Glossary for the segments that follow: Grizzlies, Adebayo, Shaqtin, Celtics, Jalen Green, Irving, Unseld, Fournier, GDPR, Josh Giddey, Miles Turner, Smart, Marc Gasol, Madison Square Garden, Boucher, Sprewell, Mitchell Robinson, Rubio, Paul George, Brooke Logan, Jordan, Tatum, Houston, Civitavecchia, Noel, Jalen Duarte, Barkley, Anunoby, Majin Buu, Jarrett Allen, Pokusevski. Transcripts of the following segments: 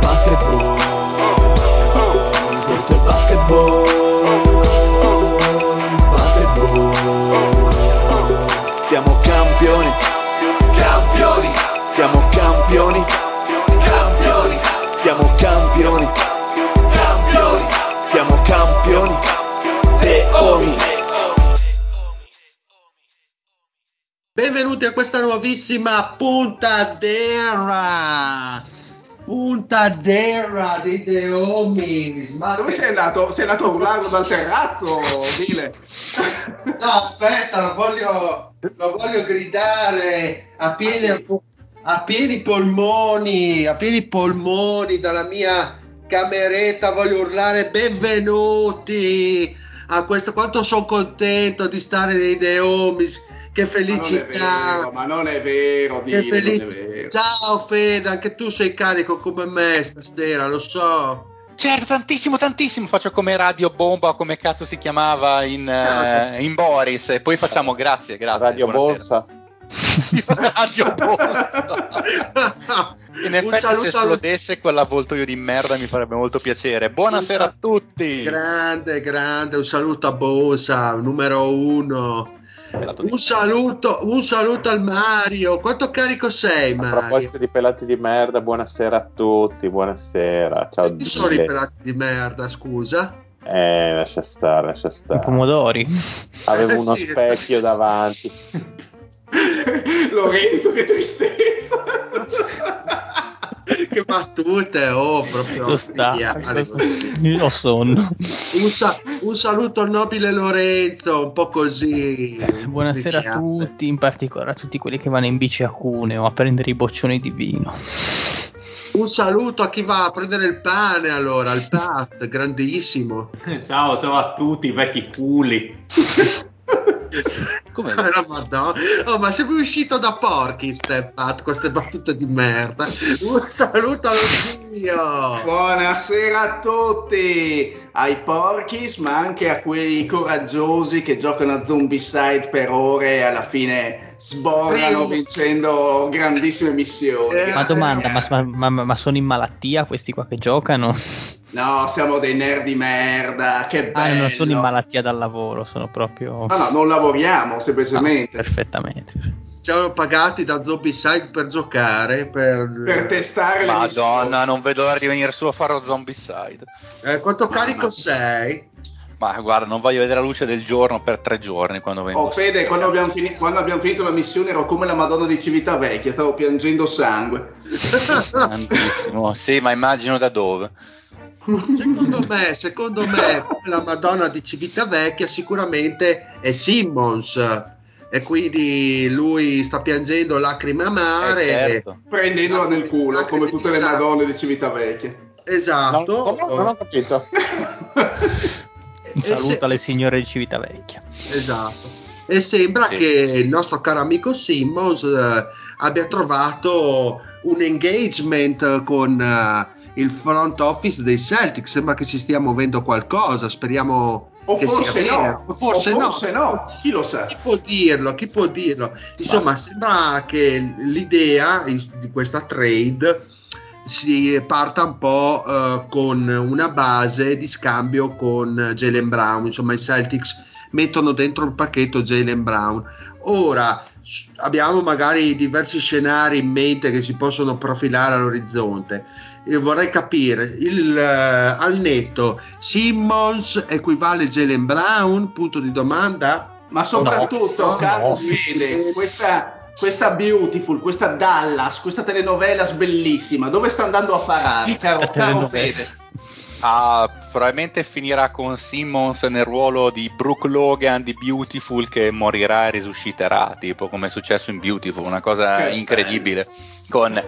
basketball. Questo è basketball, basketball. Siamo campioni, campioni. Siamo campioni, campioni. Siamo campioni, campioni. Siamo campioni, The Homies. Benvenuti a questa nuovissima puntadera di The Homies. Ma dove sei andato a urlarlo dal terrazzo, Dile? No, aspetta, lo voglio gridare a pieni polmoni dalla mia cameretta, voglio urlare benvenuti a questo. Quanto sono contento di stare nei The Homies. Che felicità! Ma non è vero. Ciao Fede, anche tu sei carico come me stasera, lo so. Certo, tantissimo. Faccio come Radio Bomba, come cazzo si chiamava in Boris. E poi facciamo grazie. Radio Borsa. Radio Borsa. In effetti se esplodesse quell'avvoltoio di merda mi farebbe molto piacere. Buonasera a tutti. Grande, un saluto a Borsa, numero 1. Un saluto al Mario. Quanto carico sei, Mario? A proposito di pelati di merda, buonasera a tutti, buonasera. Ciao. E chi sono i pelati di merda, scusa? Lascia stare. I pomodori. Avevo uno specchio davanti. Lorenzo, che tristezza. Che battute, proprio. Io ho sonno. Un saluto al nobile Lorenzo, un po' così. Buonasera a tutti, in particolare a tutti quelli che vanno in bici a Cuneo a prendere i boccioni di vino. Un saluto a chi va a prendere il pane, allora, al Pat, grandissimo. Ciao a tutti, vecchi culi. Com'è? Ma sei uscito da porchi, queste battute di merda. Un saluto allo zio. Buonasera a tutti, ai porchis, ma anche a quei coraggiosi che giocano a Zombicide per ore e alla fine sborrano vincendo grandissime missioni. Ma domanda, ma sono in malattia questi qua che giocano? No, siamo dei nerd di merda, che bello. Non sono in malattia dal lavoro, sono proprio... No, non lavoriamo, semplicemente. No, perfettamente. Siamo pagati da Zombicide per giocare, per testare le missioni. Madonna, non vedo l'ora di venire su a fare lo Zombicide. Quanto carico sei? Ma guarda, non voglio vedere la luce del giorno per 3 giorni. Fede, quando abbiamo finito la missione ero come la Madonna di Civitavecchia, stavo piangendo sangue. Tantissimo, sì, ma immagino da dove. Secondo me la Madonna di Civitavecchia sicuramente è Simmons, e quindi lui sta piangendo lacrime amare, certo. Prendendola nel culo come tutte le Madonne di Civitavecchia. Esatto. Non ho capito. Saluta le signore di Civitavecchia. Esatto. E sembra che il nostro caro amico Simmons abbia trovato un engagement con il front office dei Celtics. Sembra che si stia muovendo qualcosa, speriamo. Forse no, chi lo sa? Chi può dirlo? Insomma, sembra che l'idea di questa trade si parta un po' con una base di scambio con Jaylen Brown. Insomma, i Celtics mettono dentro il pacchetto Jaylen Brown. Ora abbiamo magari diversi scenari in mente che si possono profilare all'orizzonte. Io vorrei capire al netto Simmons equivale Jaylen Brown? Punto di domanda. ma soprattutto, no, caro Fede, questa Beautiful, questa Dallas, questa telenovela bellissima, dove sta andando a parare, caro Fede? Probabilmente finirà con Simmons nel ruolo di Brooke Logan di Beautiful, che morirà e risusciterà, tipo come è successo in Beautiful, una cosa incredibile, con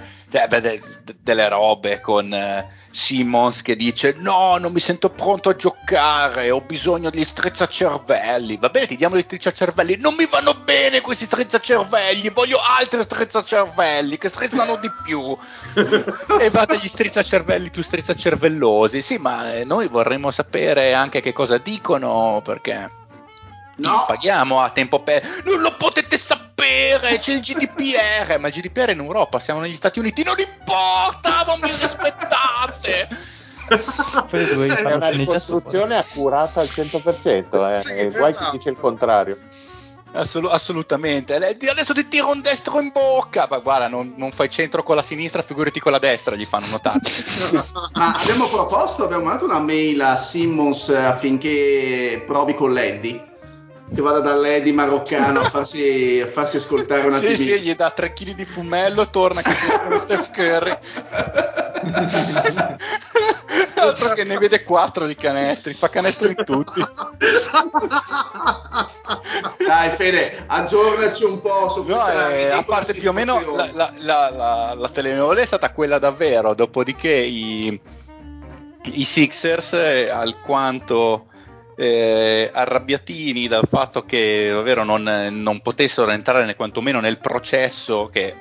delle robe con Simmons che dice no, non mi sento pronto a giocare, ho bisogno di strizzacervelli, va bene ti diamo gli strizzacervelli, non mi vanno bene questi strizzacervelli, voglio altri strizzacervelli che strizzano di più e fate gli strizzacervelli più strizzacervellosi. Sì, ma noi vorremmo sapere anche che cosa dicono, perché no, paghiamo a tempo non lo potete sapere, c'è il GDPR, ma il GDPR in Europa, siamo negli Stati Uniti, non importa, non mi rispettate. È una ricostruzione accurata al 100%, sì, guai esatto. Chi dice il contrario. Assolutamente, adesso ti tiro un destro in bocca, ma guarda non fai centro con la sinistra, figurati con la destra, gli fanno notare. Ma abbiamo mandato una mail a Simmons affinché provi con Leddy, che vada da Lady maroccano a farsi ascoltare una TV. Sì, gli dà 3 kg di fumello, torna che con Steph Curry. Altro che ne vede 4 di canestri, fa canestro in tutti. Dai Fede, aggiornaci un po' su a parte più o meno la telenovela è stata quella davvero, dopodiché i Sixers alquanto arrabbiatini dal fatto che davvero non potessero entrare quantomeno nel processo, che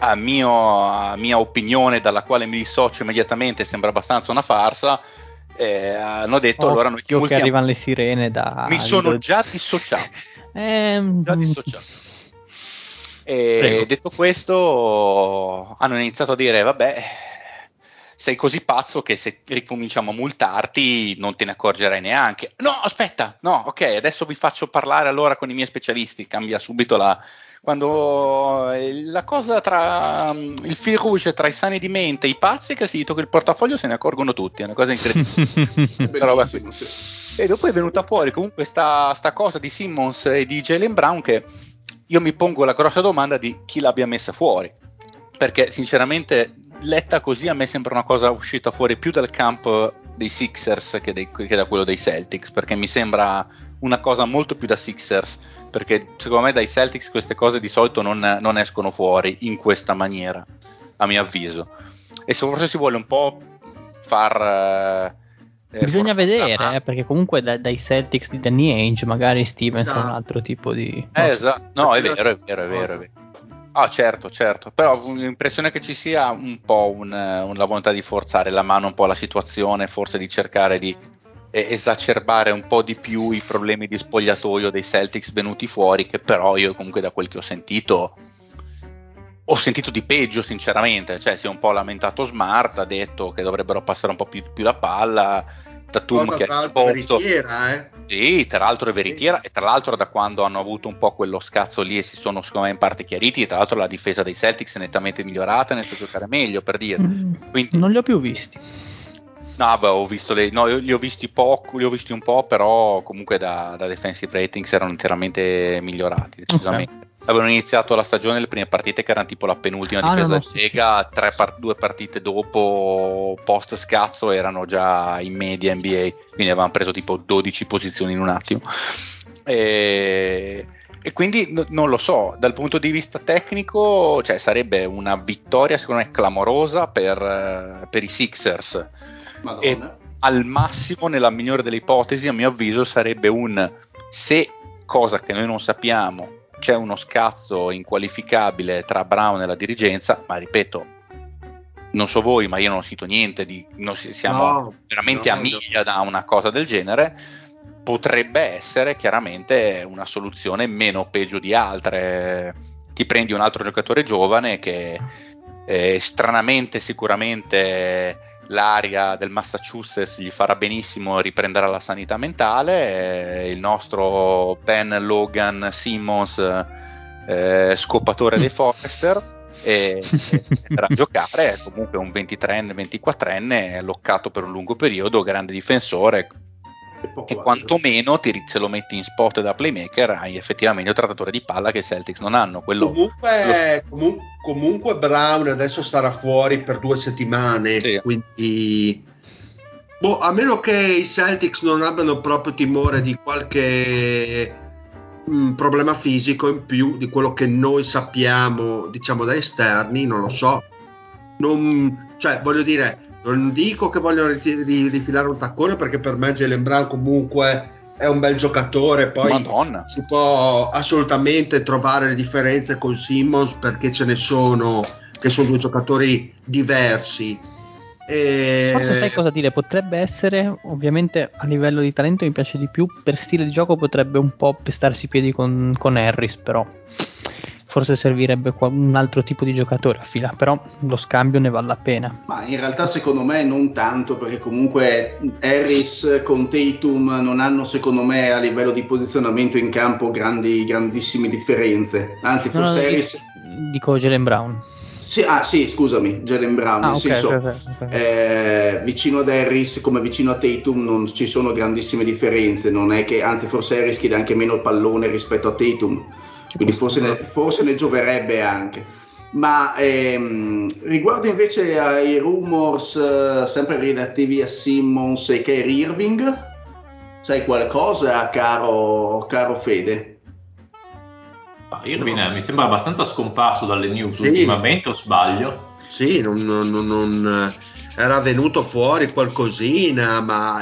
a mia opinione, dalla quale mi dissocio immediatamente, sembra abbastanza una farsa, hanno detto allora noi ti multiamo. Che arrivano le sirene mi sono già dissociato. E prego. Detto questo hanno iniziato a dire vabbè, sei così pazzo che se ricominciamo a multarti non te ne accorgerai neanche. No, aspetta, no, ok, adesso vi faccio parlare allora con i miei specialisti. Cambia subito quando la cosa tra il fil rouge tra i sani di mente e i pazzi, che si tocca il portafoglio se ne accorgono tutti, è una cosa incredibile. Però, e dopo è venuta fuori comunque sta cosa di Simmons e di Jaylen Brown, che io mi pongo la grossa domanda di chi l'abbia messa fuori, perché sinceramente letta così a me sembra una cosa uscita fuori più dal campo dei Sixers che da quello dei Celtics, perché mi sembra una cosa molto più da Sixers, perché secondo me dai Celtics queste cose di solito non escono fuori in questa maniera, a mio avviso, e se forse si vuole un po' far... bisogna vedere, perché comunque dai Celtics di Danny Ainge magari Stevens è un altro tipo di... Esatto, no, è vero. Ah certo, però ho l'impressione che ci sia un po' la volontà di forzare la mano un po' alla situazione, forse di cercare di esacerbare un po' di più i problemi di spogliatoio dei Celtics venuti fuori, che però io comunque da quel che ho sentito di peggio sinceramente, cioè si è un po' lamentato Smart, ha detto che dovrebbero passare un po' più la palla, Tatum che ha risposto, sì, tra l'altro è veritiera, e tra l'altro da quando hanno avuto un po' quello scazzo lì e si sono secondo me in parte chiariti, e tra l'altro la difesa dei Celtics è nettamente migliorata, nel suo giocare meglio, per dire. Quindi, non li ho più visti. No, beh, li ho visti un po', però comunque da defensive ratings erano interamente migliorati, decisamente. Okay. Avevano iniziato la stagione, le prime partite che erano tipo la penultima difesa della Lega, due partite dopo post scazzo erano già in media NBA, quindi avevano preso tipo 12 posizioni in un attimo, e quindi non lo so, dal punto di vista tecnico, cioè, sarebbe una vittoria secondo me clamorosa per i Sixers. Madonna. E al massimo, nella migliore delle ipotesi, a mio avviso sarebbe se, cosa che noi non sappiamo, c'è uno scazzo inqualificabile tra Brown e la dirigenza, ma ripeto, non so voi, ma io non sento niente siamo veramente a miglia da una cosa del genere. Potrebbe essere chiaramente una soluzione meno peggio di altre. Ti prendi un altro giocatore giovane che stranamente sicuramente l'area del Massachusetts gli farà benissimo, riprenderà la sanità mentale, il nostro Ben Logan Simmons, scopatore dei Forrester, e andrà a giocare, comunque un 23enne, 24enne, loccato per un lungo periodo, grande difensore, e quantomeno se lo metti in spot da playmaker, hai effettivamente un trattatore di palla che i Celtics non hanno. Quello comunque Brown adesso sarà fuori per 2 settimane, sì. Quindi a meno che i Celtics non abbiano proprio timore di qualche problema fisico in più di quello che noi sappiamo, diciamo, da esterni, non lo so. Non dico che vogliono rifilare un taccone, perché per me Jaylen Brown comunque è un bel giocatore, poi Madonna, si può assolutamente trovare le differenze con Simmons, perché ce ne sono, che sono 2 giocatori diversi. Forse sai cosa dire, potrebbe essere, ovviamente a livello di talento mi piace di più, per stile di gioco potrebbe un po' pestarsi i piedi con Harris, però forse servirebbe un altro tipo di giocatore a fila, però lo scambio ne vale la pena. Ma in realtà secondo me non tanto, perché comunque Harris con Tatum non hanno, secondo me, a livello di posizionamento in campo grandissime differenze, anzi forse no, Harris... Dico Jaylen Brown. Sì, scusami, Jaylen Brown, nel senso, vicino ad Harris come vicino a Tatum non ci sono grandissime differenze, non è che, anzi forse Harris chiede anche meno il pallone rispetto a Tatum, quindi forse ne gioverebbe anche. Ma riguardo invece ai rumors sempre relativi a Simmons e Kyrie Irving, sai qualcosa, caro Fede? Irving mi sembra abbastanza scomparso dalle news, sì, ultimamente, o sbaglio? Sì, non era venuto fuori qualcosina, ma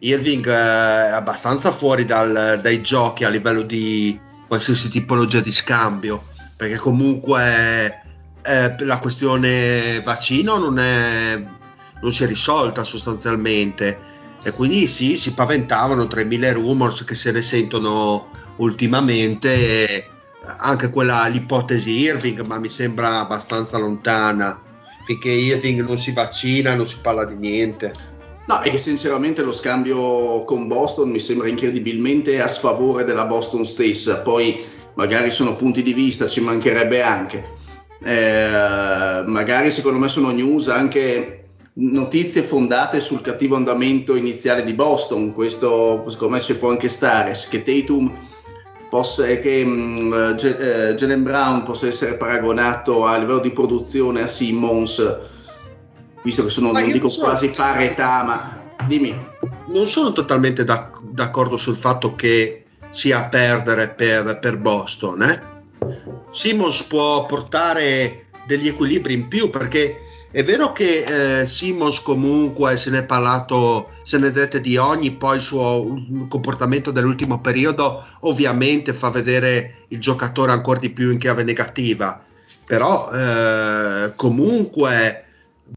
Irving è abbastanza fuori dai giochi a livello di qualsiasi tipologia di scambio, perché comunque la questione vaccino non si è risolta sostanzialmente, e quindi sì, si paventavano 3.000 rumors che se ne sentono ultimamente, anche quella, l'ipotesi Irving, ma mi sembra abbastanza lontana. Finché Irving non si vaccina non si parla di niente. No, è che sinceramente lo scambio con Boston mi sembra incredibilmente a sfavore della Boston stessa, poi magari sono punti di vista, ci mancherebbe anche, magari secondo me sono news, anche notizie fondate sul cattivo andamento iniziale di Boston. Questo secondo me ci può anche stare, che Tatum Jaylen Brown possa essere paragonato a livello di produzione a Simmons, visto che sono, non dico quasi pari età, ma dimmi. Non sono totalmente d'accordo sul fatto che sia a perdere per Boston. Simmons può portare degli equilibri in più, perché è vero che Simmons comunque se ne è parlato, se ne è dette di ogni, poi il suo comportamento dell'ultimo periodo ovviamente fa vedere il giocatore ancora di più in chiave negativa, però comunque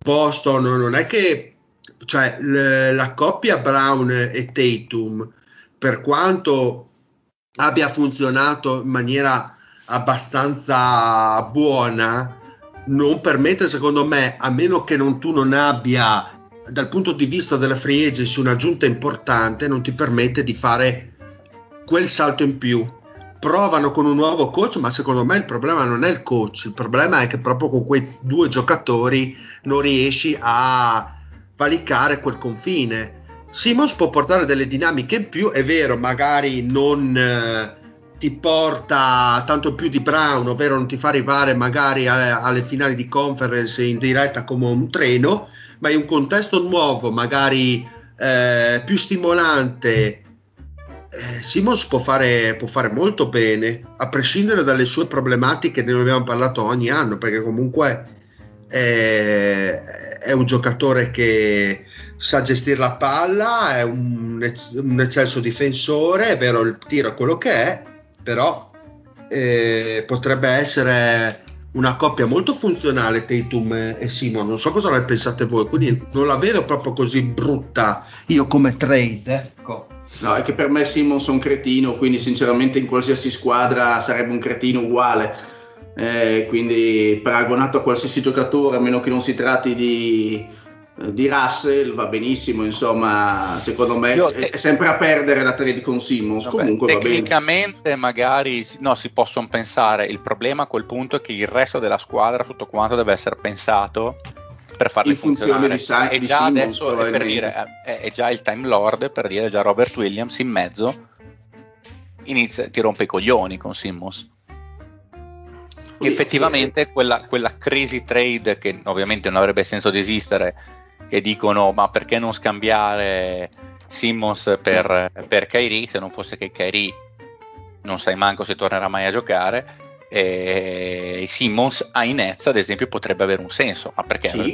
Boston non è che, cioè la coppia Brown e Tatum, per quanto abbia funzionato in maniera abbastanza buona, non permette, secondo me, a meno che tu non abbia dal punto di vista della free agency un'aggiunta importante, non ti permette di fare quel salto in più. Provano con un nuovo coach, ma secondo me il problema non è il coach, il problema è che proprio con quei 2 giocatori non riesci a valicare quel confine. Simmons può portare delle dinamiche in più, è vero, magari non ti porta tanto più di Brown, ovvero non ti fa arrivare magari alle finali di conference in diretta come un treno, ma in un contesto nuovo, magari più stimolante, Simmons può fare molto bene, a prescindere dalle sue problematiche, ne abbiamo parlato ogni anno, perché comunque è un giocatore che sa gestire la palla, è un eccelso difensore, è vero, il tiro è quello che è, però potrebbe essere una coppia molto funzionale Tatum e Simon, non so cosa ne pensate voi, quindi non la vedo proprio così brutta io come trade, ecco. No, è che per me Simmons è un cretino, quindi sinceramente in qualsiasi squadra sarebbe un cretino uguale, quindi paragonato a qualsiasi giocatore, a meno che non si tratti di Russell, va benissimo, insomma, secondo me è sempre a perdere la trade con Simmons. Vabbè, comunque tecnicamente va bene, magari no, si possono pensare, il problema a quel punto è che il resto della squadra tutto quanto deve essere pensato per farli funzionare. E già Simmons, adesso è, per dire, è già il Time Lord, per dire, già Robert Williams in mezzo inizia, ti rompe i coglioni con Simmons. Sì, effettivamente sì. Quella crazy trade che ovviamente non avrebbe senso di esistere, che dicono ma perché non scambiare Simmons per Kyrie, se non fosse che Kyrie non sai manco se tornerà mai a giocare, e Simmons ai Nets ad esempio potrebbe avere un senso, ma perché, sì,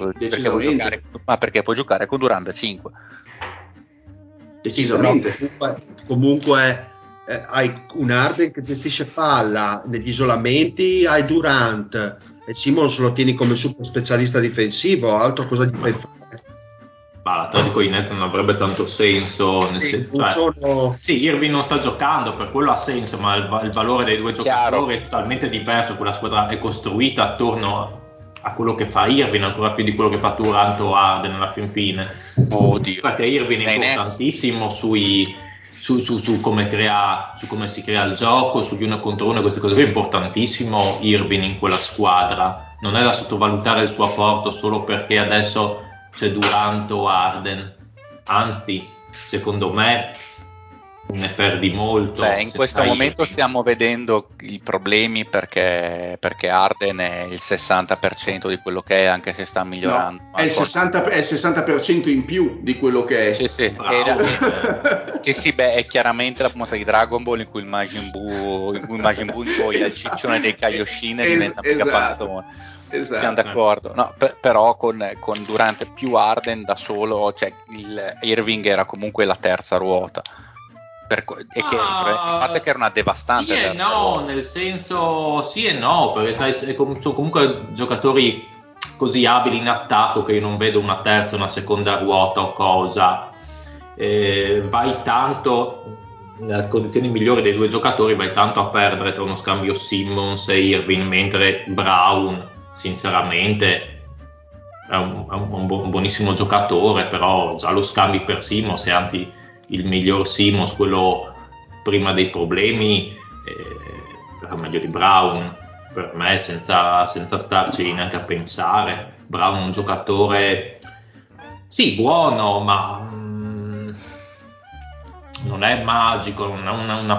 perché, può giocare con Durant a 5 decisamente. Comunque hai un Harden che gestisce palla negli isolamenti, hai Durant, e Simmons lo tieni come super specialista difensivo, altro cosa gli fai fare? Ma la trade con i Nets non avrebbe tanto senso, nel sì, Irving non sta giocando, per quello ha senso, ma il valore dei due giocatori è totalmente diverso. Quella squadra è costruita attorno a quello che fa Irving, ancora più di quello che fa Durant o Harden alla fin fine. Oddio. Perché Irving è importantissimo su come crea, su come si crea il gioco, sugli uno contro uno, queste cose qui è importantissimo Irving in quella squadra. Non è da sottovalutare il suo apporto solo perché adesso c'è Durant o Harden, anzi secondo me ne perdi molto. Beh, in questo momento stiamo vedendo i problemi perché Harden è il 60% di quello che è, anche se sta migliorando. No, è il 60% in più di quello che è. Sì. Sì, beh, è chiaramente la puntata di Dragon Ball in cui il Majin Buu ingoia il ciccione dei Kaioshin e diventa mega panzone. Esatto. Siamo d'accordo, no, però con Durant più Harden da solo, cioè Irving era comunque la terza ruota. E che, il fatto è che era una devastante. Sì e no, nel senso sì e no, perché sai, sono comunque giocatori così abili in attacco che io non vedo una terza, una seconda ruota o cosa. Vai tanto, nelle condizioni migliori dei due giocatori, vai tanto a perdere tra uno scambio Simmons e Irving, mentre Brown sinceramente è un buonissimo giocatore, però già lo scambi per Simmons, e anzi il miglior Simmons, quello prima dei problemi, era meglio di Brown per me, senza starci neanche a pensare. Brown è un giocatore sì buono, ma non è magico, non è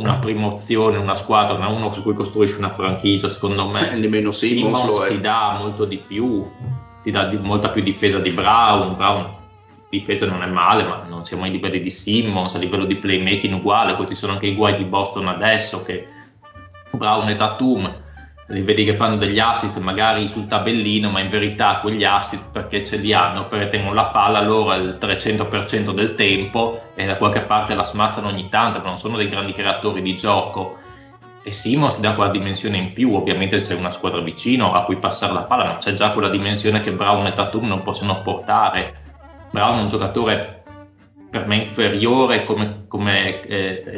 una prima opzione, una squadra, non è uno su cui costruisci una franchigia, secondo me. Nemmeno Simmons ti dà molto di più, ti dà molta più difesa di Brown. Difesa non è male, ma non siamo ai livelli di Simmons, a livello di playmaking uguale. Questi sono anche i guai di Boston adesso, che Brown e Tatum li vedi che fanno degli assist magari sul tabellino, ma in verità quegli assist perché ce li hanno, perché tengono la palla loro il 300% del tempo e da qualche parte la smazzano ogni tanto, ma non sono dei grandi creatori di gioco. E Simmons dà quella dimensione in più, ovviamente c'è una squadra vicino a cui passare la palla, ma c'è già quella dimensione che Brown e Tatum non possono portare. Brown è un giocatore per me inferiore come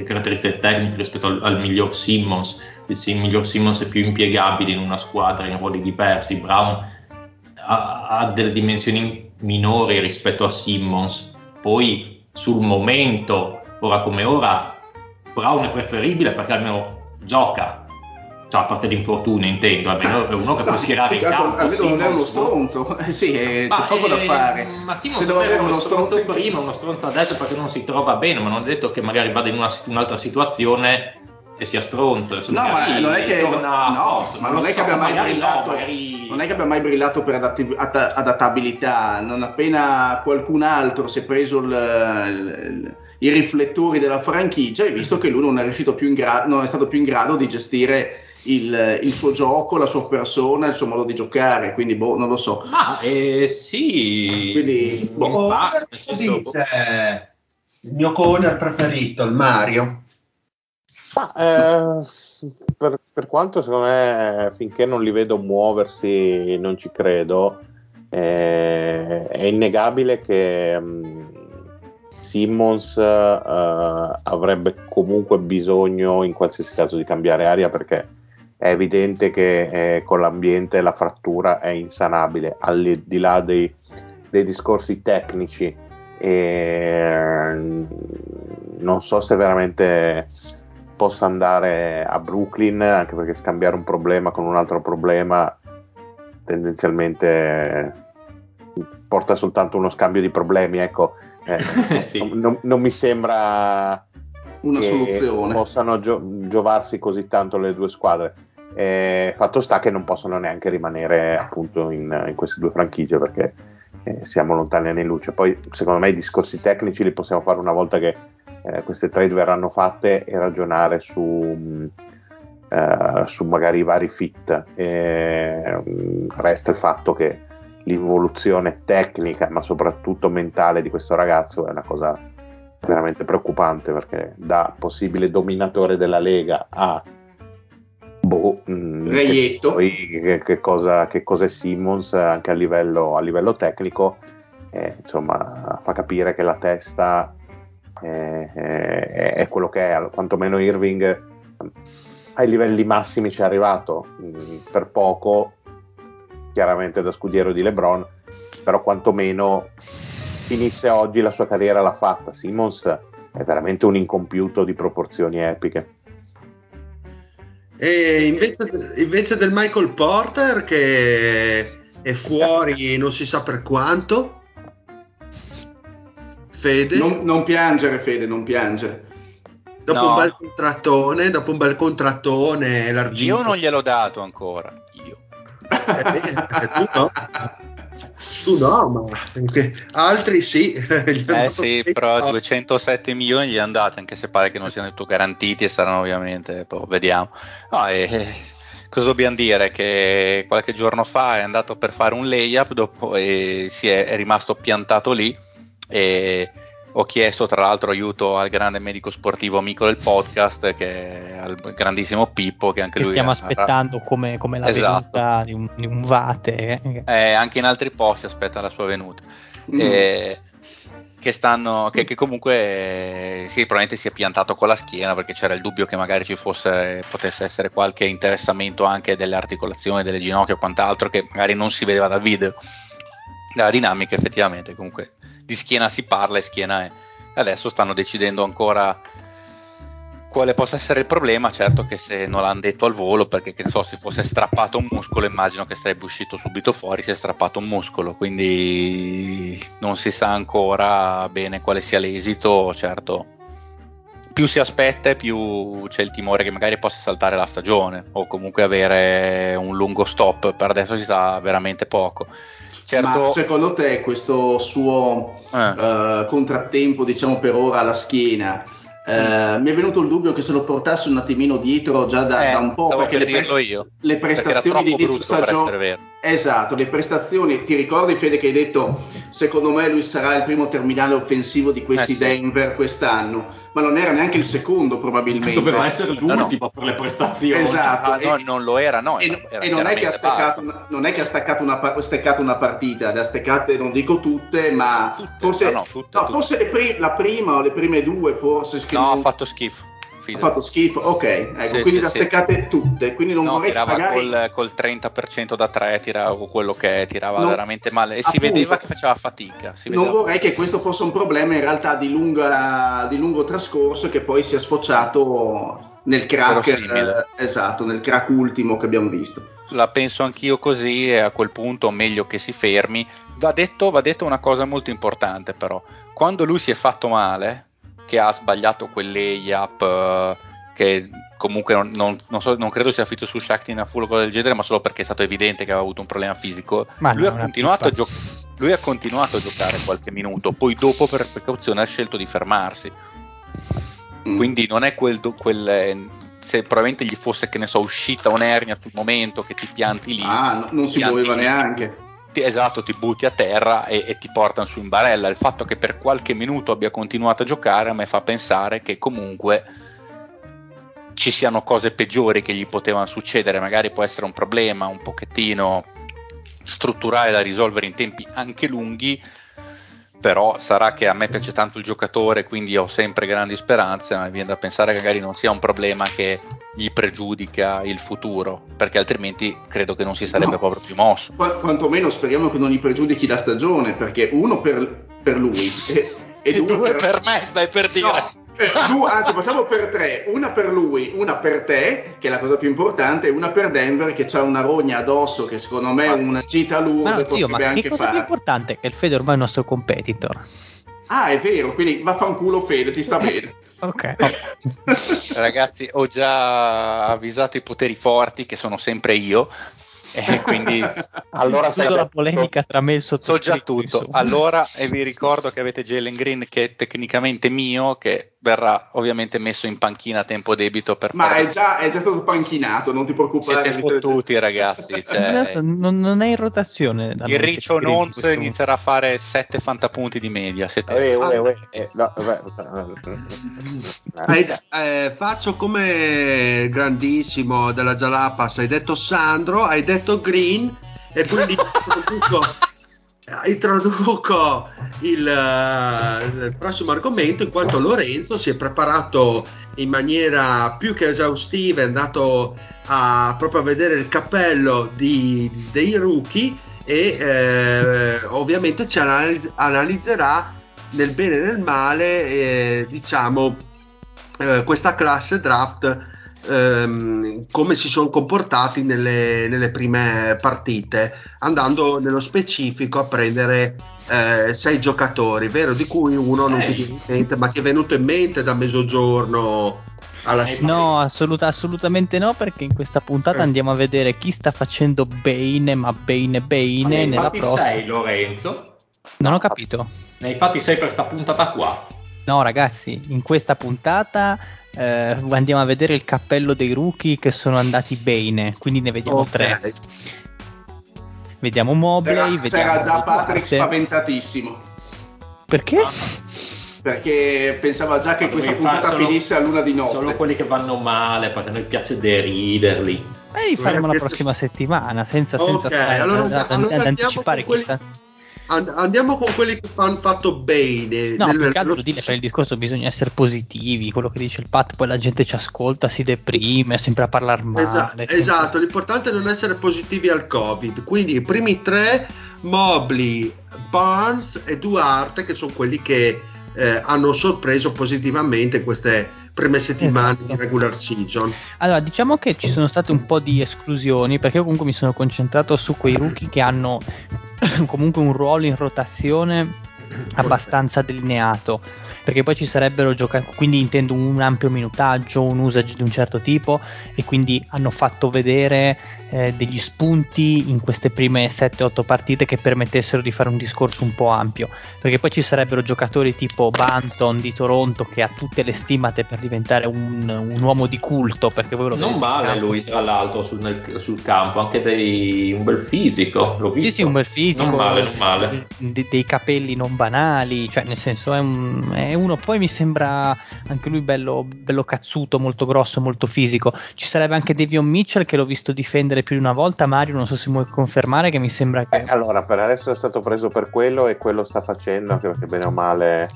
caratteristiche tecniche rispetto al miglior Simmons. Il miglior Simmons è più impiegabile in una squadra in ruoli diversi. Brown ha delle dimensioni minori rispetto a Simmons. Poi sul momento, ora come ora, Brown è preferibile perché almeno gioca. Cioè, a parte l'infortunio intendo, almeno è uno che può schierare in campo. Almeno non è uno stronzo, c'è poco da fare. Ma sì, se deve avere uno stronzo prima, uno stronzo adesso perché non si trova bene, ma non è detto che magari vada in un'altra situazione e sia stronzo. No, ma non è che abbia mai brillato. Non è che abbia mai brillato per adattabilità. Non appena qualcun altro si è preso i riflettori della franchigia, hai visto che lui non è riuscito più non è stato più in grado di gestire il suo gioco, la sua persona, il suo modo di giocare, quindi non lo so. Ma sì, quindi dice il mio corner preferito, il Mario. Per quanto secondo me finché non li vedo muoversi non ci credo. È innegabile che Simmons avrebbe comunque bisogno in qualsiasi caso di cambiare aria, perché è evidente che con l'ambiente la frattura è insanabile, al di là dei discorsi tecnici. Non so se veramente possa andare a Brooklyn, anche perché scambiare un problema con un altro problema tendenzialmente porta soltanto uno scambio di problemi, ecco. Sì. non mi sembra una soluzione, possano giovarsi così tanto le due squadre. Fatto sta che non possono neanche rimanere appunto in queste due franchigie, perché siamo lontani anni luce. Poi secondo me i discorsi tecnici li possiamo fare una volta che queste trade verranno fatte, e ragionare su magari i vari fit. Resta il fatto che l'involuzione tecnica, ma soprattutto mentale, di questo ragazzo è una cosa veramente preoccupante, perché da possibile dominatore della Lega a reietto, che cosa è Simmons anche a livello tecnico, insomma, fa capire che la testa è quello che è. Quantomeno Irving ai livelli massimi ci è arrivato, per poco chiaramente, da scudiero di LeBron, però quantomeno finisse oggi la sua carriera l'ha fatta. Simmons è veramente un incompiuto di proporzioni epiche. E invece del Michael Porter, che è fuori non si sa per quanto. Fede, non piangere, Fede, non piangere. Dopo no. un bel contrattone larghissimo. Io non gliel'ho dato ancora, io. Tu no, ma altri sì. Sì, però 207 milioni gli hanno dato, anche se pare che non siano più garantiti e saranno ovviamente, boh, vediamo. No, cosa dobbiamo dire? Che qualche giorno fa è andato per fare un layup, dopo è rimasto piantato lì, e ho chiesto tra l'altro aiuto al grande medico sportivo amico del podcast, che al grandissimo Pippo, che anche che lui stiamo aspettando come la venuta di un vate, anche in altri posti aspetta la sua venuta, che comunque sì, probabilmente si è piantato con la schiena, perché c'era il dubbio che magari potesse essere qualche interessamento anche delle articolazioni, delle ginocchia o quant'altro, che magari non si vedeva dal video, dalla dinamica. Effettivamente comunque di schiena si parla, e schiena è. Adesso stanno decidendo ancora quale possa essere il problema. Certo che se non l'hanno detto al volo, perché che ne so, se fosse strappato un muscolo, immagino che sarebbe uscito subito fuori. Si è strappato un muscolo, quindi non si sa ancora bene quale sia l'esito. Certo, più si aspetta, più c'è il timore che magari possa saltare la stagione, o comunque avere un lungo stop. Per adesso si sa veramente poco. Certo. Ma secondo te questo suo contrattempo, diciamo per ora alla schiena, mi è venuto il dubbio che se lo portasse un attimino dietro già da un po', perché le prestazioni di inizio stagione, esatto, le prestazioni, ti ricordi Fede che hai detto secondo me lui sarà il primo terminale offensivo di questi Denver quest'anno, ma non era neanche il secondo, probabilmente doveva essere l'ultimo per le prestazioni, esatto, non lo era, no, era non è che ha staccato una partita, le ha staccate non dico tutte, ma forse la prima o le prime due, forse ha fatto schifo. Ha fatto schifo, ok, ecco, sì, quindi le ha staccate tutte, quindi non vorrei tirava magari... col 30% da 3, tirava quello che tirava veramente male, e appunto, si vedeva che faceva fatica. Vorrei che questo fosse un problema in realtà di lungo trascorso, che poi sia sfociato nel crack, nel crack ultimo che abbiamo visto. La penso anch'io così, e a quel punto meglio che si fermi. Va detto una cosa molto importante però: quando lui si è fatto male, che ha sbagliato quel layup, che comunque non credo sia affitto su Shaqtin a full o cosa del genere, ma solo perché è stato evidente che aveva avuto un problema fisico. Lui ha continuato a giocare qualche minuto, poi dopo per precauzione ha scelto di fermarsi. Quindi non è quel se probabilmente gli fosse, che ne so, uscita un'ernia sul momento, che ti pianti lì, non si muoveva neanche. Esatto, ti butti a terra e ti portano su in barella. Il fatto che per qualche minuto abbia continuato a giocare a me fa pensare che comunque ci siano cose peggiori che gli potevano succedere. Magari può essere un problema un pochettino strutturale da risolvere in tempi anche lunghi, però sarà che a me piace tanto il giocatore, quindi ho sempre grandi speranze, ma mi viene da pensare che magari non sia un problema che gli pregiudica il futuro, perché altrimenti credo che non si sarebbe proprio più mosso. Quantomeno speriamo che non gli pregiudichi la stagione, perché uno per lui e due per me, stai per dire. No, Anzi, facciamo per tre, una per lui, una per te, che è la cosa più importante, e una per Denver, che c'ha una rogna addosso che secondo me una gita lourde potrebbe anche fare. Ma che cosa più importante? Che il Fede ormai è il nostro competitor. Ah, è vero, quindi vaffanculo Fede, ti sta bene. Ok. Ragazzi, ho già avvisato i poteri forti, che sono sempre io. Quindi allora la polemica tra me e il so già tutto. Insomma. Allora, e vi ricordo che avete Jalen Green, che è tecnicamente mio, che verrà ovviamente messo in panchina a tempo debito per è già stato panchinato, non ti preoccupare. Siete fottuti, ragazzi, cioè, non è in rotazione. Il Riccio Nonz inizierà a fare 7 fantapunti di media. Faccio come grandissimo della Jalapas, hai detto Sandro, hai detto Green, e quindi introduco il prossimo argomento, in quanto Lorenzo si è preparato in maniera più che esaustiva, è andato a proprio a vedere il cappello dei rookie e ovviamente ci analizzerà nel bene e nel male questa classe draft, come si sono comportati nelle prime partite, andando nello specifico a prendere 6 giocatori, vero, di cui uno non ti viene in mente, ma ti è venuto in mente da mezzogiorno alla sera? No, assolutamente no, perché in questa puntata andiamo a vedere chi sta facendo bene, ma bene nella prossima. Sei Lorenzo? Non ho capito. Ne hai fatti 6 per sta puntata qua? No, ragazzi, in questa puntata andiamo a vedere il cappello dei rookie che sono andati bene, quindi ne vediamo 3. Vediamo Mobley, c'era già Patrick spaventatissimo. Perché? Perché pensava già che questa puntata finisse a luna di notte. Solo quelli che vanno male, perché a noi piace deriderli. Li faremo la prossima settimana, senza stare ad anticipare questa... Andiamo con quelli che hanno fatto bene. No, più che altro per il discorso bisogna essere positivi. Quello che dice il Pat, poi la gente ci ascolta, si deprime, sempre a parlare male. Esatto. L'importante è non essere positivi al Covid. Quindi i primi 3, Mobley, Barnes e Duarte, che sono quelli che hanno sorpreso positivamente queste prime settimane di regular season. Allora, diciamo che ci sono state un po' di esclusioni, perché io comunque mi sono concentrato su quei rookie che hanno comunque un ruolo in rotazione abbastanza delineato, perché poi ci sarebbero giocatori, quindi intendo un ampio minutaggio, un usage di un certo tipo, e quindi hanno fatto vedere degli spunti in queste prime 7-8 partite che permettessero di fare un discorso un po' ampio, perché poi ci sarebbero giocatori tipo Banton di Toronto, che ha tutte le stimate per diventare un uomo di culto, perché voi lo non vale lui, tra l'altro, sul campo, anche un bel fisico, l'ho visto. Sì, un bel fisico, non male. Dei capelli non banali, cioè nel senso è uno, poi mi sembra anche lui bello cazzuto, molto grosso, molto fisico. Ci sarebbe anche Davion Mitchell, che l'ho visto difendere più di una volta. Mario, non so se vuoi confermare, che mi sembra che allora per adesso è stato preso per quello, e quello sta facendo, anche perché bene o male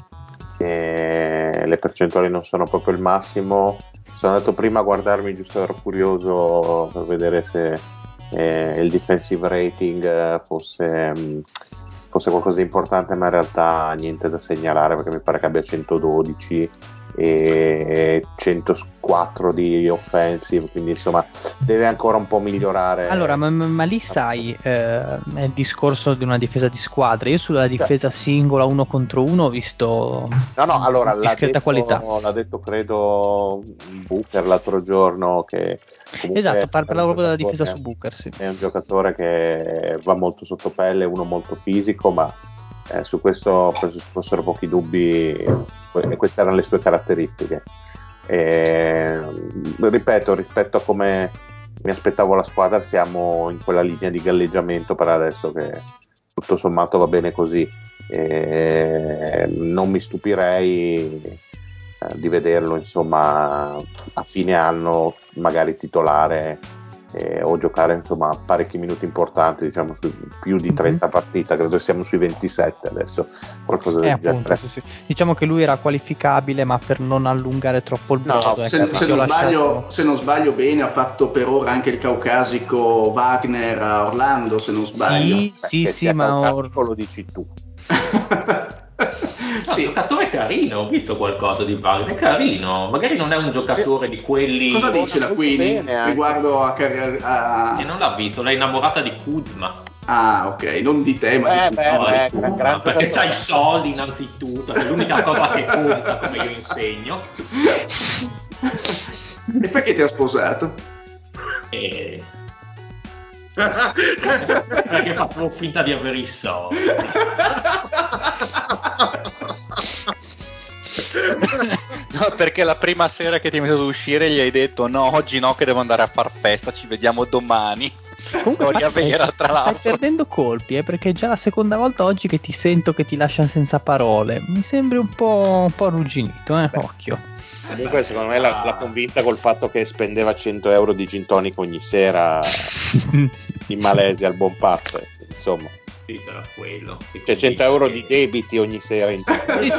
le percentuali non sono proprio il massimo. Sono andato prima a guardarmi, giusto, ero curioso per vedere se il defensive rating fosse qualcosa di importante, ma in realtà niente da segnalare, perché mi pare che abbia 112 e 104 di offensive, quindi insomma deve ancora un po' migliorare. Allora, ma lì sai, è il discorso di una difesa di squadra. Io sulla difesa singola, uno contro uno, ho visto allora, discreta qualità. L'ha detto credo Booker l'altro giorno, che esatto, parla proprio della difesa su Booker, sì. È un giocatore che va molto sotto pelle, uno molto fisico, ma su questo penso ci fossero pochi dubbi, e queste erano le sue caratteristiche. Ripeto, rispetto a come mi aspettavo la squadra, siamo in quella linea di galleggiamento per adesso, che tutto sommato va bene così. Non mi stupirei di vederlo, insomma, a fine anno magari titolare, o giocare, insomma, parecchi minuti importanti, diciamo più di 30 partite. Credo siamo sui 27 adesso, qualcosa del genere. Sì. Diciamo che lui era qualificabile, ma per non allungare troppo il brodo, se non sbaglio bene, ha fatto per ora anche il caucasico Wagner a Orlando, se non sbaglio. Sì, ma lo dici tu. No, sì. Giocatore carino, ho visto qualcosa di Barnes, è carino, magari non è un giocatore di quelli. Cosa dice la Queenie riguardo a carriera? Che non l'ha visto, l'è innamorata di Kuzma. Ah, ok, non di te, ma di Kuzma, perché c'ha i soldi innanzitutto, è l'unica cosa che conta, come io insegno. E perché ti ha sposato? Perché facevo finta di avere i soldi. No, perché la prima sera che ti hai messo ad uscire gli hai detto no, oggi no che devo andare a far festa, ci vediamo domani. Storia vera, tra l'altro. Stai perdendo colpi, perché è già la seconda volta oggi che ti sento che ti lascia senza parole. Mi sembri un po' arrugginito, occhio. Comunque secondo me l'ha convinta col fatto che spendeva 100 euro di gin tonic ogni sera in Malesia al buon patto, insomma. Sì, sarà quello. Cioè 100 euro di debiti ogni sera in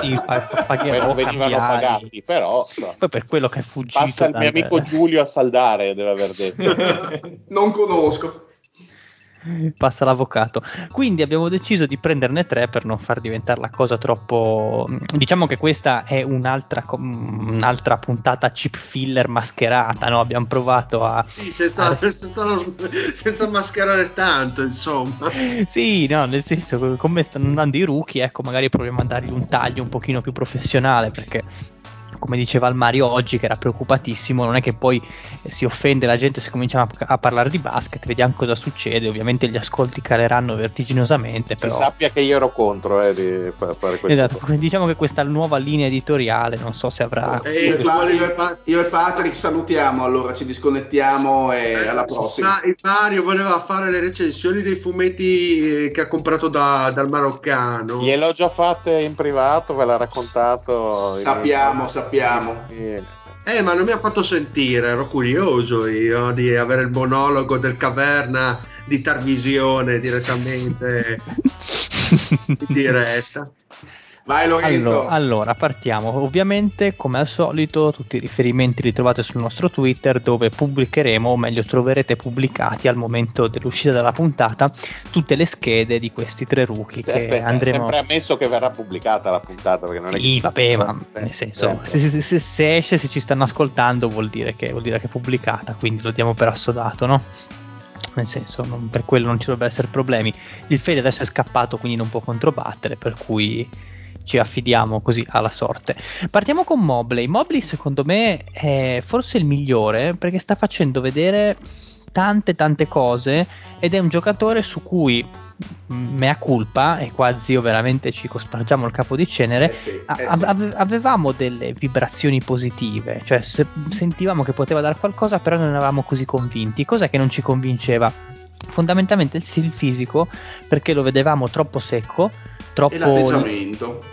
sì, pagherò, venivano pagati, però so. Poi per quello che è fuggito. Passa il mio amico Giulio a saldare, deve aver detto. Non conosco. Passa l'avvocato. Quindi abbiamo deciso di prenderne 3 per non far diventare la cosa troppo. Diciamo che questa è un'altra puntata chip filler mascherata, no? Abbiamo provato a. Sì, senza mascherare tanto, insomma. Sì, no, nel senso, come stanno andando i rookie, ecco, magari proviamo a dargli un taglio un pochino più professionale, perché come diceva il Mario oggi, che era preoccupatissimo, non è che poi si offende la gente se cominciamo a parlare di basket, vediamo cosa succede, ovviamente gli ascolti caleranno vertiginosamente, però si sappia che io ero contro di fare questo. Esatto, diciamo che questa nuova linea editoriale non so se avrà io e Patrick salutiamo, allora ci disconnettiamo e alla prossima. Mario voleva fare le recensioni dei fumetti che ha comprato dal maroccano, gliel'ho già fatte in privato, ve l'ha raccontato. Sappiamo. Ma non mi ha fatto sentire, ero curioso io di avere il monologo del Caverna di Tarvisione direttamente in diretta. Vai Lorenzo. Allora partiamo, ovviamente come al solito tutti i riferimenti li trovate sul nostro Twitter, dove pubblicheremo, o meglio troverete pubblicati al momento dell'uscita della puntata, tutte le schede di questi 3 rookie che andremo. Sempre ammesso che verrà pubblicata la puntata, perché non sì, è vabbè, ma nel senso se esce, se ci stanno ascoltando vuol dire che è pubblicata, quindi lo diamo per assodato, no? Nel senso, per quello non ci dovrebbero essere problemi. Il Fede adesso è scappato, quindi non può controbattere, per cui ci affidiamo così alla sorte. Partiamo con Mobley, secondo me è forse il migliore, perché sta facendo vedere tante cose ed è un giocatore su cui mea culpa, e qua zio veramente ci cospargiamo il capo di cenere, avevamo delle vibrazioni positive, cioè sentivamo che poteva dare qualcosa, però non eravamo così convinti. Cos'è che non ci convinceva? Fondamentalmente il fisico, perché lo vedevamo troppo secco, troppo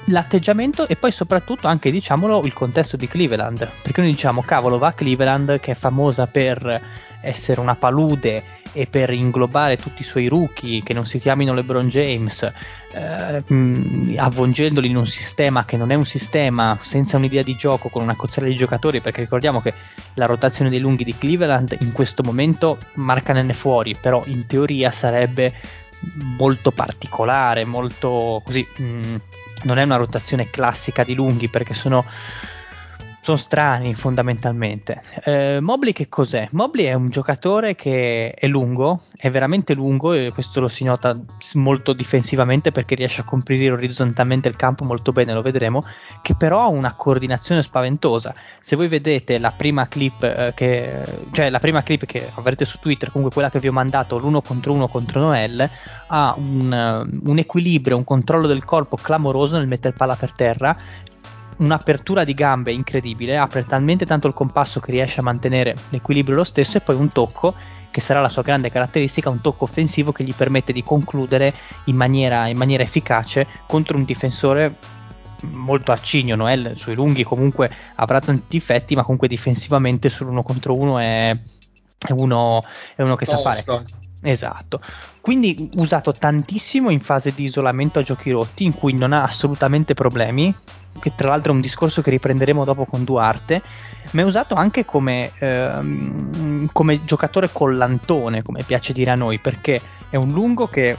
l'atteggiamento, e poi soprattutto anche, diciamolo, il contesto di Cleveland, perché noi diciamo cavolo, va a Cleveland che è famosa per essere una palude e per inglobare tutti i suoi rookie che non si chiamino LeBron James, avvolgendoli in un sistema che non è un sistema, senza un'idea di gioco, con una cozzella di giocatori, perché ricordiamo che la rotazione dei lunghi di Cleveland in questo momento marcanene fuori, però in teoria sarebbe molto particolare, molto così, non è una rotazione classica di lunghi, perché sono strani fondamentalmente. Mobley che cos'è? Mobley è un giocatore che è lungo, è veramente lungo, e questo lo si nota molto difensivamente perché riesce a coprire orizzontalmente il campo molto bene, lo vedremo, che però ha una coordinazione spaventosa. Se voi vedete la prima clip che avrete su Twitter, comunque quella che vi ho mandato, l'1 contro 1 contro Noel, ha un equilibrio, un controllo del corpo clamoroso nel mettere palla per terra, un'apertura di gambe incredibile, apre talmente tanto il compasso che riesce a mantenere l'equilibrio lo stesso, e poi un tocco che sarà la sua grande caratteristica, un tocco offensivo che gli permette di concludere in maniera efficace contro un difensore molto arcigno. Noel sui lunghi comunque avrà tanti difetti, ma comunque difensivamente sull'1 contro 1 è uno che sa fare. Esatto, quindi usato tantissimo in fase di isolamento a giochi rotti, in cui non ha assolutamente problemi, che tra l'altro è un discorso che riprenderemo dopo con Duarte, ma è usato anche come giocatore collantone, come piace dire a noi, perché è un lungo che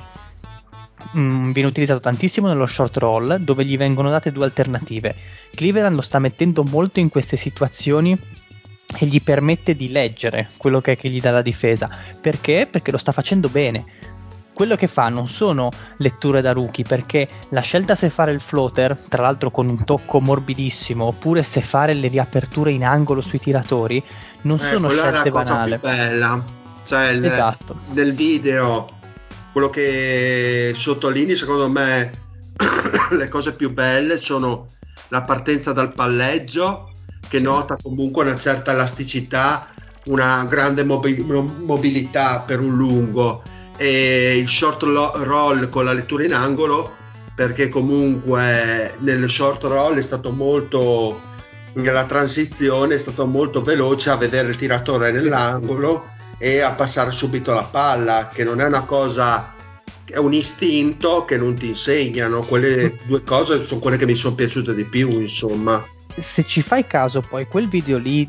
viene utilizzato tantissimo nello short roll, dove gli vengono date due alternative. Cleveland lo sta mettendo molto in queste situazioni e gli permette di leggere quello che gli dà la difesa. Perché? Perché lo sta facendo bene. Quello che fa non sono letture da rookie, perché la scelta se fare il floater, tra l'altro con un tocco morbidissimo, oppure se fare le riaperture in angolo sui tiratori, non sono scelte banali. Quella è la cosa più bella, cioè esatto. Del video, quello che sottolinei secondo me le cose più belle sono la partenza dal palleggio, che nota comunque una certa elasticità, una grande mobilità per un lungo, e il short roll con la lettura in angolo, perché comunque nel short roll è stato molto, nella transizione è stato molto veloce a vedere il tiratore nell'angolo e a passare subito la palla, che non è una cosa, è un istinto che non ti insegnano. Quelle due cose sono quelle che mi sono piaciute di più, insomma. Se ci fai caso poi quel video lì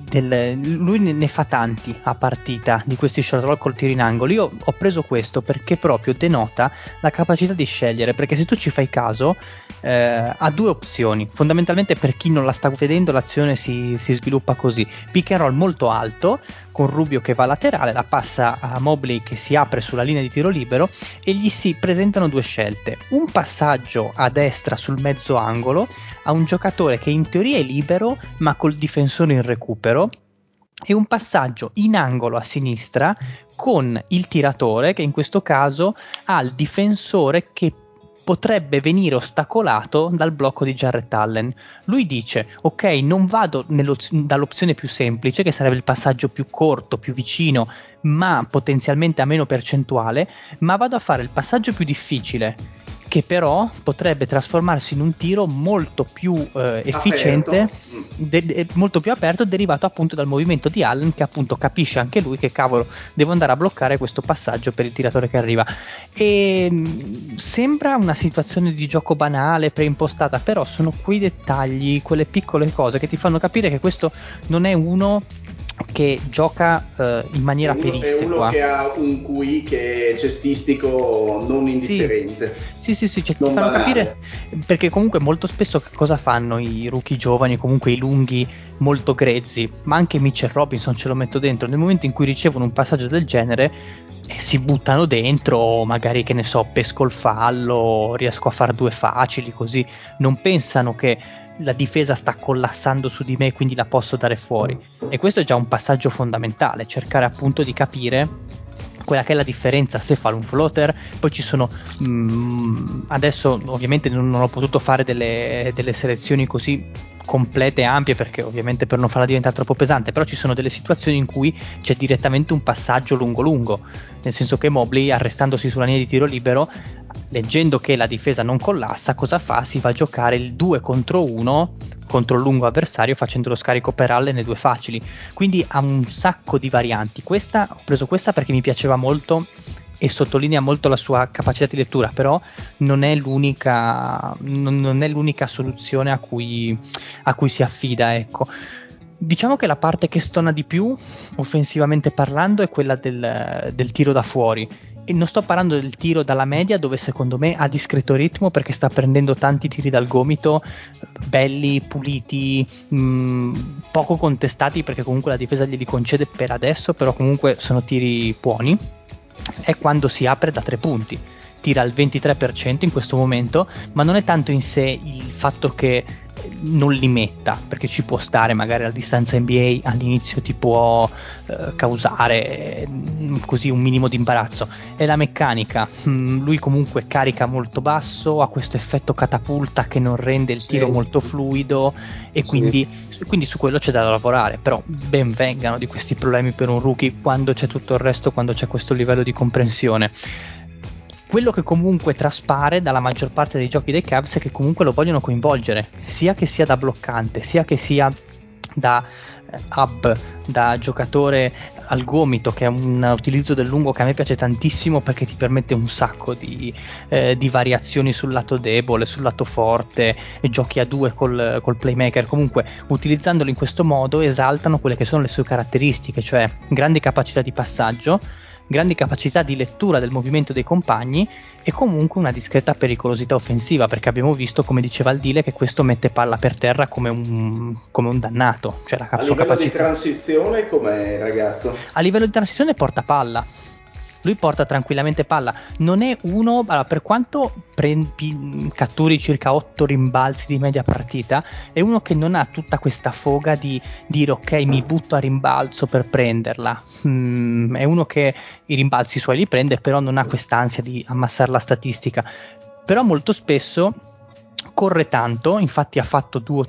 lui ne fa tanti a partita di questi short roll col tiro in angolo. Io ho preso questo perché proprio denota la capacità di scegliere, perché se tu ci fai caso ha due opzioni fondamentalmente. Per chi non la sta vedendo, l'azione si sviluppa così: pick and roll molto alto con Rubio che va laterale, la passa a Mobley che si apre sulla linea di tiro libero, e gli si presentano due scelte: un passaggio a destra sul mezzo angolo a un giocatore che in teoria è libero ma col difensore in recupero, e un passaggio in angolo a sinistra con il tiratore, che in questo caso ha il difensore che potrebbe venire ostacolato dal blocco di Jarrett Allen. Lui dice: ok, non vado dall'opzione più semplice, che sarebbe il passaggio più corto, più vicino, ma potenzialmente a meno percentuale, ma vado a fare il passaggio più difficile, che però potrebbe trasformarsi in un tiro molto più efficiente, molto più aperto, derivato appunto dal movimento di Allen, che appunto capisce anche lui che cavolo, devo andare a bloccare questo passaggio per il tiratore che arriva. E sembra una situazione di gioco banale, preimpostata, però sono quei dettagli, quelle piccole cose che ti fanno capire che questo non è uno che gioca in maniera perissequa. È uno che ha un QI che è cestistico non indifferente. Sì, cioè, ti fanno banale. Capire, perché comunque molto spesso cosa fanno i rookie giovani, comunque i lunghi molto grezzi, ma anche Mitchell Robinson ce lo metto dentro, nel momento in cui ricevono un passaggio del genere si buttano dentro, magari che ne so, pesco il fallo, riesco a far due facili, così non pensano che la difesa sta collassando su di me, quindi la posso dare fuori. E questo è già un passaggio fondamentale, cercare appunto di capire quella che è la differenza se fare un floater. Poi ci sono adesso ovviamente non ho potuto fare delle selezioni così complete e ampie, perché ovviamente per non farla diventare troppo pesante, però ci sono delle situazioni in cui c'è direttamente un passaggio lungo, nel senso che Mobley, arrestandosi sulla linea di tiro libero, leggendo che la difesa non collassa, cosa fa? Si va a giocare il 2 contro 1 contro il lungo avversario, facendo lo scarico per Allen nei due facili. Quindi ha un sacco di varianti. Ho preso questa perché mi piaceva molto e sottolinea molto la sua capacità di lettura, però non è l'unica soluzione a cui si affida, ecco. Diciamo che la parte che stona di più offensivamente parlando è quella del tiro da fuori, e non sto parlando del tiro dalla media, dove secondo me ha discreto ritmo perché sta prendendo tanti tiri dal gomito belli, puliti, poco contestati, perché comunque la difesa glieli concede per adesso, però comunque sono tiri buoni. È quando si apre da 3 punti, tira al 23% in questo momento, ma non è tanto in sé il fatto che non li metta, perché ci può stare, magari la distanza NBA all'inizio ti può causare così un minimo di imbarazzo. È la meccanica, lui comunque carica molto basso, ha questo effetto catapulta che non rende il tiro molto fluido, e quindi su quello c'è da lavorare, però ben vengano di questi problemi per un rookie quando c'è tutto il resto, quando c'è questo livello di comprensione. Quello che comunque traspare dalla maggior parte dei giochi dei Cavs è che comunque lo vogliono coinvolgere, sia che sia da bloccante, sia che sia da hub, da giocatore al gomito, che è un utilizzo del lungo che a me piace tantissimo perché ti permette un sacco di variazioni sul lato debole, sul lato forte, e giochi a due col playmaker. Comunque utilizzandolo in questo modo esaltano quelle che sono le sue caratteristiche, cioè grande capacità di passaggio, grande capacità di lettura del movimento dei compagni e comunque una discreta pericolosità offensiva, perché abbiamo visto, come diceva Aldile, che questo mette palla per terra come un dannato. Cioè, a livello di transizione com'è, ragazzo? A livello di transizione porta palla. Lui porta tranquillamente palla, non è uno, allora, per quanto catturi circa 8 rimbalzi di media partita, è uno che non ha tutta questa foga di dire ok mi butto a rimbalzo per prenderla, è uno che i rimbalzi suoi li prende, però non ha quest'ansia di ammassare la statistica, però molto spesso corre tanto. Infatti ha fatto due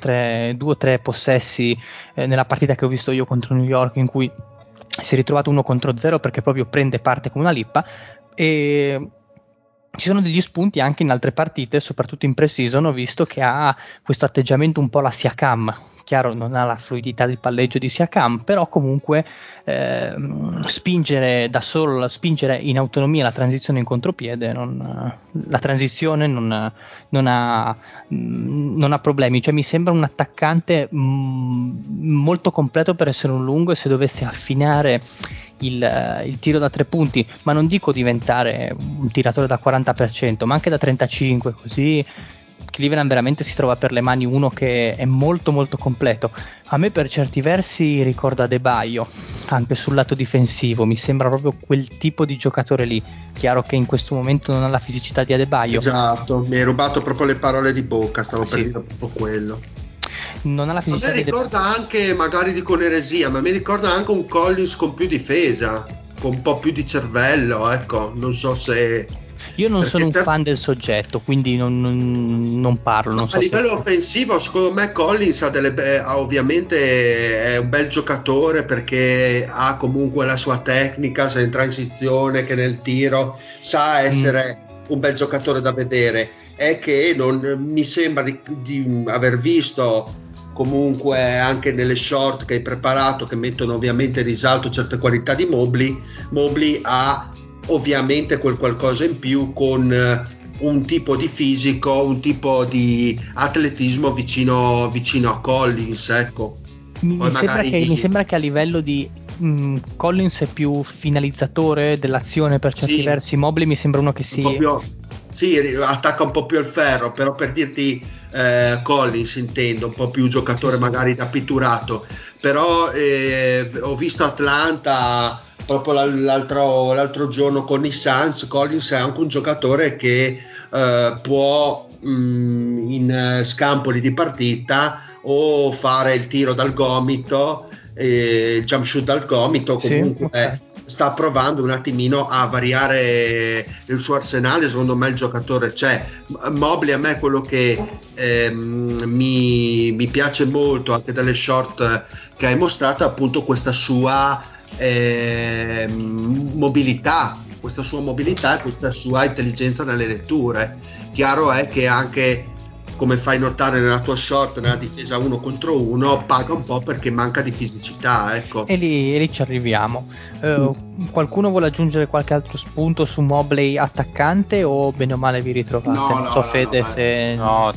o tre possessi nella partita che ho visto io contro New York, in cui si è ritrovato 1 contro 0 perché proprio prende parte con una lippa. E ci sono degli spunti anche in altre partite, soprattutto in pre-season ho visto che ha questo atteggiamento un po' la Siakam. Chiaro, non ha la fluidità del palleggio di Siakam, però comunque spingere da solo, spingere in autonomia la transizione in contropiede, la transizione non ha problemi. Cioè mi sembra un attaccante molto completo per essere un lungo, e se dovesse affinare il tiro da 3 punti, ma non dico diventare un tiratore da 40%, ma anche da 35%, così Cleveland veramente si trova per le mani uno che è molto molto completo. A me per certi versi ricorda Adebayo anche sul lato difensivo, mi sembra proprio quel tipo di giocatore lì. Chiaro che in questo momento non ha la fisicità di Adebayo. Esatto, mi hai rubato proprio le parole di bocca, stavo per dire proprio quello. Non ha la fisicità. A me ricorda anche, magari dico un'eresia, ma mi ricorda anche un Collins con più difesa, con un po' più di cervello, ecco, non so se... Io non sono un fan del soggetto, quindi non parlo. Non so a livello offensivo, secondo me Collins ha ovviamente è un bel giocatore, perché ha comunque la sua tecnica, sia in transizione che nel tiro, sa essere un bel giocatore da vedere. È che non mi sembra di aver visto, comunque anche nelle short che hai preparato, che mettono ovviamente in risalto certe qualità di Mobley ha ovviamente quel qualcosa in più, con un tipo di fisico, un tipo di atletismo vicino a Collins, ecco. Mi sembra che a livello di Collins è più finalizzatore dell'azione per certi versi, Mobley mi sembra uno che attacca un po' più al ferro, però per dirti Collins intendo un po' più giocatore magari da pitturato, però ho visto Atlanta proprio l'altro giorno con i Suns. Collins è anche un giocatore che può in scampoli di partita o fare il tiro dal gomito, il jump shoot dal gomito, comunque sta provando un attimino a variare il suo arsenale. Secondo me il giocatore c'è. Mobley a me è quello che mi piace molto anche dalle short che hai mostrato, appunto questa sua mobilità, questa sua intelligenza nelle letture. Chiaro è che anche, come fai notare nella tua short, nella difesa 1 contro 1 paga un po' perché manca di fisicità, ecco. E lì ci arriviamo. Qualcuno vuole aggiungere qualche altro spunto su Mobley attaccante, o bene o male vi ritrovate? No,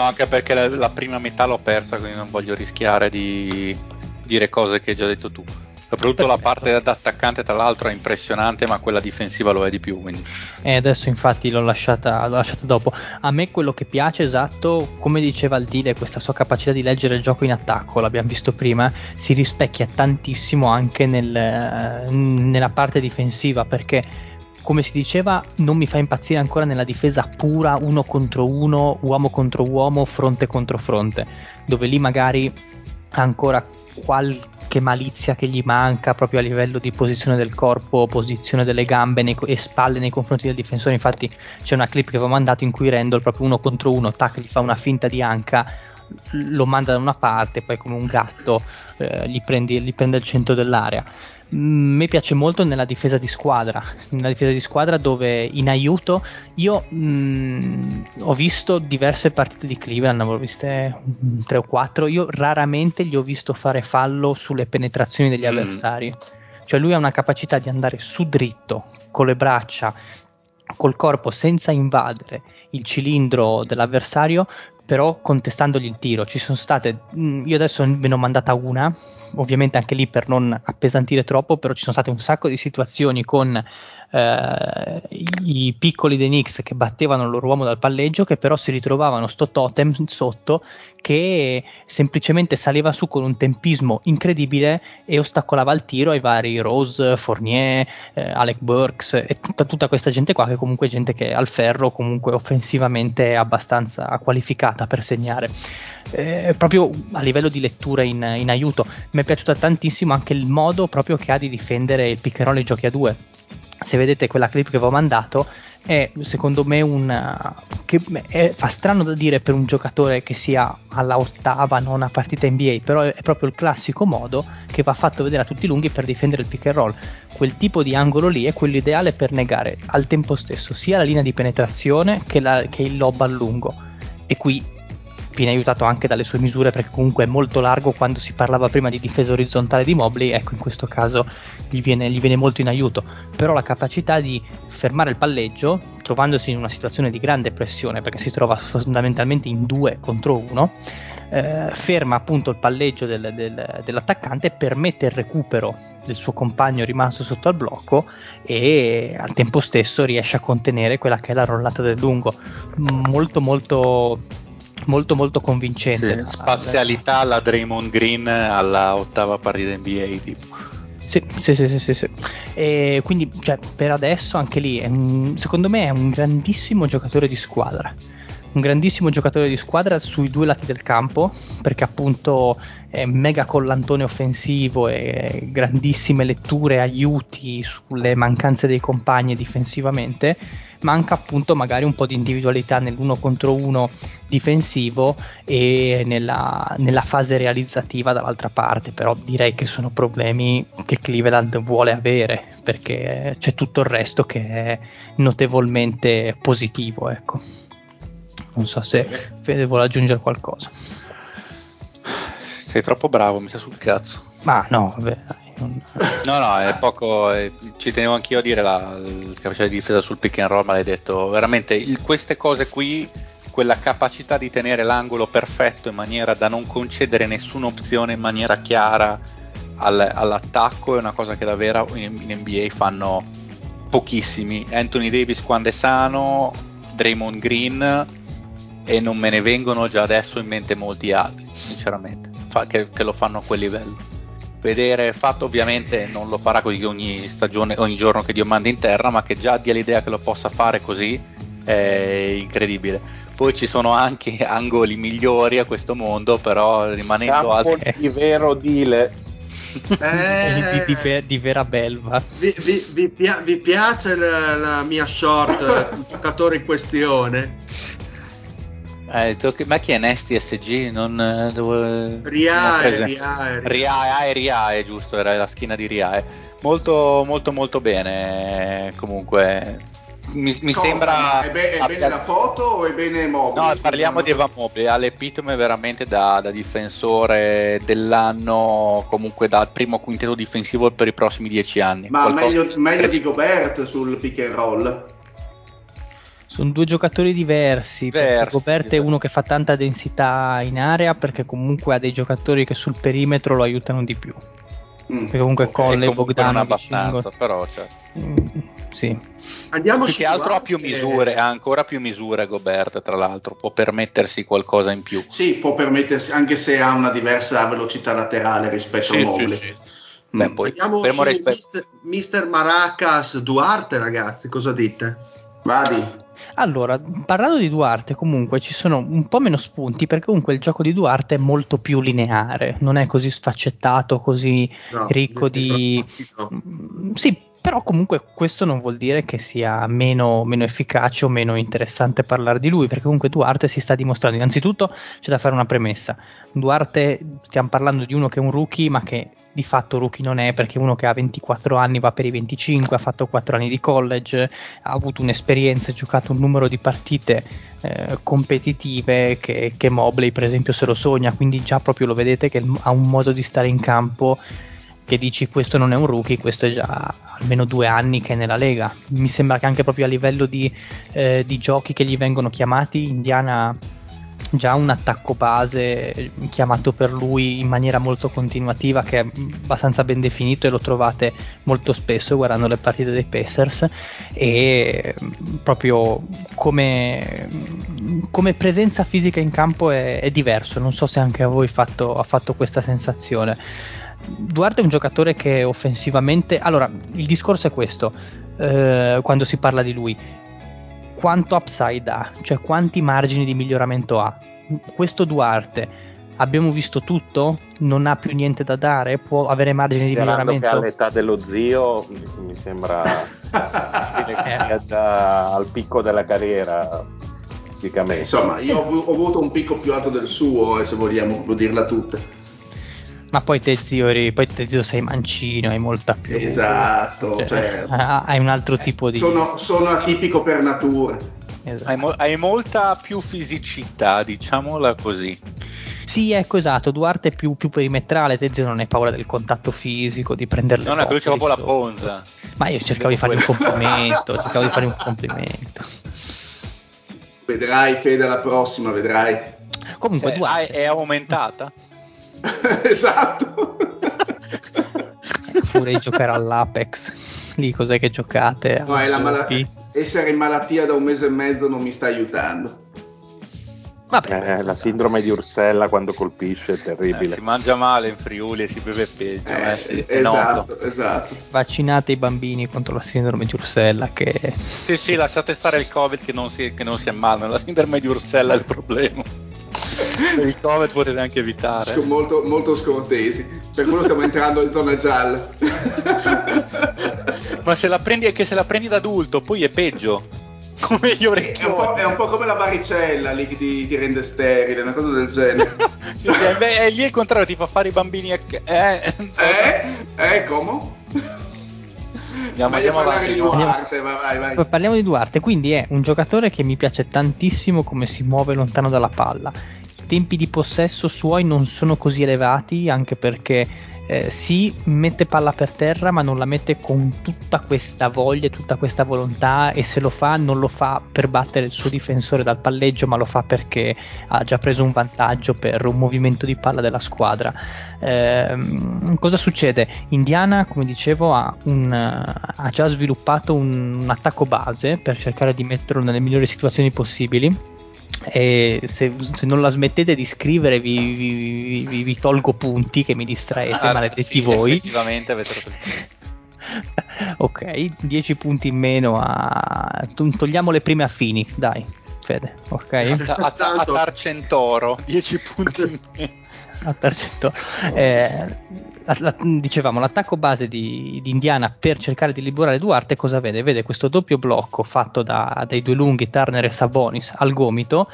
anche perché la prima metà l'ho persa, quindi non voglio rischiare di dire cose che hai già detto tu. Soprattutto la parte da attaccante, tra l'altro, è impressionante, ma quella difensiva lo è di più. Quindi. E adesso, infatti, l'ho lasciata dopo. A me quello che piace, esatto, come diceva Aldile, è questa sua capacità di leggere il gioco in attacco, l'abbiamo visto prima, si rispecchia tantissimo anche nella parte difensiva, perché, come si diceva, non mi fa impazzire ancora nella difesa pura 1 contro 1, uomo contro uomo, fronte contro fronte, dove lì magari ancora qualche malizia che gli manca proprio a livello di posizione del corpo, posizione delle gambe e spalle nei confronti del difensore. Infatti c'è una clip che avevo mandato in cui Randall proprio 1 contro 1, tac, gli fa una finta di anca, lo manda da una parte, poi come un gatto gli prende il centro dell'area. Mi piace molto nella difesa di squadra, dove in aiuto io ho visto diverse partite di Cleveland, ne avevo viste 3 o 4, io raramente gli ho visto fare fallo sulle penetrazioni degli avversari. Cioè lui ha una capacità di andare su dritto, con le braccia, col corpo, senza invadere il cilindro dell'avversario, però contestandogli il tiro. Ci sono state, io adesso ve ne ho mandata una, ovviamente anche lì per non appesantire troppo, però ci sono state un sacco di situazioni con i piccoli dei Knicks che battevano il loro uomo dal palleggio, che però si ritrovavano sto totem sotto che semplicemente saliva su con un tempismo incredibile e ostacolava il tiro ai vari Rose, Fournier, Alec Burks e tutta questa gente qua, che comunque è gente che al ferro comunque offensivamente è abbastanza qualificata per segnare. Proprio a livello di lettura in aiuto mi è piaciuto tantissimo anche il modo proprio che ha di difendere il pick and roll e i giochi a due. Se vedete quella clip che vi ho mandato, è secondo me fa strano da dire per un giocatore che sia alla ottava, nona partita NBA, però è proprio il classico modo che va fatto vedere a tutti i lunghi per difendere il pick and roll. Quel tipo di angolo lì è quello ideale per negare al tempo stesso sia la linea di penetrazione che il lob al lungo, e qui viene aiutato anche dalle sue misure, perché comunque è molto largo. Quando si parlava prima di difesa orizzontale di Mobley, ecco, in questo caso gli viene molto in aiuto. Però la capacità di fermare il palleggio trovandosi in una situazione di grande pressione, perché si trova fondamentalmente in 2 contro 1, ferma appunto il palleggio dell'attaccante, permette il recupero del suo compagno rimasto sotto al blocco e al tempo stesso riesce a contenere quella che è la rollata del lungo. Molto convincente, sì, spazialità alla Draymond Green alla ottava partita NBA tipo. Sì. E quindi, cioè, per adesso anche lì secondo me è un grandissimo giocatore di squadra, sui 2 lati del campo, perché appunto è mega collantone offensivo e grandissime letture, aiuti sulle mancanze dei compagni difensivamente. Manca appunto magari un po' di individualità nell'1 contro 1 difensivo e nella fase realizzativa dall'altra parte, però direi che sono problemi che Cleveland vuole avere, perché c'è tutto il resto che è notevolmente positivo, ecco. Non so se Fede vuole aggiungere qualcosa. Sei troppo bravo, mi sta sul cazzo. Ma no, vabbè. No, è poco. Ci tenevo anch'io a dire la capacità di difesa sul pick and roll, maledetto. Veramente queste cose qui, quella capacità di tenere l'angolo perfetto in maniera da non concedere nessuna opzione in maniera chiara all'attacco, è una cosa che davvero in NBA fanno pochissimi. Anthony Davis quando è sano, Draymond Green, e non me ne vengono già adesso in mente molti altri, sinceramente, che lo fanno a quel livello. Vedere fatto, ovviamente non lo farà così ogni stagione, ogni giorno che Dio manda in terra, ma che già dia l'idea che lo possa fare così è incredibile. Poi ci sono anche angoli migliori a questo mondo, però rimanendo di vero dile di vera belva. Vi piace la mia short il giocatore in questione? Ma chi è Nesti SG? Riae, giusto, era la schiena di Riae. Molto bene. Comunque mi sembra è bene la foto o è bene Mobley? No, parliamo di Evan Mobley, ha l'epitome veramente da difensore dell'anno, comunque dal primo quintetto difensivo per i prossimi 10 anni. Ma meglio di Gobert sul pick and roll. Sono 2 giocatori diversi. Gobert è uno che fa tanta densità in area, perché comunque ha dei giocatori che sul perimetro lo aiutano di più. Perché comunque Colle e Bogdano abbastanza, però cioè. Sì. Andiamoci più che altro, ha più misure, ha ancora più misure Gobert, tra l'altro, può permettersi qualcosa in più. Sì, può permettersi, anche se ha una diversa velocità laterale rispetto a Mobley. Sì. Beh, poi andiamo Mister Maracas Duarte, ragazzi, cosa dite? Vadi. Allora, parlando di Duarte, comunque ci sono un po' meno spunti, perché comunque il gioco di Duarte è molto più lineare, non è così sfaccettato, così ricco di... Sì, però comunque questo non vuol dire che sia meno efficace o meno interessante parlare di lui, perché comunque Duarte si sta dimostrando. Innanzitutto c'è da fare una premessa: Duarte, stiamo parlando di uno che è un rookie, ma che di fatto rookie non è, perché uno che ha 24 anni va per i 25, ha fatto 4 anni di college, ha avuto un'esperienza, ha giocato un numero di partite competitive che Mobley per esempio se lo sogna, quindi già proprio lo vedete che ha un modo di stare in campo che dici questo non è un rookie, questo è già almeno 2 anni che è nella Lega. Mi sembra che anche proprio a livello di giochi che gli vengono chiamati, Indiana già un attacco base chiamato per lui in maniera molto continuativa, che è abbastanza ben definito, e lo trovate molto spesso guardando le partite dei Pacers, e proprio come presenza fisica in campo è diverso. Non so se anche a voi ha fatto questa sensazione. Duarte è un giocatore che offensivamente, allora il discorso è questo, quando si parla di lui, quanto upside ha, cioè quanti margini di miglioramento ha. Questo Duarte, abbiamo visto tutto, non ha più niente da dare, può avere margini di miglioramento. Che all'età dello zio mi sembra che sia già al picco della carriera. Insomma, io ho avuto un picco più alto del suo, e se vogliamo dirla tutta. Ma poi te zio sei mancino, hai molta più. Esatto, certo. Hai un altro tipo di... Sono atipico per natura. Esatto. Hai molta più fisicità, diciamola così. Sì, ecco, esatto. Duarte è più perimetrale, te zio non hai paura del contatto fisico, di prenderlo. No, quello c'è proprio la bonza. Ma io cercavo di fare un complimento. Vedrai, Fede, alla prossima, vedrai. Comunque, Duarte è aumentata. Esatto. Pure di giocare all'Apex. Lì cos'è che giocate? No, è la essere in malattia da 1 mese e mezzo non mi sta aiutando. Vabbè, la sindrome di Ursella quando colpisce è terribile. Si mangia male in Friuli e si beve peggio. Esatto. Vaccinate i bambini contro la sindrome di Ursella. Che... Sì, lasciate stare il Covid che non si ammalano. La sindrome di Ursella è il problema. Il Covid potete anche evitare. Molto, molto scortesi. Per quello stiamo entrando in zona gialla. Ma se la prendi da adulto poi è peggio. Come gli orecchioni. È un po' come la varicella lì che ti rende sterile, una cosa del genere. Sì, lì è il contrario, ti fa fare i bambini. Come? Andiamo avanti. Di Duarte, vai. Parliamo di Duarte, quindi è un giocatore che mi piace tantissimo come si muove lontano dalla palla. I tempi di possesso suoi non sono così elevati, anche perché si mette palla per terra, ma non la mette con tutta questa voglia, tutta questa volontà, e se lo fa non lo fa per battere il suo difensore dal palleggio, ma lo fa perché ha già preso un vantaggio per un movimento di palla della squadra. Cosa succede? Indiana, come dicevo, ha già sviluppato un attacco base per cercare di metterlo nelle migliori situazioni possibili, e se non la smettete di scrivere vi tolgo punti che mi distraete, maledetti, sì, voi effettivamente avete rotto il punto. Ok, 10 punti in meno togliamo le prime a Phoenix, dai Fede, ok? A Tarcentoro 10 punti in meno. Dicevamo l'attacco base di Indiana per cercare di liberare Duarte. Cosa vede? Vede questo doppio blocco fatto dai due lunghi Turner e Sabonis al gomito,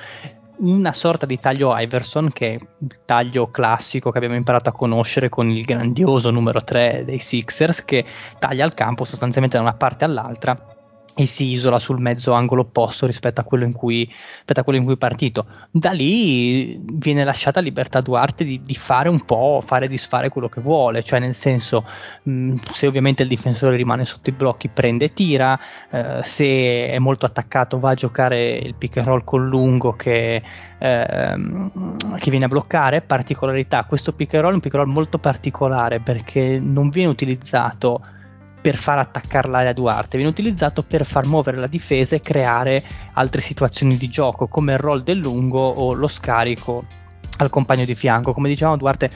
una sorta di taglio Iverson, che è il taglio classico che abbiamo imparato a conoscere con il grandioso numero 3 dei Sixers, che taglia il campo sostanzialmente da una parte all'altra e si isola sul mezzo angolo opposto rispetto a quello in cui è partito. Da lì viene lasciata libertà a Duarte di fare un po', fare e disfare quello che vuole, cioè nel senso, se ovviamente il difensore rimane sotto i blocchi prende e tira, se è molto attaccato va a giocare il pick and roll con lungo che viene a bloccare. Particolarità, questo pick and roll è un pick and roll molto particolare, perché non viene utilizzato per far attaccare l'area Duarte, viene utilizzato per far muovere la difesa e creare altre situazioni di gioco, come il roll del lungo o lo scarico al compagno di fianco. Come dicevamo, Duarte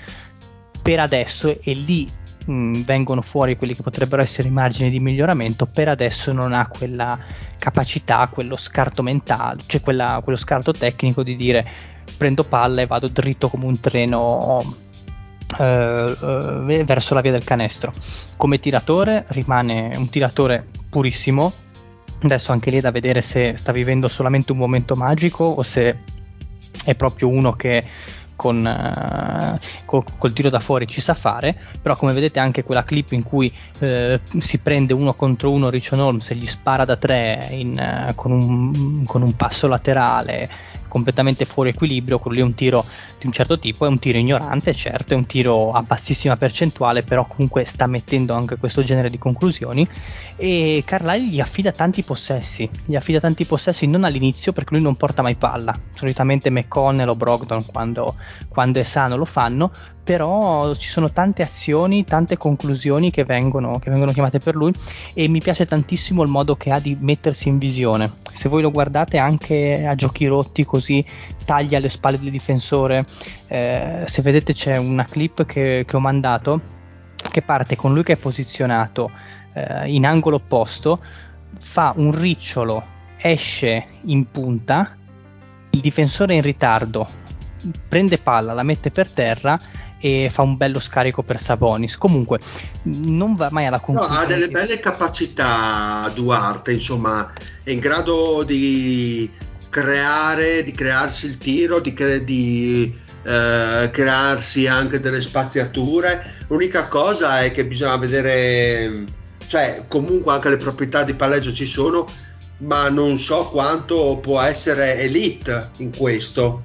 per adesso, e lì vengono fuori quelli che potrebbero essere i margini di miglioramento, per adesso non ha quella capacità, quello scarto mentale, cioè quello scarto tecnico di dire prendo palla e vado dritto come un treno verso la via del canestro. Come tiratore rimane un tiratore purissimo. Adesso anche lì è da vedere se sta vivendo solamente un momento magico o se è proprio uno che col tiro da fuori ci sa fare. Però come vedete anche quella clip in cui si prende 1 contro 1 Richon Holmes e gli spara da 3 con un passo laterale, completamente fuori equilibrio, quello lì è un tiro di un certo tipo, è un tiro ignorante, certo, è un tiro a bassissima percentuale, però comunque sta mettendo anche questo genere di conclusioni, e Carlisle gli affida tanti possessi non all'inizio, perché lui non porta mai palla, solitamente McConnell o Brogdon quando è sano lo fanno, però ci sono tante azioni, tante conclusioni che vengono chiamate per lui, e mi piace tantissimo il modo che ha di mettersi in visione. Se voi lo guardate anche a giochi rotti, così taglia alle spalle del difensore, se vedete c'è una clip che ho mandato, che parte con lui che è posizionato in angolo opposto, fa un ricciolo, esce in punta, il difensore è in ritardo, prende palla, la mette per terra e fa un bello scarico per Sabonis. Comunque non va mai alla conclusione. No, ha delle belle capacità Duarte, insomma, è in grado di creare, di crearsi il tiro, di crearsi anche delle spaziature. L'unica cosa è che bisogna vedere, cioè comunque anche le proprietà di palleggio ci sono, ma non so quanto può essere elite in questo.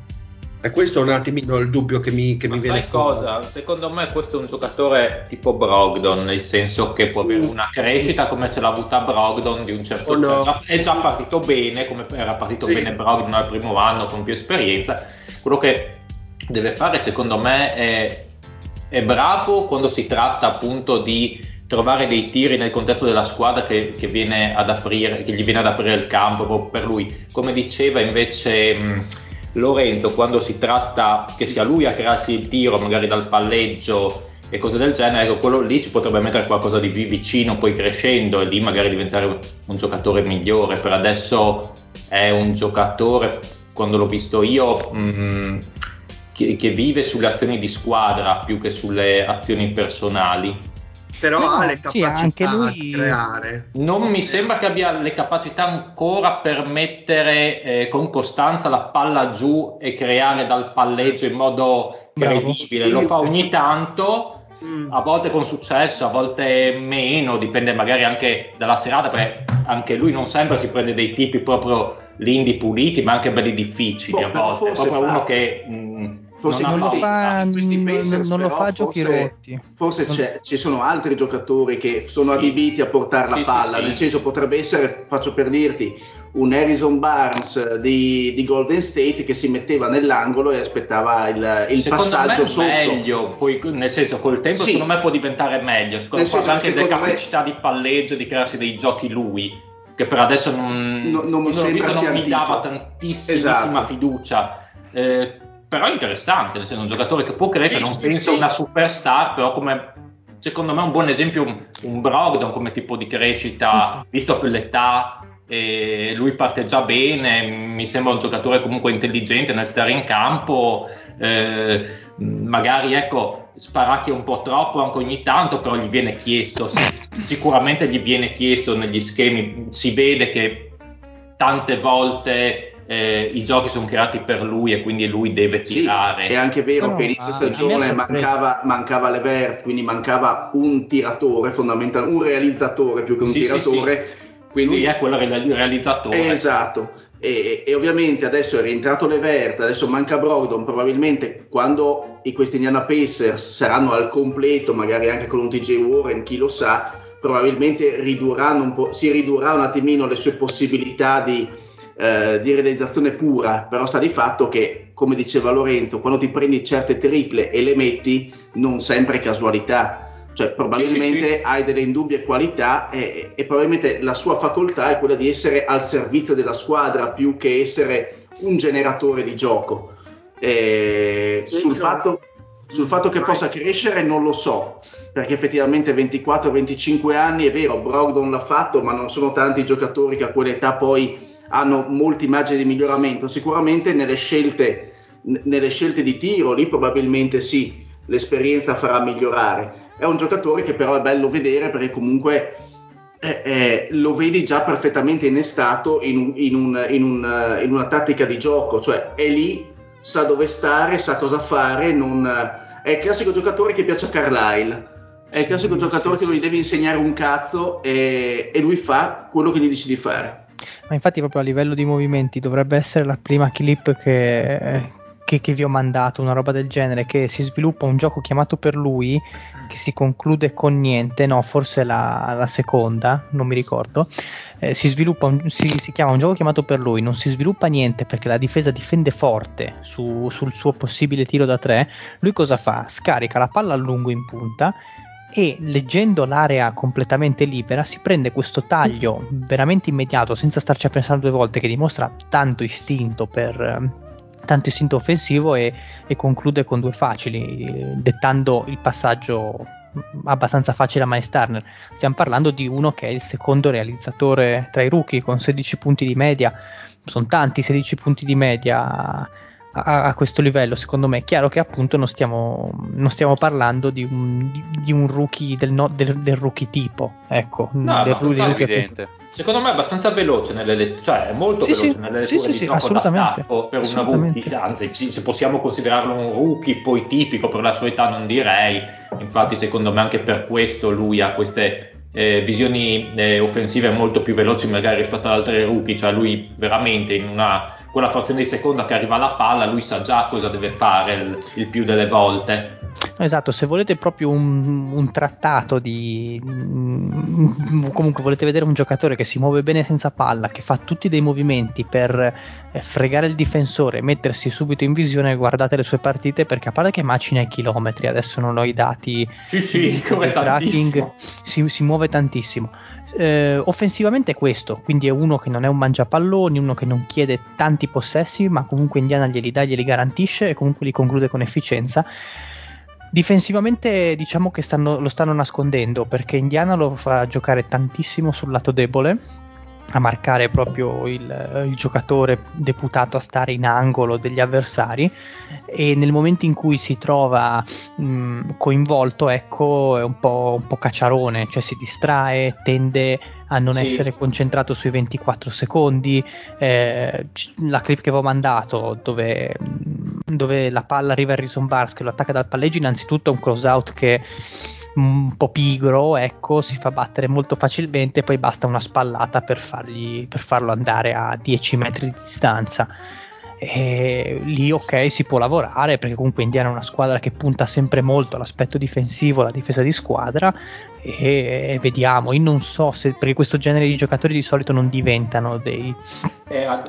E questo è un attimino il dubbio che mi viene fuori. Secondo me questo è un giocatore tipo Brogdon, nel senso che può avere una crescita come ce l'ha avuta Brogdon di un certo tipo. No. È già partito bene, come era partito bene Brogdon al primo anno con più esperienza. Quello che deve fare secondo me è bravo quando si tratta appunto di trovare dei tiri nel contesto della squadra che gli viene ad aprire il campo proprio per lui. Come diceva invece Lorenzo, quando si tratta che sia lui a crearsi il tiro magari dal palleggio e cose del genere, ecco, quello lì ci potrebbe mettere qualcosa di più vicino poi crescendo, e lì magari diventare un giocatore migliore. Per adesso è un giocatore, quando l'ho visto io, che vive sulle azioni di squadra più che sulle azioni personali. Però ha le capacità anche lui di creare. Non mi sembra che abbia le capacità ancora per mettere con costanza la palla giù e creare dal palleggio in modo credibile. Lo fa ogni tanto, a volte con successo, a volte meno, dipende magari anche dalla serata, perché anche lui non sempre si prende dei tipi proprio lindi puliti, ma anche belli difficili a volte. È proprio uno che... forse non lo fa a giochi rotti. Forse ci sono altri giocatori che sono adibiti a portare la palla, nel senso potrebbe essere, faccio per dirti, un Harrison Barnes di Golden State che si metteva nell'angolo e aspettava il passaggio sotto. Secondo me è meglio, poi, nel senso col tempo secondo me può diventare meglio, anche delle capacità di palleggio, di crearsi dei giochi lui, che per adesso non mi dava tantissima fiducia. Però è interessante, nel senso, un giocatore che può crescere, non penso una superstar, però come secondo me un buon esempio un Brogdon come tipo di crescita, visto per l'età, lui parte già bene, mi sembra un giocatore comunque intelligente nel stare in campo, magari ecco sparacchia un po' troppo anche ogni tanto, però gli viene chiesto, sicuramente gli viene chiesto negli schemi, si vede che tante volte i giochi sono creati per lui e quindi lui deve tirare. È anche vero che inizio stagione mancava LeVert, quindi mancava un tiratore fondamentale, un realizzatore più che un tiratore. Sì. Quindi lui è quello realizzatore. Esatto. E ovviamente adesso è rientrato LeVert, adesso manca Brogdon, probabilmente quando questi Indiana Pacers saranno al completo, magari anche con un TJ Warren, chi lo sa, probabilmente ridurranno un po', si ridurrà un attimino le sue possibilità di realizzazione pura, però sta di fatto che, come diceva Lorenzo, quando ti prendi certe triple e le metti, non sempre è casualità, cioè probabilmente hai delle indubbie qualità e probabilmente la sua facoltà è quella di essere al servizio della squadra più che essere un generatore di gioco. Sul fatto che possa crescere non lo so, perché effettivamente 24-25 anni, è vero, Brogdon l'ha fatto, ma non sono tanti i giocatori che a quell'età poi hanno molti margini di miglioramento. Sicuramente nelle scelte di tiro lì probabilmente sì, l'esperienza farà migliorare. È un giocatore che però è bello vedere, perché comunque lo vedi già perfettamente innestato in una tattica di gioco, cioè è lì, sa dove stare, sa cosa fare, è il classico giocatore che piace a Carlisle, è il classico giocatore che non gli deve insegnare un cazzo e lui fa quello che gli dici di fare. Ma infatti proprio a livello di movimenti dovrebbe essere la prima clip che vi ho mandato, una roba del genere, che si sviluppa un gioco chiamato per lui che si conclude con niente, no, forse la seconda, non mi ricordo. Si chiama un gioco chiamato per lui, non si sviluppa niente perché la difesa difende forte sul suo possibile tiro da tre. Lui cosa fa? Scarica la palla a lungo in punta e, leggendo l'area completamente libera, si prende questo taglio veramente immediato, senza starci a pensare due volte, che dimostra tanto istinto offensivo e conclude con due facili, dettando il passaggio abbastanza facile a Miles Turner. Stiamo parlando di uno che è il secondo realizzatore tra i rookie, con 16 punti di media. Sono tanti 16 punti di media a questo livello, secondo me. È chiaro che appunto non stiamo parlando di un rookie del rookie tipo, ecco. No, evidente. Secondo me è abbastanza veloce cioè è molto veloce nelle letture di gioco d'attacco per una rookie, anzi se possiamo considerarlo un rookie, poi tipico per la sua età non direi, infatti secondo me anche per questo lui ha queste visioni offensive molto più veloci magari rispetto ad altri rookie, cioè lui veramente in quella frazione di seconda che arriva la palla lui sa già cosa deve fare il più delle volte. Esatto, se volete proprio un trattato comunque volete vedere un giocatore che si muove bene senza palla, che fa tutti dei movimenti per fregare il difensore, mettersi subito in visione, guardate le sue partite, perché a parte che macina i chilometri, adesso non ho i dati, come tracking, si muove tantissimo. Offensivamente è questo, quindi è uno che non è un mangiapalloni, uno che non chiede tanti possessi, ma comunque Indiana glieli dà, glieli garantisce e comunque li conclude con efficienza. Difensivamente diciamo che lo stanno nascondendo, perché Indiana lo fa giocare tantissimo sul lato debole, a marcare proprio il giocatore deputato a stare in angolo degli avversari, e nel momento in cui si trova coinvolto, ecco, è un po' cacciarone, cioè si distrae, tende a non essere concentrato sui 24 secondi. La clip che avevo mandato dove la palla arriva a Harrison Barnes che lo attacca dal palleggio, innanzitutto è un close out che un po' pigro, ecco, si fa battere molto facilmente, poi basta una spallata per farlo andare a 10 metri di distanza, e lì ok, si può lavorare, perché comunque Indiana è una squadra che punta sempre molto all'aspetto difensivo, alla difesa di squadra, e vediamo. Io non so se, perché questo genere di giocatori di solito non diventano dei super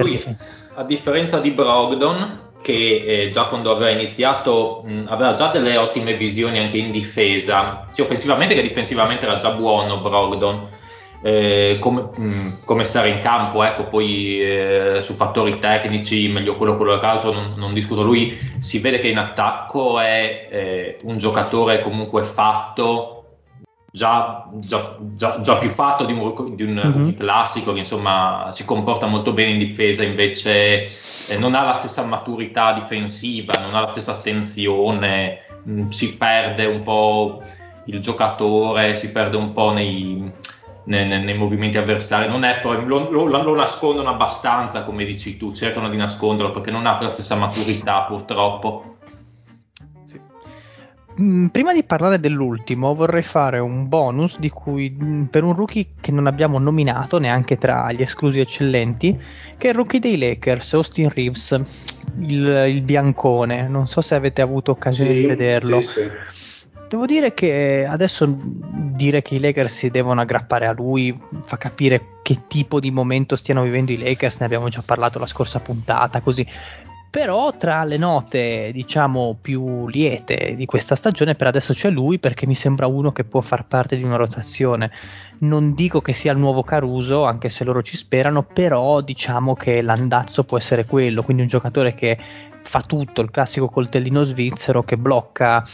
difensori, a differenza di Brogdon, che già quando aveva iniziato aveva già delle ottime visioni anche in difesa, sia offensivamente che difensivamente era già buono Brogdon, come stare in campo, ecco. Poi su fattori tecnici, meglio quello che altro non discuto, lui si vede che in attacco è un giocatore comunque fatto, già più fatto di un rookie classico, che insomma si comporta molto bene in difesa, invece non ha la stessa maturità difensiva, non ha la stessa attenzione, si perde un po' il giocatore, si perde un po' nei movimenti avversari, non è poi, lo nascondono abbastanza, come dici tu, cercano di nasconderlo perché non ha la stessa maturità, purtroppo. Prima di parlare dell'ultimo vorrei fare un bonus di cui, per un rookie che non abbiamo nominato neanche tra gli esclusi eccellenti, che è il rookie dei Lakers, Austin Reeves, il biancone. Non so se avete avuto occasione di vederlo. Sì. Devo dire che adesso dire che i Lakers si devono aggrappare a lui fa capire che tipo di momento stiano vivendo i Lakers, ne abbiamo già parlato la scorsa puntata, così. Però tra le note, diciamo, più liete di questa stagione per adesso c'è lui, perché mi sembra uno che può far parte di una rotazione. Non dico che sia il nuovo Caruso, anche se loro ci sperano, però diciamo che l'andazzo può essere quello, quindi un giocatore che fa tutto, il classico coltellino svizzero che blocca,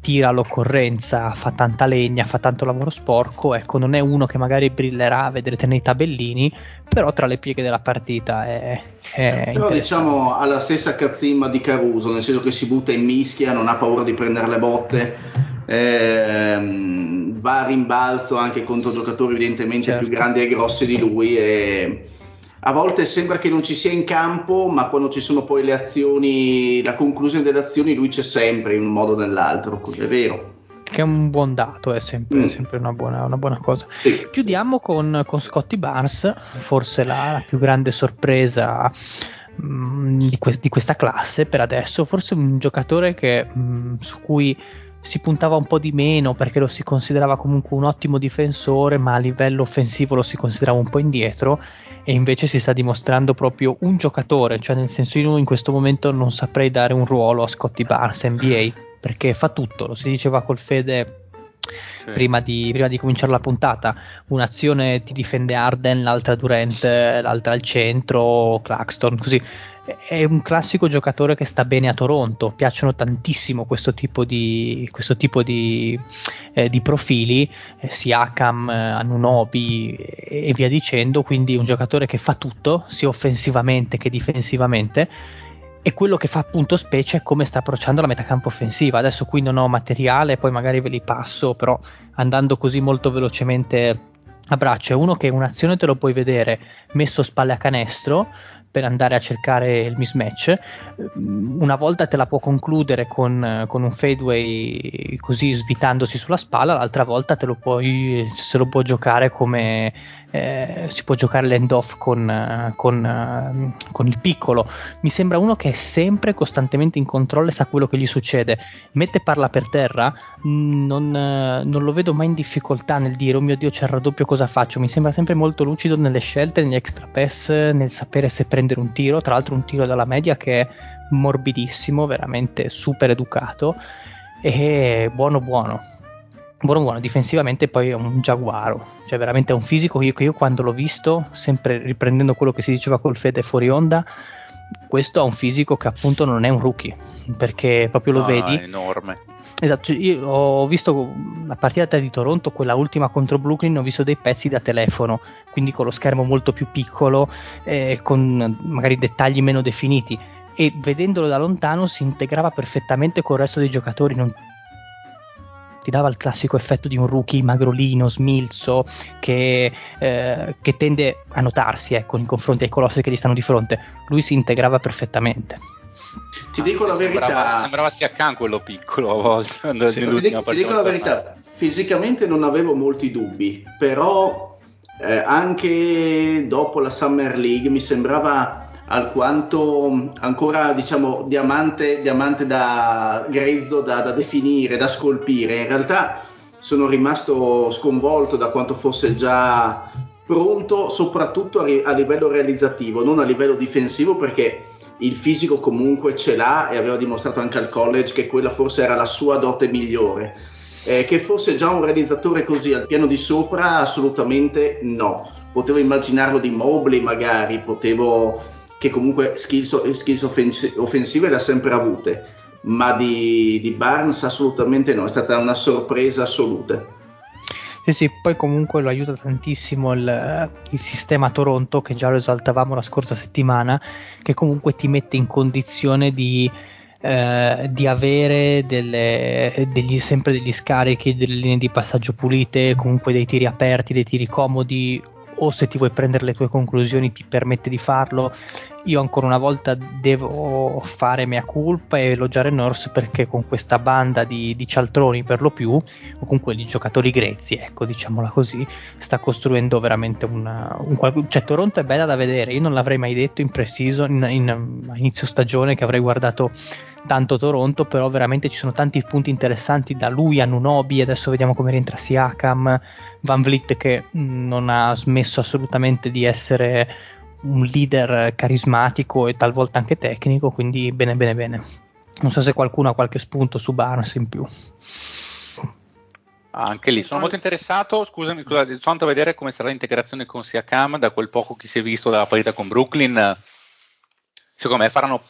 tira l'occorrenza, fa tanta legna, fa tanto lavoro sporco, ecco. Non è uno che magari brillerà, vedrete nei tabellini, però tra le pieghe della partita è però diciamo ha la stessa cazzimma di Caruso, nel senso che si butta in mischia, non ha paura di prendere le botte, va a rimbalzo anche contro giocatori evidentemente più grandi e grossi di lui, e a volte sembra che non ci sia in campo, ma quando ci sono poi le azioni, la conclusione delle azioni, lui c'è sempre in un modo o nell'altro, è vero. che è un buon dato, è sempre, sempre una buona cosa. Sì. Chiudiamo con Scottie Barnes, forse la più grande sorpresa di questa classe per adesso, forse un giocatore che su cui si puntava un po' di meno perché lo si considerava comunque un ottimo difensore, ma a livello offensivo lo si considerava un po' indietro, e invece si sta dimostrando proprio un giocatore, cioè nel senso io in questo momento non saprei dare un ruolo a Scottie Barnes NBA, perché fa tutto, lo si diceva col Fede prima di cominciare la puntata, un'azione ti difende Harden, l'altra Durant, l'altra al centro, Claxton, così. È un classico giocatore che sta bene a Toronto, piacciono tantissimo questo tipo di profili, Siakam, Anunoby e via dicendo, quindi un giocatore che fa tutto, sia offensivamente che difensivamente, e quello che fa appunto specie è come sta approcciando la metacampo offensiva. Adesso qui non ho materiale, poi magari ve li passo, però andando così molto velocemente a braccio, è uno che un'azione te lo puoi vedere messo spalle a canestro per andare a cercare il mismatch, una volta te la può concludere con un fadeaway così svitandosi sulla spalla, l'altra volta se lo può giocare come si può giocare l'end off con il piccolo. Mi sembra uno che è sempre costantemente in controllo e sa quello che gli succede, mette parla per terra, non lo vedo mai in difficoltà nel dire oh mio Dio c'è il raddoppio, cosa faccio, mi sembra sempre molto lucido nelle scelte, negli extra pass, nel sapere se prendere un tiro, tra l'altro un tiro dalla media che è morbidissimo, veramente super educato e buono difensivamente. Poi è un giaguaro, cioè veramente è un fisico che io quando l'ho visto, sempre riprendendo quello che si diceva col Fede fuori onda, questo ha un fisico che appunto non è un rookie, perché proprio lo vedi, è enorme. Esatto, io ho visto la partita di Toronto, quella ultima contro Brooklyn, ho visto dei pezzi da telefono, quindi con lo schermo molto più piccolo, con magari dettagli meno definiti, e vedendolo da lontano si integrava perfettamente col resto dei giocatori, non ti dava il classico effetto di un rookie magrolino, smilzo, che tende a notarsi nei confronti ai colossi che gli stanno di fronte. Lui si integrava perfetamente. Ti dico la verità, sembrava Siakam quello piccolo a volte. Ti dico la verità, fisicamente non avevo molti dubbi, però anche dopo la Summer League mi sembrava alquanto ancora, diciamo, diamante da grezzo, da definire, da scolpire. In realtà sono rimasto sconvolto da quanto fosse già pronto, soprattutto a livello realizzativo, non a livello difensivo, perché il fisico comunque ce l'ha e aveva dimostrato anche al college che quella forse era la sua dote migliore. Che fosse già un realizzatore così al piano di sopra, assolutamente no. Potevo immaginarlo di Mobley magari, che comunque skills offensive le ha sempre avute, ma di Barnes assolutamente no, è stata una sorpresa assoluta. Sì, poi comunque lo aiuta tantissimo il sistema Toronto, che già lo esaltavamo la scorsa settimana, che comunque ti mette in condizione di avere sempre degli scarichi, delle linee di passaggio pulite, comunque dei tiri aperti, dei tiri comodi, o se ti vuoi prendere le tue conclusioni ti permette di farlo. Io ancora una volta devo fare mea culpa e elogiare Nurse, perché con questa banda di cialtroni per lo più, o comunque di giocatori grezzi, ecco, diciamola così, sta costruendo veramente cioè Toronto è bella da vedere. Io non l'avrei mai detto in pre-season, a inizio stagione, che avrei guardato tanto Toronto, però veramente ci sono tanti punti interessanti, da lui a Anunoby, adesso vediamo come rientra Siakam, Van Vliet che non ha smesso assolutamente di essere un leader carismatico e talvolta anche tecnico, quindi bene. Non so se qualcuno ha qualche spunto su Barnes in più. Anche lì sono molto interessato, scusami, sono andato a vedere come sarà l'integrazione con Siakam. Da quel poco che si è visto dalla partita con Brooklyn, secondo me faranno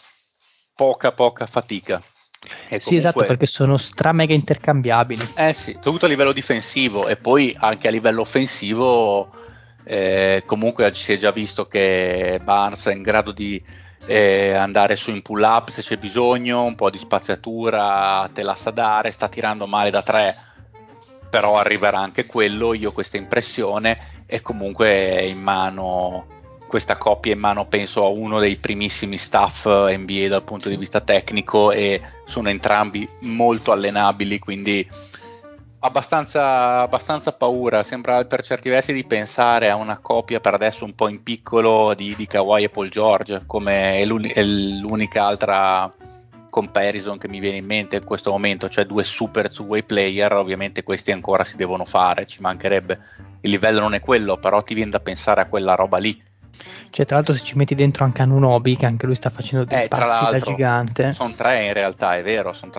poca fatica. Comunque, sì, esatto, perché sono mega intercambiabili. Sì, tutto a livello difensivo e poi anche a livello offensivo. Comunque si è già visto che Barnes è in grado di andare su in pull up se c'è bisogno, un po' di spaziatura te la sa dare, sta tirando male da tre, però arriverà anche quello, io ho questa impressione. E comunque è in mano, questa coppia è in mano penso a uno dei primissimi staff NBA dal punto di vista tecnico, e sono entrambi molto allenabili, quindi abbastanza paura, sembra per certi versi di pensare a una coppia per adesso un po' in piccolo di Kawhi e Paul George, come è l'unica altra comparison che mi viene in mente in questo momento, cioè due super two-way player. Ovviamente questi ancora si devono fare, ci mancherebbe, il livello non è quello, però ti viene da pensare a quella roba lì. Cioè, tra l'altro, se ci metti dentro anche Anunoby, che anche lui sta facendo dei passi da gigante. Sono tre in realtà, è vero, sono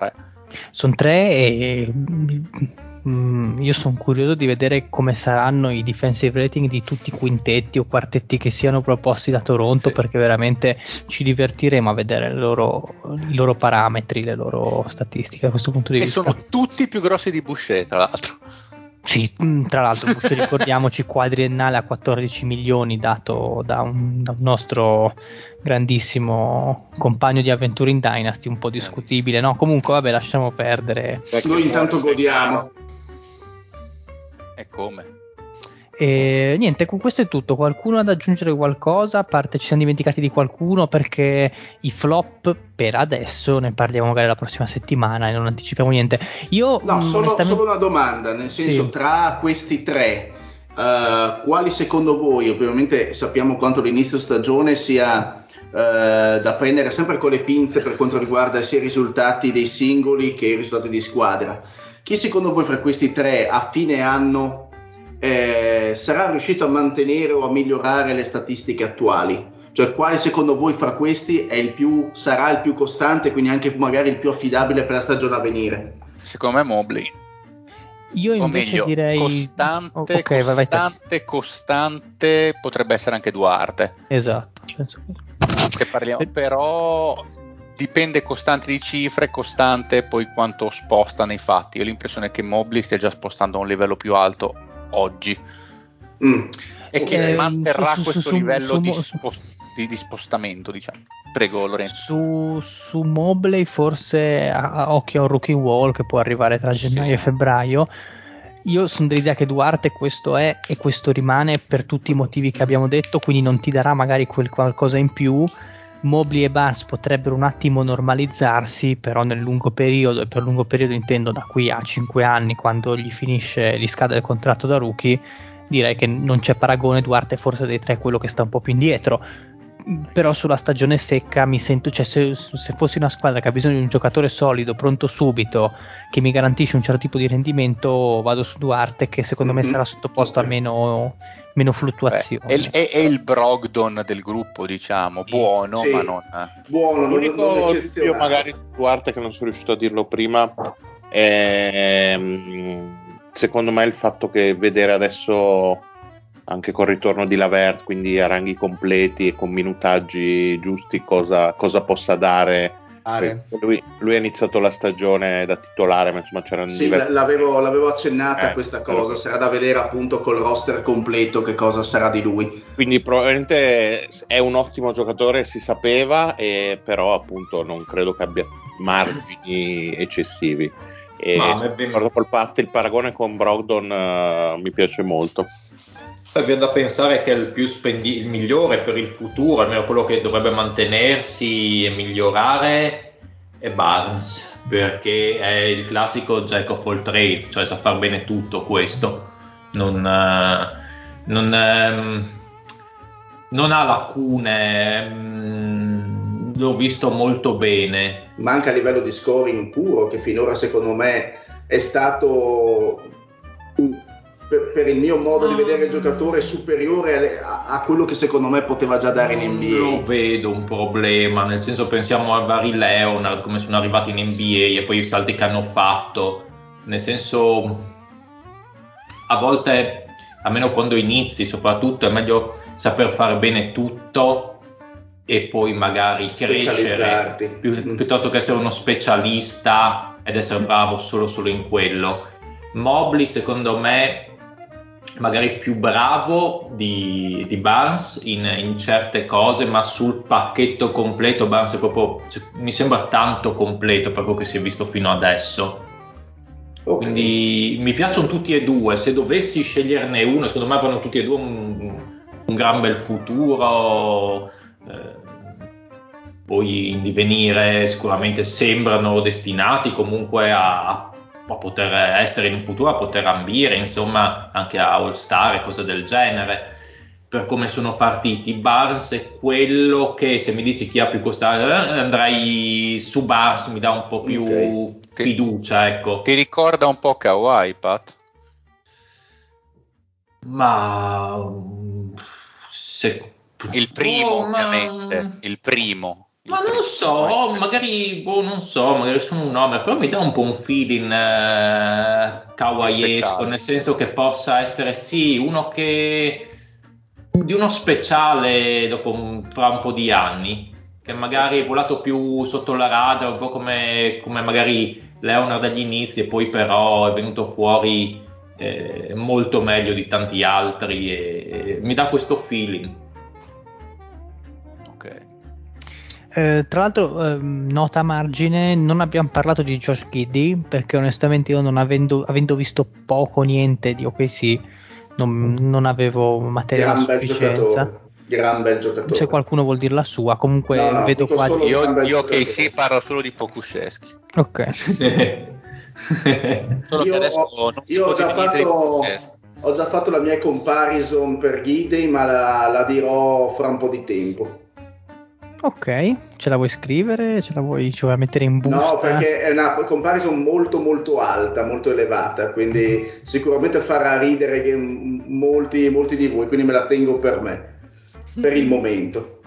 tre e io sono curioso di vedere come saranno i defensive rating di tutti i quintetti o quartetti che siano proposti da Toronto, sì, perché veramente ci divertiremo a vedere i loro parametri, le loro statistiche da questo punto di vista. E sono tutti più grossi di Boucher, tra l'altro. Sì, tra l'altro Boucher, ricordiamoci, quadriennale a 14 milioni dato da un nostro grandissimo compagno di avventure in Dynasty, un po' discutibile, no? Comunque vabbè, lasciamo perdere. Noi intanto godiamo. E come? E niente, con questo è tutto. Qualcuno ha da aggiungere qualcosa? A parte, ci siamo dimenticati di qualcuno, perché i flop per adesso ne parliamo magari la prossima settimana e non anticipiamo niente. Io solo una domanda, nel senso, sì, tra questi tre quali secondo voi, ovviamente sappiamo quanto l'inizio stagione sia da prendere sempre con le pinze per quanto riguarda sia i risultati dei singoli che i risultati di squadra, chi secondo voi fra questi tre a fine anno sarà riuscito a mantenere o a migliorare le statistiche attuali? Cioè, quale secondo voi fra questi sarà il più costante, quindi anche magari il più affidabile per la stagione a venire? Secondo me Mobley. Io invece direi costante, potrebbe essere anche Duarte. Esatto, penso che parliamo, però dipende, costante di cifre, costante poi quanto sposta nei fatti. Io ho l'impressione che Mobley stia già spostando a un livello più alto oggi. E che manterrà questo livello di spostamento, diciamo. Prego Lorenzo. Su Mobley forse occhio a un rookie wall che può arrivare tra gennaio e febbraio. Io sono dell'idea che Duarte questo è e questo rimane per tutti i motivi che abbiamo detto, quindi non ti darà magari quel qualcosa in più. Mobley e Barnes potrebbero un attimo normalizzarsi, però nel lungo periodo, e per lungo periodo intendo da qui a 5 anni, quando gli scade il contratto da rookie, direi che non c'è paragone. Duarte forse dei tre è quello che sta un po' più indietro, però sulla stagione secca mi sento, cioè se fossi una squadra che ha bisogno di un giocatore solido, pronto subito, che mi garantisce un certo tipo di rendimento, vado su Duarte, che secondo me sarà sottoposto a meno fluttuazioni. È il Brogdon del gruppo, diciamo, buono, sì, ma non buono. L'unico io magari Duarte che non sono riuscito a dirlo prima è, secondo me, il fatto che vedere adesso anche col ritorno di LeVert, quindi a ranghi completi e con minutaggi giusti, cosa possa dare. Lui ha iniziato la stagione da titolare, ma insomma c'erano l'avevo accennata questa cosa, sarà da vedere appunto col roster completo che cosa sarà di lui. Quindi probabilmente è un ottimo giocatore, si sapeva, però appunto non credo che abbia margini eccessivi. E il paragone con Brogdon mi piace molto. Viene da pensare che è il migliore per il futuro, almeno quello che dovrebbe mantenersi e migliorare, è Barnes, perché è il classico jack of all trades, cioè sa far bene tutto questo, non ha lacune, l'ho visto molto bene. Ma anche a livello di scoring puro, che finora secondo me è stato, per il mio modo di vedere, il giocatore superiore a quello che secondo me poteva già dare in NBA. Non vedo un problema, nel senso, pensiamo a vari Leonard, come sono arrivati in NBA e poi i salti che hanno fatto, nel senso, a volte, almeno quando inizi soprattutto, è meglio saper fare bene tutto e poi magari crescere, piuttosto che essere uno specialista ed essere bravo solo in quello. Mobley secondo me magari più bravo di Barnes in certe cose, ma sul pacchetto completo Barnes è proprio, mi sembra tanto completo per quello che si è visto fino adesso. Okay. Quindi mi piacciono tutti e due, se dovessi sceglierne uno secondo me avranno tutti e due un gran bel futuro, poi in divenire sicuramente sembrano destinati comunque a a poter essere in un futuro, a poter ambire, insomma, anche a All-Star e cose del genere. Per come sono partiti, Barnes è quello che, se mi dici chi ha più costante, andrei su Barnes, mi dà un po' più fiducia, ecco. Ti ricorda un po' Kawhi, Pat? Ma il primo, ovviamente, il primo. Ma non lo so, magari magari sono un nome, però mi dà un po' un feeling kawaiesco, nel senso che possa essere sì uno che di uno speciale dopo fra un po' di anni, che magari è volato più sotto la radar, un po' come magari Leonard dagli inizi, e poi però è venuto fuori molto meglio di tanti altri, e mi dà questo feeling. Tra l'altro, nota a margine, non abbiamo parlato di Josh Giddey, perché onestamente io, non avendo visto poco, niente di OKC, non avevo materiale a sufficienza. Gran bel giocatore. Se qualcuno vuol dire la sua, comunque no, vedo qua io OKC parlo solo di Pokusevski. Ok. Solo io adesso ho già fatto la mia comparison per Giddey, ma la dirò fra un po' di tempo. Ok, ce la vuoi scrivere? Ce la vuoi mettere in busta? No, perché è una comparison molto molto alta, molto elevata, quindi sicuramente farà ridere molti di voi, quindi me la tengo per me, per il momento.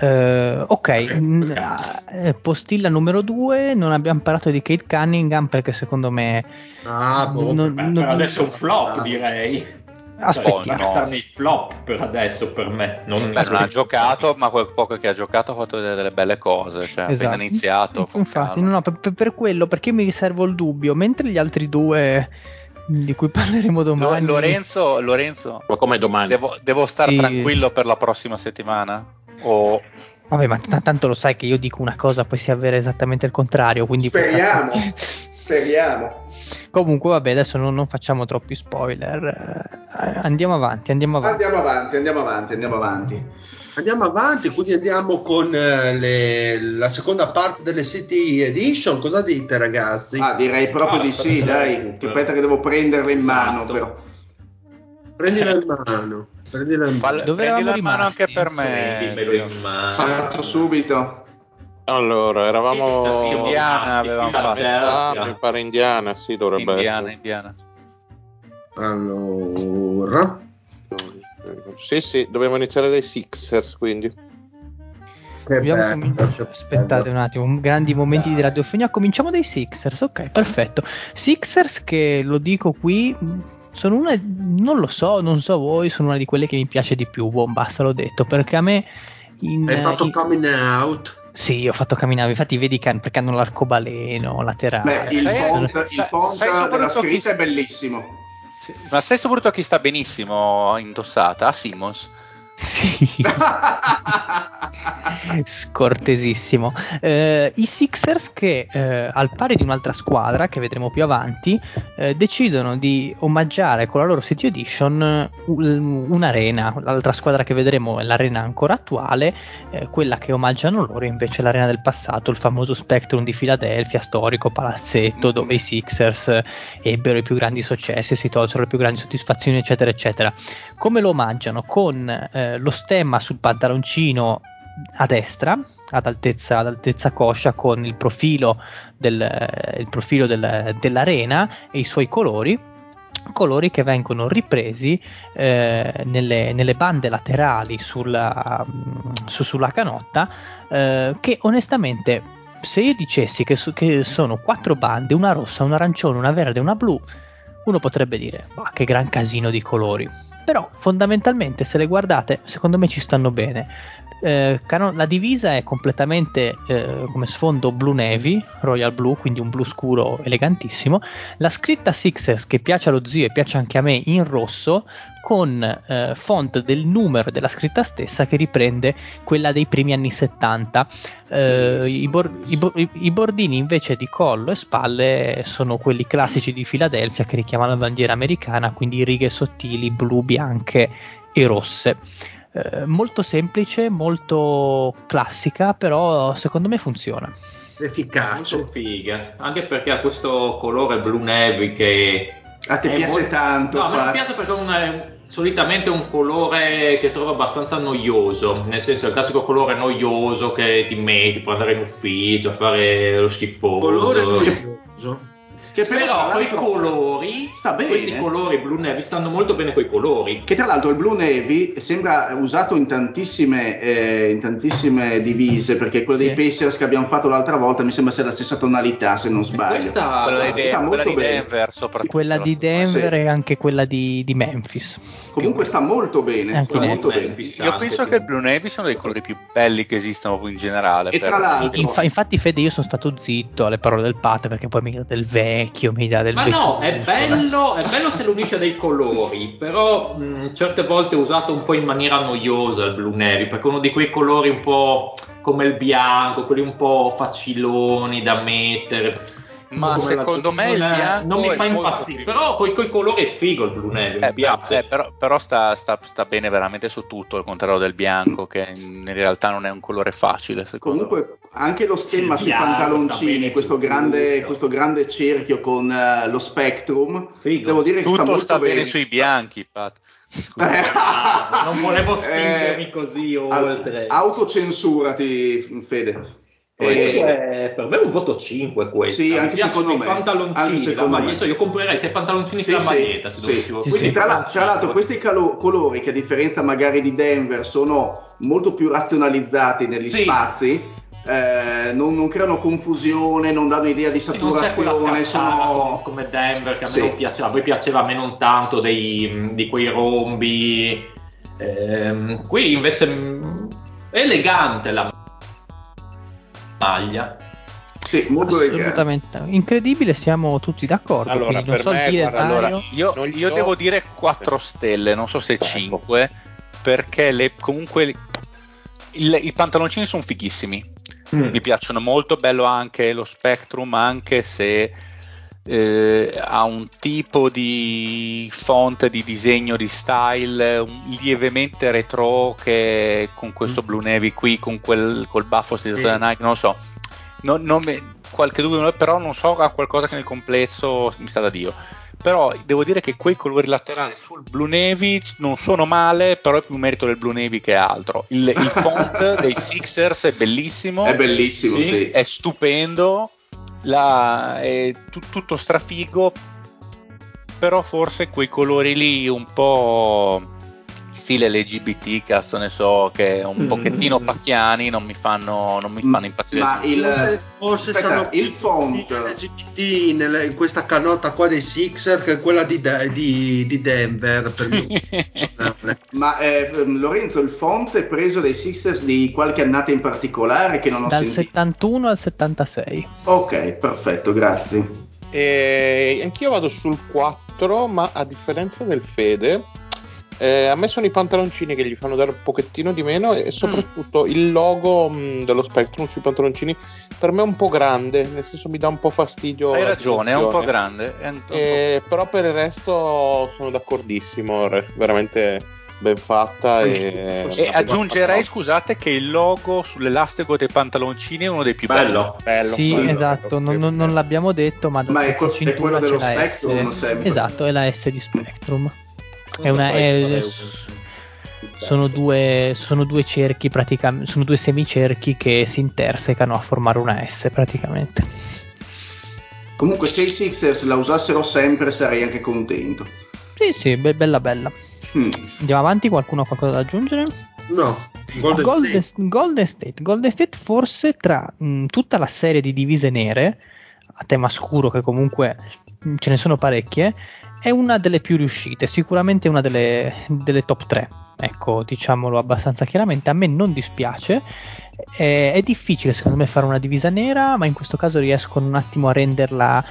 Ok, postilla numero 2, non abbiamo parlato di Kate Cunningham, perché secondo me... adesso è un flop, direi. Aspettiamo. Sta nei flop per adesso, per me. Non ha giocato, ma quel poco che ha giocato ha fatto delle belle cose. Cioè, esatto. Appena iniziato. Infatti, no, per quello, perché mi riservo il dubbio, mentre gli altri due di cui parleremo domani. Lorenzo, ma come domani? Devo stare tranquillo per la prossima settimana? O... Vabbè, ma tanto lo sai che io dico una cosa, poi si avvera esattamente il contrario. Quindi Speriamo. Comunque vabbè, adesso non facciamo troppi spoiler, andiamo avanti, quindi andiamo con la seconda parte delle City Edition. Cosa dite, ragazzi? Direi proprio di sì, dai, che aspetta che devo prenderla in mano, però. Prendila in mano. Dove eravamo rimasti? Anche per me. Faccio subito. Allora, eravamo Indiana, avevamo fatto, mi pare Indiana, sì, dovrebbe essere. Indiana. Allora. Sì, dobbiamo iniziare dai Sixers, quindi. Aspettate un attimo, grandi momenti di radiofonia. Cominciamo dai Sixers, ok, perfetto. Sixers, che lo dico qui, sono una, non lo so, non so voi, sono una di quelle che mi piace di più, boh, basta, l'ho detto, perché a me... Hai fatto coming out? Sì, ho fatto camminare, infatti vedi che perché hanno l'arcobaleno laterale. Beh, il font della scritta è bellissimo. Sì. Ma sei soprattutto a chi sta benissimo indossata, a Simmons. Sì. Scortesissimo. I Sixers che, al pari di un'altra squadra che vedremo più avanti, decidono di omaggiare con la loro City Edition un'arena. L'altra squadra che vedremo è l'arena ancora attuale, quella che omaggiano loro invece è l'arena del passato, il famoso Spectrum di Filadelfia, storico palazzetto dove i Sixers ebbero i più grandi successi, si tolsero le più grandi soddisfazioni, eccetera eccetera. Come lo omaggiano? Con lo stemma sul pantaloncino a destra, ad altezza coscia, con il profilo dell'arena e i suoi colori che vengono ripresi nelle bande laterali sulla canotta, che onestamente, se io dicessi che sono 4 bande, una rossa, una arancione, una verde e una blu, uno potrebbe dire ma che gran casino di colori, però fondamentalmente se le guardate secondo me ci stanno bene. La divisa è completamente come sfondo blu navy, royal blue, quindi un blu scuro elegantissimo, la scritta Sixers, che piace allo zio e piace anche a me, in rosso, con font del numero della scritta stessa che riprende quella dei primi anni 70. I bordini invece di collo e spalle sono quelli classici di Filadelfia che richiamano la bandiera americana, quindi righe sottili blu, bianche e rosse. Molto semplice, molto classica, però secondo me funziona. efficace, molto figa, anche perché ha questo colore blu navy che a te piace molto... tanto. No, a me piace perché solitamente un colore che trovo abbastanza noioso, nel senso è il classico colore noioso che ti metti per andare in ufficio a fare lo schifoso, colore noioso. Che però quei colori sta bene. Questi colori blu navy stanno molto bene, quei colori che tra l'altro il blu navy sembra usato in tantissime divise, perché quello dei Pacers che abbiamo fatto l'altra volta mi sembra sia la stessa tonalità, se non sbaglio, quella di Denver e anche quella di Memphis, comunque sta molto bene, anche sta molto bene. Io penso che il blu navy sono dei colori più belli che esistono in generale, e tra l'altro infatti Fede, io sono stato zitto alle parole del Pat, perché poi mi dà del vecchio. Ma no, è bello se lo unisce a dei colori, però certe volte è usato un po' in maniera noiosa il blu navy, perché uno di quei colori un po' come il bianco, quelli un po' faciloni da mettere. Ma secondo me il bianco non mi fa impazzire, però coi colori è figo il blu navy, mi piace. Però sta bene veramente su tutto, al contrario del bianco, che in realtà non è un colore facile. Comunque anche lo stemma sui pantaloncini, questo grande cerchio con lo spectrum, figo. Devo dire che tutto sta molto bene sui bianchi, Pat. Non volevo spingermi così oltre. Autocensurati, Fede. Per me è un voto 5 questo. Sì, anche secondo me. Anche secondo me. Io comprerei sia i pantaloncini che la maglietta. Quindi tra l'altro questi colori che a differenza magari di Denver sono molto più razionalizzati negli spazi, non creano confusione, non danno idea di saturazione. Sono come Denver, che a me non piaceva. A voi piaceva, a me non tanto, di quei rombi. Qui invece è elegante la maglia. Sì, molto assolutamente leggero. Incredibile, siamo tutti d'accordo. Allora, non per so me, dire guarda, allora, io devo dire 4 stelle, non so se 5, perché comunque i pantaloncini sono fighissimi, mi piacciono molto, bello anche lo spectrum, anche se ha un tipo di font, di disegno, di style lievemente retro, che con questo blu navy qui, con col baffo stile da Nike, non lo so, non qualche dubbio, però non so, ha qualcosa che nel complesso mi sta da Dio, però devo dire che quei colori laterali sul blu navy non sono male, però è più merito del blu navy che altro. Il font dei Sixers è bellissimo, sì, è stupendo, è tutto strafigo, però forse quei colori lì un po' stile LGBT, cazzo ne so, che un pochettino pacchiani, non mi fanno impazzire. Ma il font LGBT in questa canotta qua dei Sixer, che è quella di Denver per me. Ma Lorenzo, il font è preso dai Sixers di qualche annata in particolare che non ho sentito? Dal 71 al 76. Ok, perfetto, grazie. Anch'io vado sul 4, ma a differenza del Fede, a me sono i pantaloncini che gli fanno dare un pochettino di meno, e soprattutto il logo dello Spectrum sui pantaloncini per me è un po' grande, nel senso mi dà un po' fastidio. Hai ragione, è un po' grande, però per il resto sono d'accordissimo, veramente ben fatta. E aggiungerei, scusate, che il logo sull'elastico dei pantaloncini è uno dei più belli. Sì, bello, esatto, bello. Non l'abbiamo detto, ma è quello dello Spectrum sempre. Esatto, è la S di Spectrum. Sono due cerchi, praticamente sono due semicerchi che si intersecano a formare una S praticamente. Comunque se i Sixers la usassero sempre sarei anche contento. Sì, bella. Andiamo avanti, qualcuno ha qualcosa da aggiungere? No. Golden State forse tra tutta la serie di divise nere a tema scuro, che comunque ce ne sono parecchie, è una delle più riuscite, sicuramente una delle top 3, ecco, diciamolo abbastanza chiaramente. A me non dispiace, è difficile secondo me fare una divisa nera, ma in questo caso riescono un attimo a renderla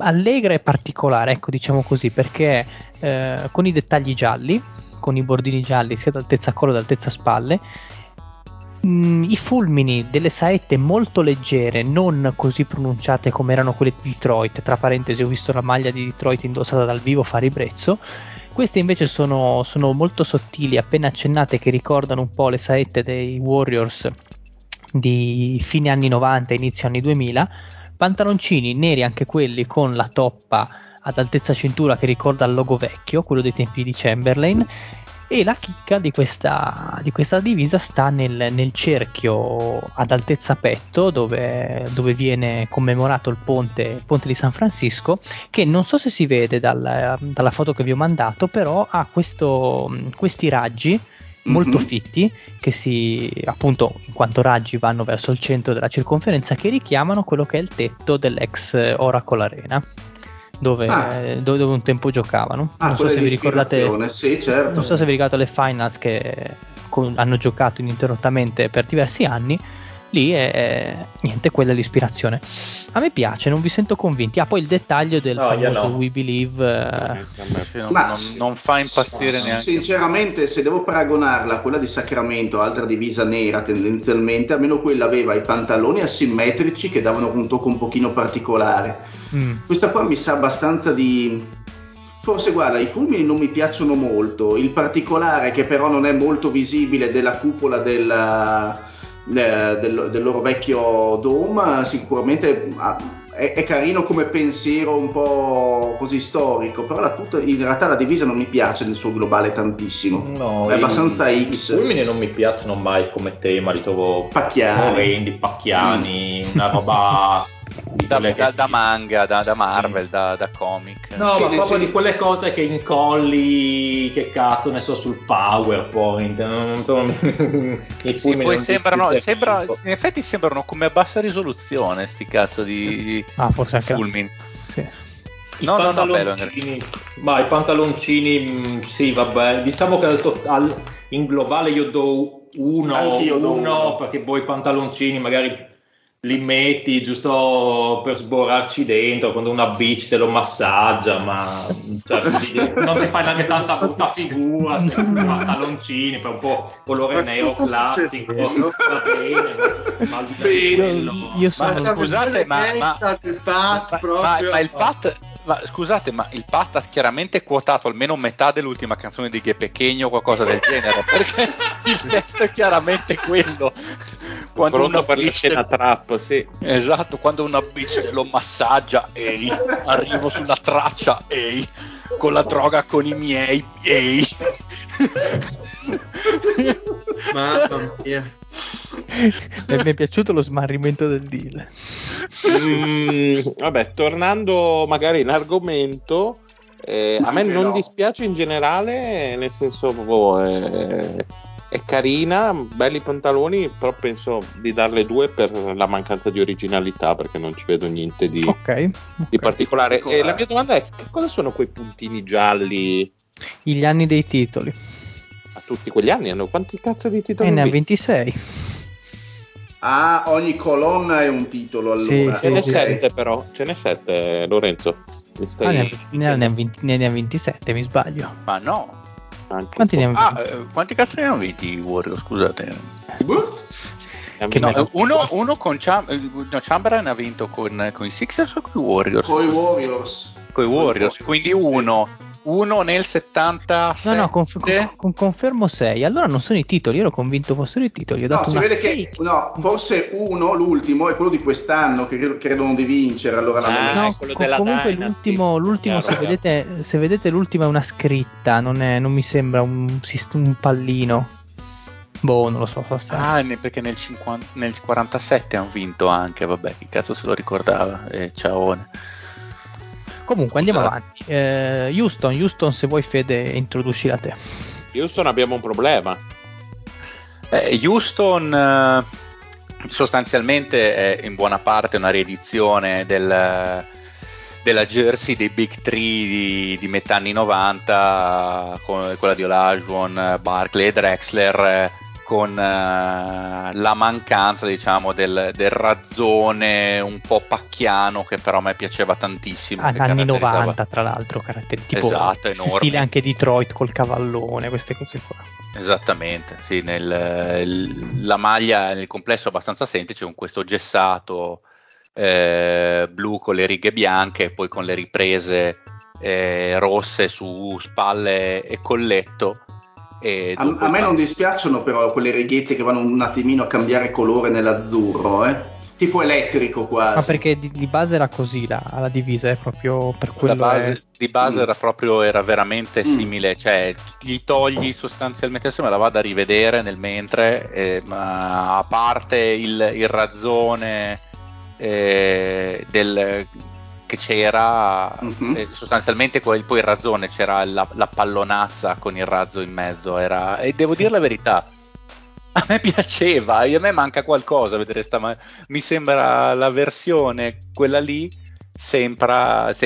allegra e particolare, ecco, diciamo così, perché con i dettagli gialli, con i bordini gialli sia ad altezza collo che ad altezza spalle, i fulmini delle saette molto leggere, non così pronunciate come erano quelle di Detroit. Tra parentesi, ho visto la maglia di Detroit indossata dal vivo fare i brezzo. Queste invece sono molto sottili, appena accennate, che ricordano un po' le saette dei Warriors di fine anni 90, inizio anni 2000, pantaloncini neri anche quelli con la toppa ad altezza cintura che ricorda il logo vecchio, quello dei tempi di Chamberlain, e la chicca di questa divisa sta nel cerchio ad altezza petto dove viene commemorato il ponte di San Francisco, che non so se si vede dalla foto che vi ho mandato, però ha questi raggi molto fitti che si, appunto, in quanto raggi vanno verso il centro della circonferenza, che richiamano quello che è il tetto dell'ex Oracle Arena dove un tempo giocavano. Non so se vi ricordate, sì, certo. Non so se vi ricordate le finals che hanno giocato ininterrottamente per diversi anni. Lì è niente, quella è l'ispirazione. A me piace, non vi sento convinti. Poi il dettaglio del famoso We Believe non fa impazzire neanche. Sinceramente, se devo paragonarla a quella di Sacramento, altra divisa nera tendenzialmente, almeno quella aveva i pantaloni asimmetrici che davano un tocco un pochino particolare. Questa qua mi sa abbastanza di... Forse, guarda, i fulmini non mi piacciono molto. Il particolare, che però non è molto visibile, della cupola del loro vecchio dome, sicuramente è carino come pensiero un po' così storico, però in realtà la divisa non mi piace nel suo globale tantissimo, è abbastanza X. I fulmini non mi piacciono mai come tema, li trovo pacchiani, una roba da manga, da Marvel, sì. da comic, ma proprio di quelle cose che incolli, che cazzo ne so, sul PowerPoint. Poi sembrano, in effetti sembrano come a bassa risoluzione sti cazzo di fulmini. Sì. I pantaloncini, sì, vabbè, diciamo che in globale io do uno, perché poi i pantaloncini magari li metti giusto per sborarci dentro quando una bitch te lo massaggia, ma cioè, non ti fai neanche tanta brutta figura se hai pantaloncini per un po' colore neoclassico, va bene, ma bello. Scusate, ma il pat ha chiaramente quotato almeno metà dell'ultima canzone di Ghe Pechegno o qualcosa del genere, perché il testo è chiaramente quello. Quando una bitch la trap, sì. Esatto, quando una bitch lo massaggia, ehi, arrivo sulla traccia, ehi, con la droga con i miei, ehi. Mamma mia. Mi è piaciuto lo smarrimento del deal. Vabbè, tornando magari in argomento, a me non dispiace in generale, nel senso è carina, belli pantaloni, però penso di darle 2 per la mancanza di originalità, perché non ci vedo niente di particolare. E la mia domanda è: che cosa sono quei puntini gialli? Gli anni dei titoli. Ma tutti quegli anni hanno quanti cazzo di titoli? E ne ha 26. Ogni colonna è un titolo, allora. Sì, ce ne 7 però, ce ne 7, Lorenzo. Ne ha 27, mi sbaglio. Ma no. Quanti cazzo ne hanno vinti i Warriors, scusate? Uno con Chamberlain ha vinto con i Sixers o con i Warriors? Con i Warriors, quindi uno nel 77. No, confermo 6. Allora non sono i titoli, io ero convinto fossero i titoli. Forse uno, l'ultimo, è quello di quest'anno che credono di vincere. Allora comunque Dynasty. l'ultimo se vedete l'ultima è una scritta, non mi sembra un pallino. Non lo so. Perché nel 47 hanno vinto anche, vabbè, che cazzo se lo ricordava. Ciao. Comunque andiamo avanti. Houston, se vuoi Fede introducila te. Houston abbiamo un problema. Houston sostanzialmente è in buona parte una riedizione della jersey dei Big Three di metà anni 90, con quella di Olajuwon, Barkley e Drexler, con la mancanza, diciamo, del razzone un po' pacchiano che però a me piaceva tantissimo. Anni 90 tra l'altro, tipo, esatto, stile anche Detroit col cavallone, queste cose qua. Esattamente, sì, la maglia nel complesso è abbastanza semplice, con questo gessato blu con le righe bianche e poi con le riprese rosse su spalle e colletto. A me non dispiacciono però quelle righette che vanno un attimino a cambiare colore nell'azzurro, tipo elettrico quasi. Ma perché di base era così la divisa, è proprio per quello. Di base era veramente simile, cioè gli togli sostanzialmente, insomma la vado a rivedere nel mentre, ma a parte il razzone che c'era, sostanzialmente poi il razzone c'era la pallonazza con il razzo in mezzo, era, e devo dire la verità, a me piaceva, a me manca qualcosa vedere mi sembra la versione quella lì senza,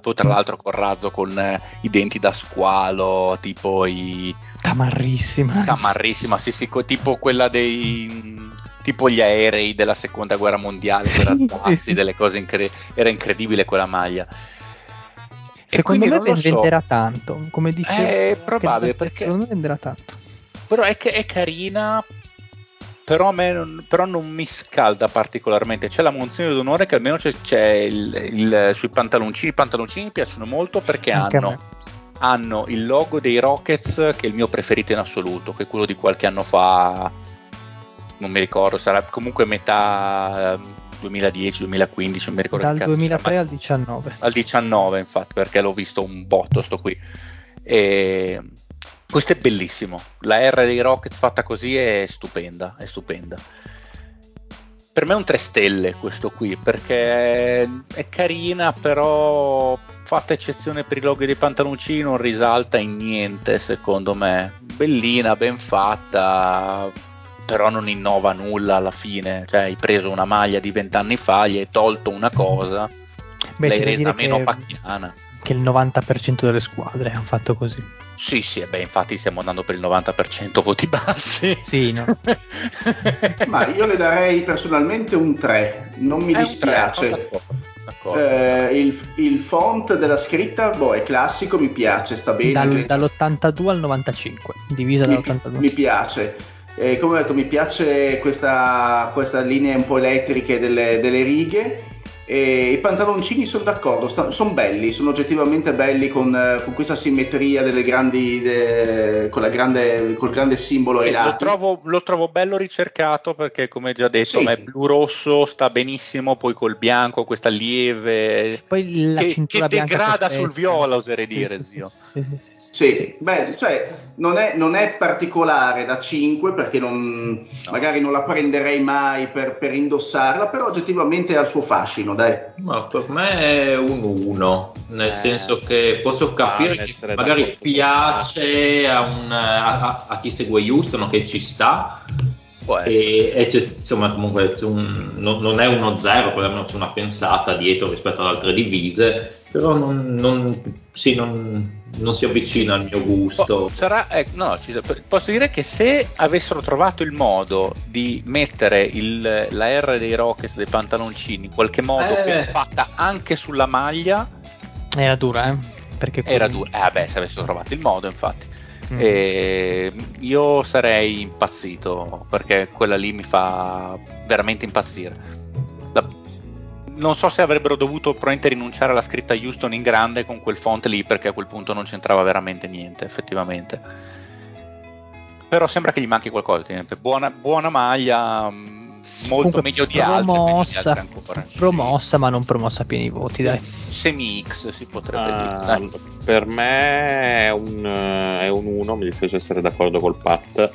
poi tra l'altro col razzo con i denti da squalo, tipo i tamarrissima, sì, tipo quella dei tipo gli aerei della seconda guerra mondiale, sì. Delle cose era incredibile quella maglia. Secondo me venderà tanto, come dicevo, è probabile perché secondo me venderà tanto. Però è che è carina, però a me però non mi scalda particolarmente. C'è la munzione d'onore che almeno c'è il sui pantaloncini. I pantaloncini mi piacciono molto perché hanno il logo dei Rockets, che è il mio preferito in assoluto, che è quello di qualche anno fa, non mi ricordo, sarà comunque metà 2010-2015, non mi ricordo. Dal 2003 al 19. Al 19 infatti, perché l'ho visto un botto sto qui. Questo è bellissimo, la R dei Rockets fatta così è stupenda. Per me è un 3 stelle questo qui, perché è carina, però fatta eccezione per i loghi dei pantaloncini non risalta in niente secondo me. Bellina, ben fatta, però non innova nulla alla fine, cioè hai preso una maglia di 20 anni fa, gli hai tolto una cosa, l'hai resa meno pacchiana. Che il 90% delle squadre hanno fatto così. Sì, infatti stiamo andando per il 90% voti bassi. Sì, no. Ma io le darei personalmente un 3, non mi dispiace. D'accordo. Il font della scritta è classico, mi piace, sta bene. Dall'82 al 95, divisa dall'82. Mi piace. Come ho detto, mi piace questa linea un po' elettriche delle righe. E i pantaloncini sono d'accordo, sono belli, sono oggettivamente belli con questa simmetria delle grandi col grande simbolo ai lati. Lo trovo bello ricercato, perché come già detto ma è blu rosso, sta benissimo, poi col bianco questa lieve, poi la cintura che degrada sul viola, oserei dire. Sì, beh, cioè non è particolare da 5, perché magari non la prenderei mai per indossarla, però oggettivamente ha il suo fascino, dai. Ma per me è un 1, nel senso che posso capire che magari piace a chi segue Houston, che ci sta, e c'è, insomma comunque c'è non è uno 0, però c'è una pensata dietro rispetto ad altre divise. Però non si avvicina al mio gusto. Posso dire che se avessero trovato il modo di mettere la R dei Rockets dei pantaloncini in qualche modo fatta anche sulla maglia, era dura, perché era dura. Se avessero trovato il modo, infatti. Io sarei impazzito, perché quella lì mi fa veramente impazzire. Non so se avrebbero dovuto probabilmente rinunciare alla scritta Houston in grande con quel font lì, perché a quel punto non c'entrava veramente niente effettivamente. Però sembra che gli manchi qualcosa. Buona maglia, molto meglio di altre ancora. Promossa, ma non promossa a pieni voti, dai. Semi-X si potrebbe dire. Per me è un 1, mi dispiace essere d'accordo col Pat.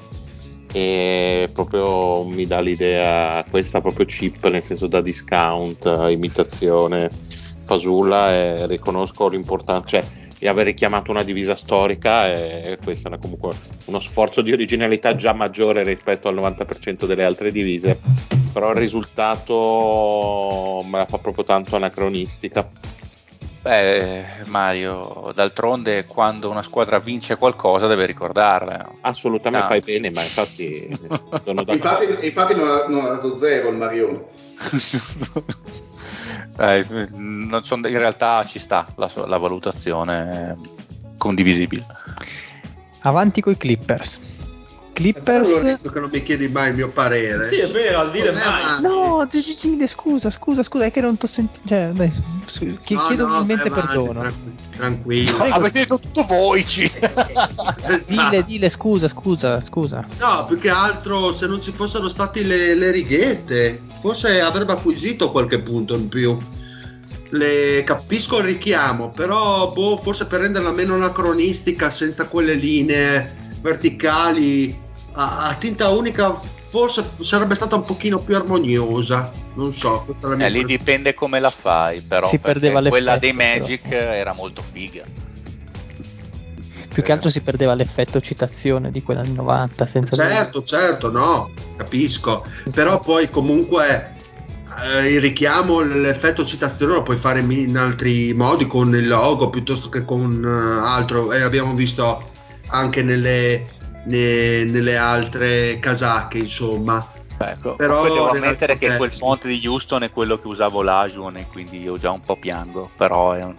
E proprio mi dà l'idea questa proprio cheap, nel senso da discount, imitazione fasulla, e riconosco l'importanza, cioè di aver richiamato una divisa storica, e questo è comunque uno sforzo di originalità già maggiore rispetto al 90% delle altre divise, però il risultato me la fa proprio tanto anacronistica. Mario, d'altronde quando una squadra vince qualcosa deve ricordarla. Assolutamente, fai bene, ma infatti sono d'accordo. Infatti non ha dato 0 il Marione. In realtà ci sta la valutazione condivisibile. Avanti coi Clippers. Clippers. Visto che non mi chiedi mai il mio parere. Sì, è vero, al dire mai. No, Gile, scusa, è che non t'ho sentito. Cioè, dai, chiedo umilmente perdono. Tranquillo. Avete detto tutto voi, Dile, scusa. No, più che altro, se non ci fossero state le righette, forse avrebbe acquisito qualche punto in più. Capisco il richiamo, però forse per renderla meno anacronistica, senza quelle linee verticali a tinta unica, forse sarebbe stata un pochino più armoniosa. Non so, questa è la mia lì dipende come la fai, però si perdeva quella dei Magic, però era molto figa. Più che altro si perdeva l'effetto citazione di quella del 90 senza certo, no, capisco, però poi comunque il richiamo, l'effetto citazione lo puoi fare in altri modi, con il logo piuttosto che con altro, e abbiamo visto anche nelle altre casacche, insomma. Ecco, però devo ammettere che quel font di Houston è quello che usavo Olajuwon, e quindi io già un po' piango, però a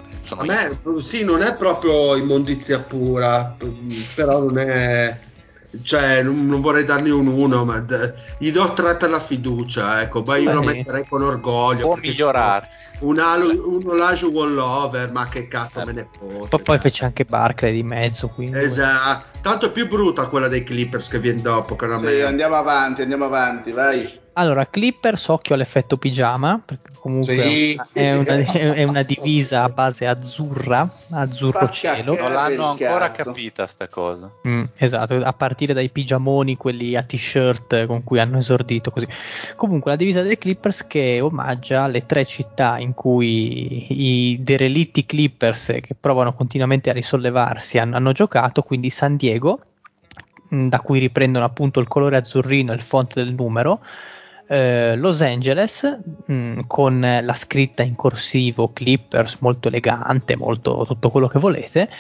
me sì, non è proprio immondizia pura, però non è, cioè non vorrei dargli un 1, ma gli do 3 per la fiducia, ecco. Ma io lo metterei con orgoglio, può migliorare un Olajuwon lover, ma che cazzo me ne fotte. Poi fece anche Barkley di mezzo, quindi esatto. Tanto è più brutta quella dei Clippers che viene dopo, che non sì, andiamo avanti, vai. Allora, Clippers, occhio all'effetto pigiama, perché comunque sì, è una divisa a base azzurro Facca cielo. Non l'hanno ancora capita sta cosa. Esatto, a partire dai pigiamoni, quelli a t-shirt con cui hanno esordito, così. Comunque la divisa dei Clippers che omaggia le 3 città in cui i derelitti Clippers, che provano continuamente a risollevarsi, hanno giocato, quindi San Diego, da cui riprendono appunto il colore azzurrino e il font del numero, Los Angeles, con la scritta in corsivo Clippers, molto elegante, molto tutto quello che volete,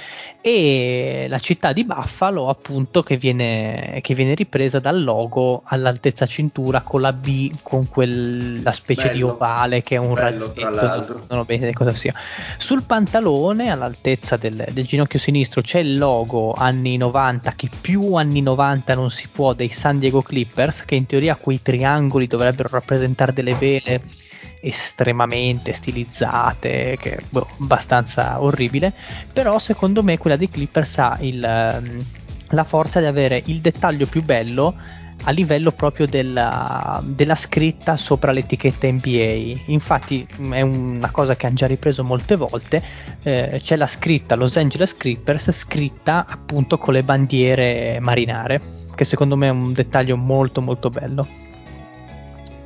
e la città di Buffalo, appunto, che viene ripresa dal logo all'altezza cintura, con la B, con quella specie di ovale che è un razzetto, non ho ben idea cosa sia. Sul pantalone, all'altezza del ginocchio sinistro, c'è il logo anni 90, che più anni 90 non si può, dei San Diego Clippers, che in teoria quei triangoli dovrebbero rappresentare delle vele estremamente stilizzate, che è abbastanza orribile, però secondo me quella dei Clippers ha la forza di avere il dettaglio più bello a livello proprio della scritta sopra l'etichetta NBA. Infatti è una cosa che hanno già ripreso molte volte, c'è la scritta Los Angeles Clippers scritta appunto con le bandiere marinare, che secondo me è un dettaglio molto molto bello.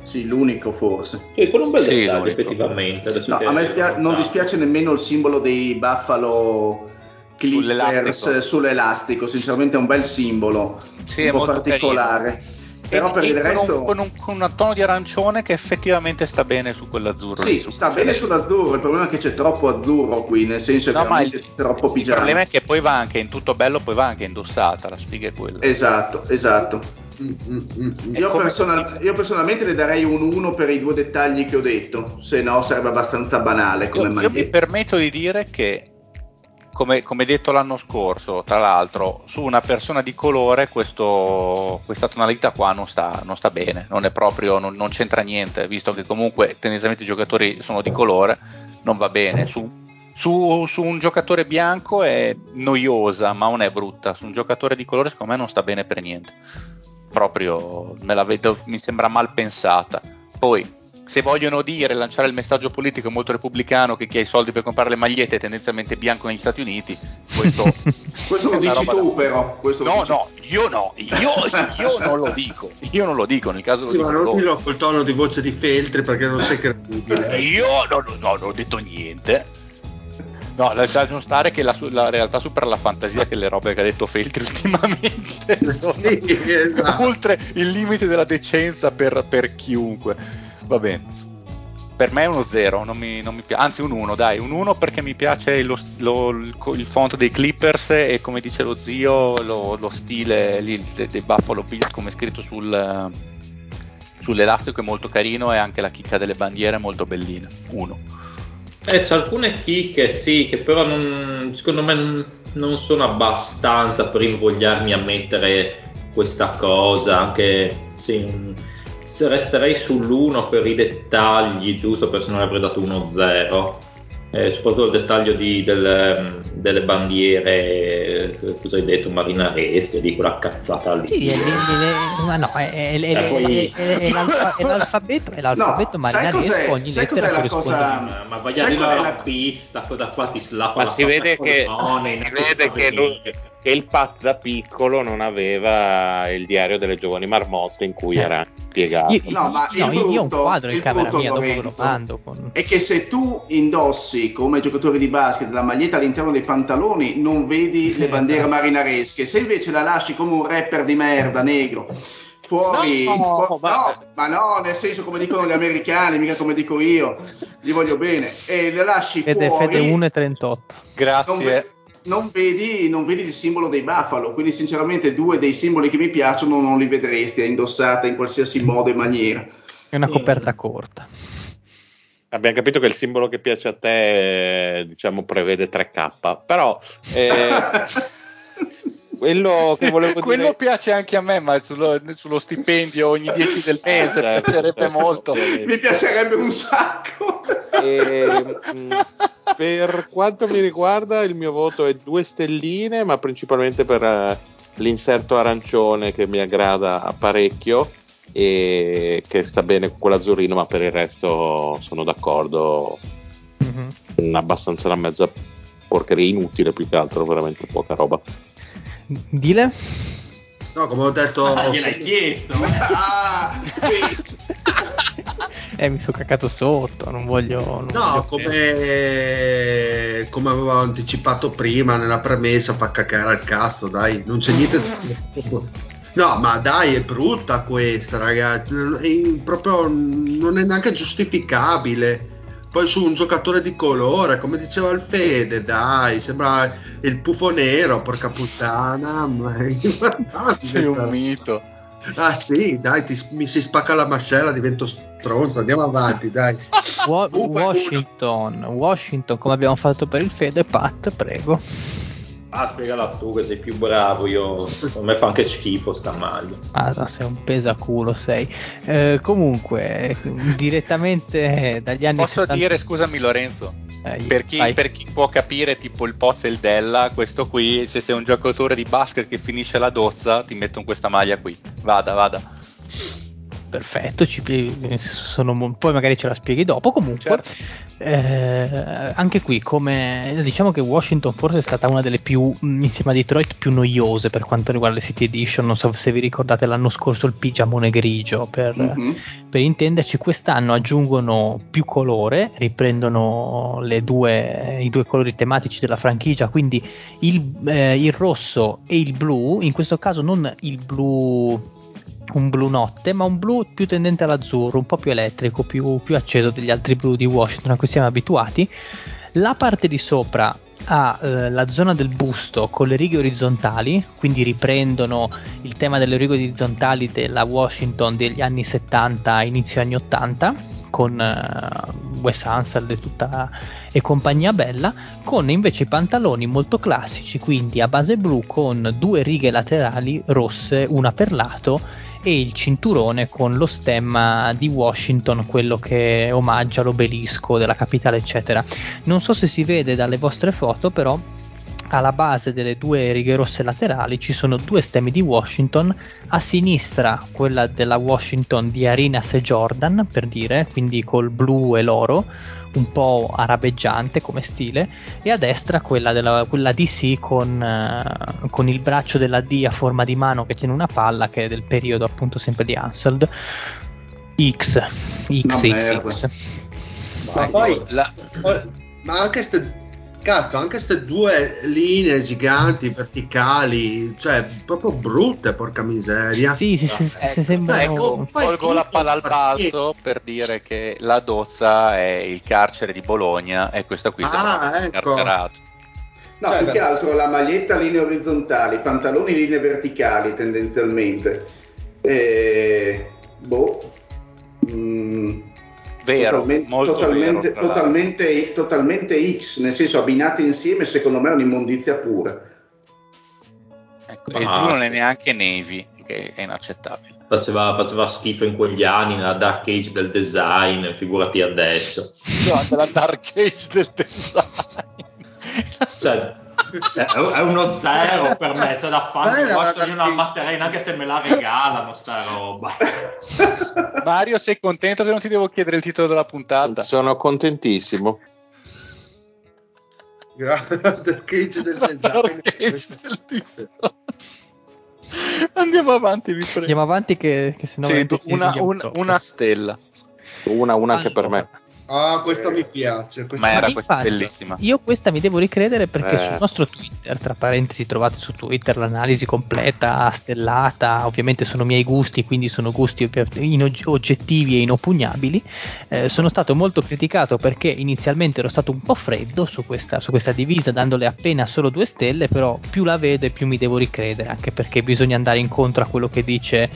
Sì, l'unico forse. Sì, quello è un bel dettaglio, effettivamente. No, a me non dispiace nemmeno il simbolo dei Buffalo Clippers sull'elastico. Sinceramente è un bel simbolo, sì, un po' particolare. Carino. Però per il resto con un tono di arancione che effettivamente sta bene su quell'azzurro. Sì, sta bene sull'azzurro, il problema è che c'è troppo azzurro qui, nel senso che troppo pigiama. Il problema è che poi va anche in tutto bello, poi va anche indossata, la sfiga è quella. Esatto. Io personalmente le darei un 1 per i 2 dettagli che ho detto, se no sarebbe abbastanza banale come maglietta. Io mi permetto di dire che, come detto l'anno scorso, tra l'altro, su una persona di colore questa tonalità qua non sta bene, non è proprio, non c'entra niente, visto che comunque tendenzialmente i giocatori sono di colore, non va bene. Su un giocatore bianco è noiosa, ma non è brutta. Su un giocatore di colore secondo me non sta bene per niente. Proprio me la vedo, mi sembra mal pensata. Poi, se vogliono lanciare il messaggio politico molto repubblicano che chi ha i soldi per comprare le magliette è tendenzialmente bianco negli Stati Uniti, questo lo dici tu, però io non lo dico, nel caso lo dico, ma non dirlo col tono di voce di Feltri, perché non sei credibile. Io non ho detto niente. No, lasciamo stare che la realtà supera la fantasia, che le robe che ha detto Feltri ultimamente sono oltre il limite della decenza per chiunque. Va bene, per me è uno 0, non mi piace, anzi un 1, dai, un 1 perché mi piace il font dei Clippers e, come dice lo zio, lo stile lì dei Buffalo Bills, come scritto sull'elastico, è molto carino, e anche la chicca delle bandiere è molto bellina. 1. C'è alcune chicche, sì, che però secondo me non sono abbastanza per invogliarmi a mettere questa cosa, anche sì, se resterei sull'1 per i dettagli, giusto, perché se non avrei dato 1-0, soprattutto il dettaglio delle bandiere, cosa hai detto, marinaresche, di quella cazzata lì. Sì, ma no, è l'alfabeto marinaresco, ogni lettera corrisponde. Ma vai a arrivare alla P, sta cosa qua ti slappa. Ma si vede che il Pat da piccolo non aveva il diario delle giovani marmotte in cui era piegato. Io ho un quadro in camera mia dopo Romando. È che se tu indossi come giocatore di basket la maglietta all'interno dei pantaloni non vedi le bandiere marinaresche, se invece la lasci come un rapper di merda negro fuori, nel senso, come dicono gli americani, mica come dico io, gli voglio bene, e la lasci fuori. Fede 1,38. Grazie. Non vedi il simbolo dei Buffalo, quindi sinceramente 2 dei simboli che mi piacciono non li vedresti indossata in qualsiasi modo e maniera. È una coperta corta. Abbiamo capito che il simbolo che piace a te, diciamo, prevede 3K, però quello che volevo dire, quello piace anche a me, ma sullo stipendio ogni 10 del mese piacerebbe molto. Mi piacerebbe un sacco. Per quanto mi riguarda il mio voto è 2 stelline, ma principalmente per l'inserto arancione che mi aggrada parecchio e che sta bene con quell'azzurrino, ma per il resto sono d'accordo. Abbastanza una mezza porcheria inutile, più che altro, veramente poca roba. Dile? No, come ho detto, gliel'hai chiesto. Mi sono cacato sotto, non voglio come avevo anticipato prima nella premessa, fa cacare al cazzo, dai, non c'è niente. No, ma dai, è brutta questa, ragazzi, proprio non è neanche giustificabile. Poi su un giocatore di colore, come diceva il Fede, dai, sembra il Pufo Nero, porca puttana, ma sei un mito. Ah sì, dai, mi si spacca la mascella, divento stronzo, andiamo avanti, dai. Washington, come abbiamo fatto per il Fede, Pat, prego. Ah, spiegala tu che sei più bravo, a me fa anche schifo sta maglia. Ah no, sei un pesaculo, sei. Comunque, direttamente dagli anni 70. Posso dire, scusami Lorenzo, per chi può capire tipo il Poz e il Della, questo qui, se sei un giocatore di basket che finisce la dozza, ti mettono questa maglia qui. Vada. Perfetto, poi magari ce la spieghi dopo. Comunque, certo. Anche qui, come diciamo che Washington forse è stata una delle più, insieme a Detroit, più noiose per quanto riguarda le City Edition. Non so se vi ricordate l'anno scorso il pigiamone grigio, per intenderci. Quest'anno aggiungono più colore, riprendono i due colori tematici della franchigia, quindi il rosso e il blu. In questo caso non il blu, un blu notte, ma un blu più tendente all'azzurro, un po' più elettrico, più acceso degli altri blu di Washington a cui siamo abituati. La parte di sopra ha la zona del busto con le righe orizzontali, quindi riprendono il tema delle righe orizzontali della Washington degli anni 70, inizio anni 80, con Wes Unseld e compagnia bella, con invece i pantaloni molto classici, quindi a base blu con 2 righe laterali rosse, una per lato, e il cinturone con lo stemma di Washington, quello che omaggia l'obelisco della capitale, eccetera. Non so se si vede dalle vostre foto, però alla base delle 2 righe rosse laterali ci sono 2 stemmi di Washington. A sinistra quella della Washington di Arenas e Jordan, per dire, quindi col blu e l'oro, un po' arabeggiante come stile, e a destra quella DC con il braccio della D a forma di mano che tiene una palla, che è del periodo appunto sempre di Unseld. XXX. Ma poi anche queste 2 linee giganti verticali, cioè proprio brutte, porca miseria. Sì, sembra. Ecco, tolgo la palla al balzo per dire che la dozza è il carcere di Bologna e questa qui sembra carcerato. No, più che altro la maglietta linee orizzontali, pantaloni linee verticali tendenzialmente. Vero, totalmente X, nel senso, abbinati insieme secondo me è un'immondizia pura. Ecco, e il blu non è neanche navy, che è inaccettabile. Faceva schifo in quegli anni, nella Dark Age del design, figurati adesso. No, nella Dark Age del design. Cioè, è uno zero per me, cioè da fan io non ammasserei neanche se me la regalano sta roba. Mario, sei contento che non ti devo chiedere il titolo della puntata? Sono contentissimo. Grazie Dark Age del design. Andiamo avanti, vi prego. Andiamo avanti che sennò sì, una stella. Una anche per me. Ah, questa mi piace, questa ma era questa bellissima. Io questa mi devo ricredere perché sul nostro Twitter, tra parentesi, trovate su Twitter l'analisi completa, stellata. Ovviamente sono miei gusti, quindi sono gusti oggettivi e inoppugnabili. Sono stato molto criticato perché inizialmente ero stato un po' freddo su questa divisa, dandole appena solo 2 stelle, però più la vedo e più mi devo ricredere, anche perché bisogna andare incontro a quello che dice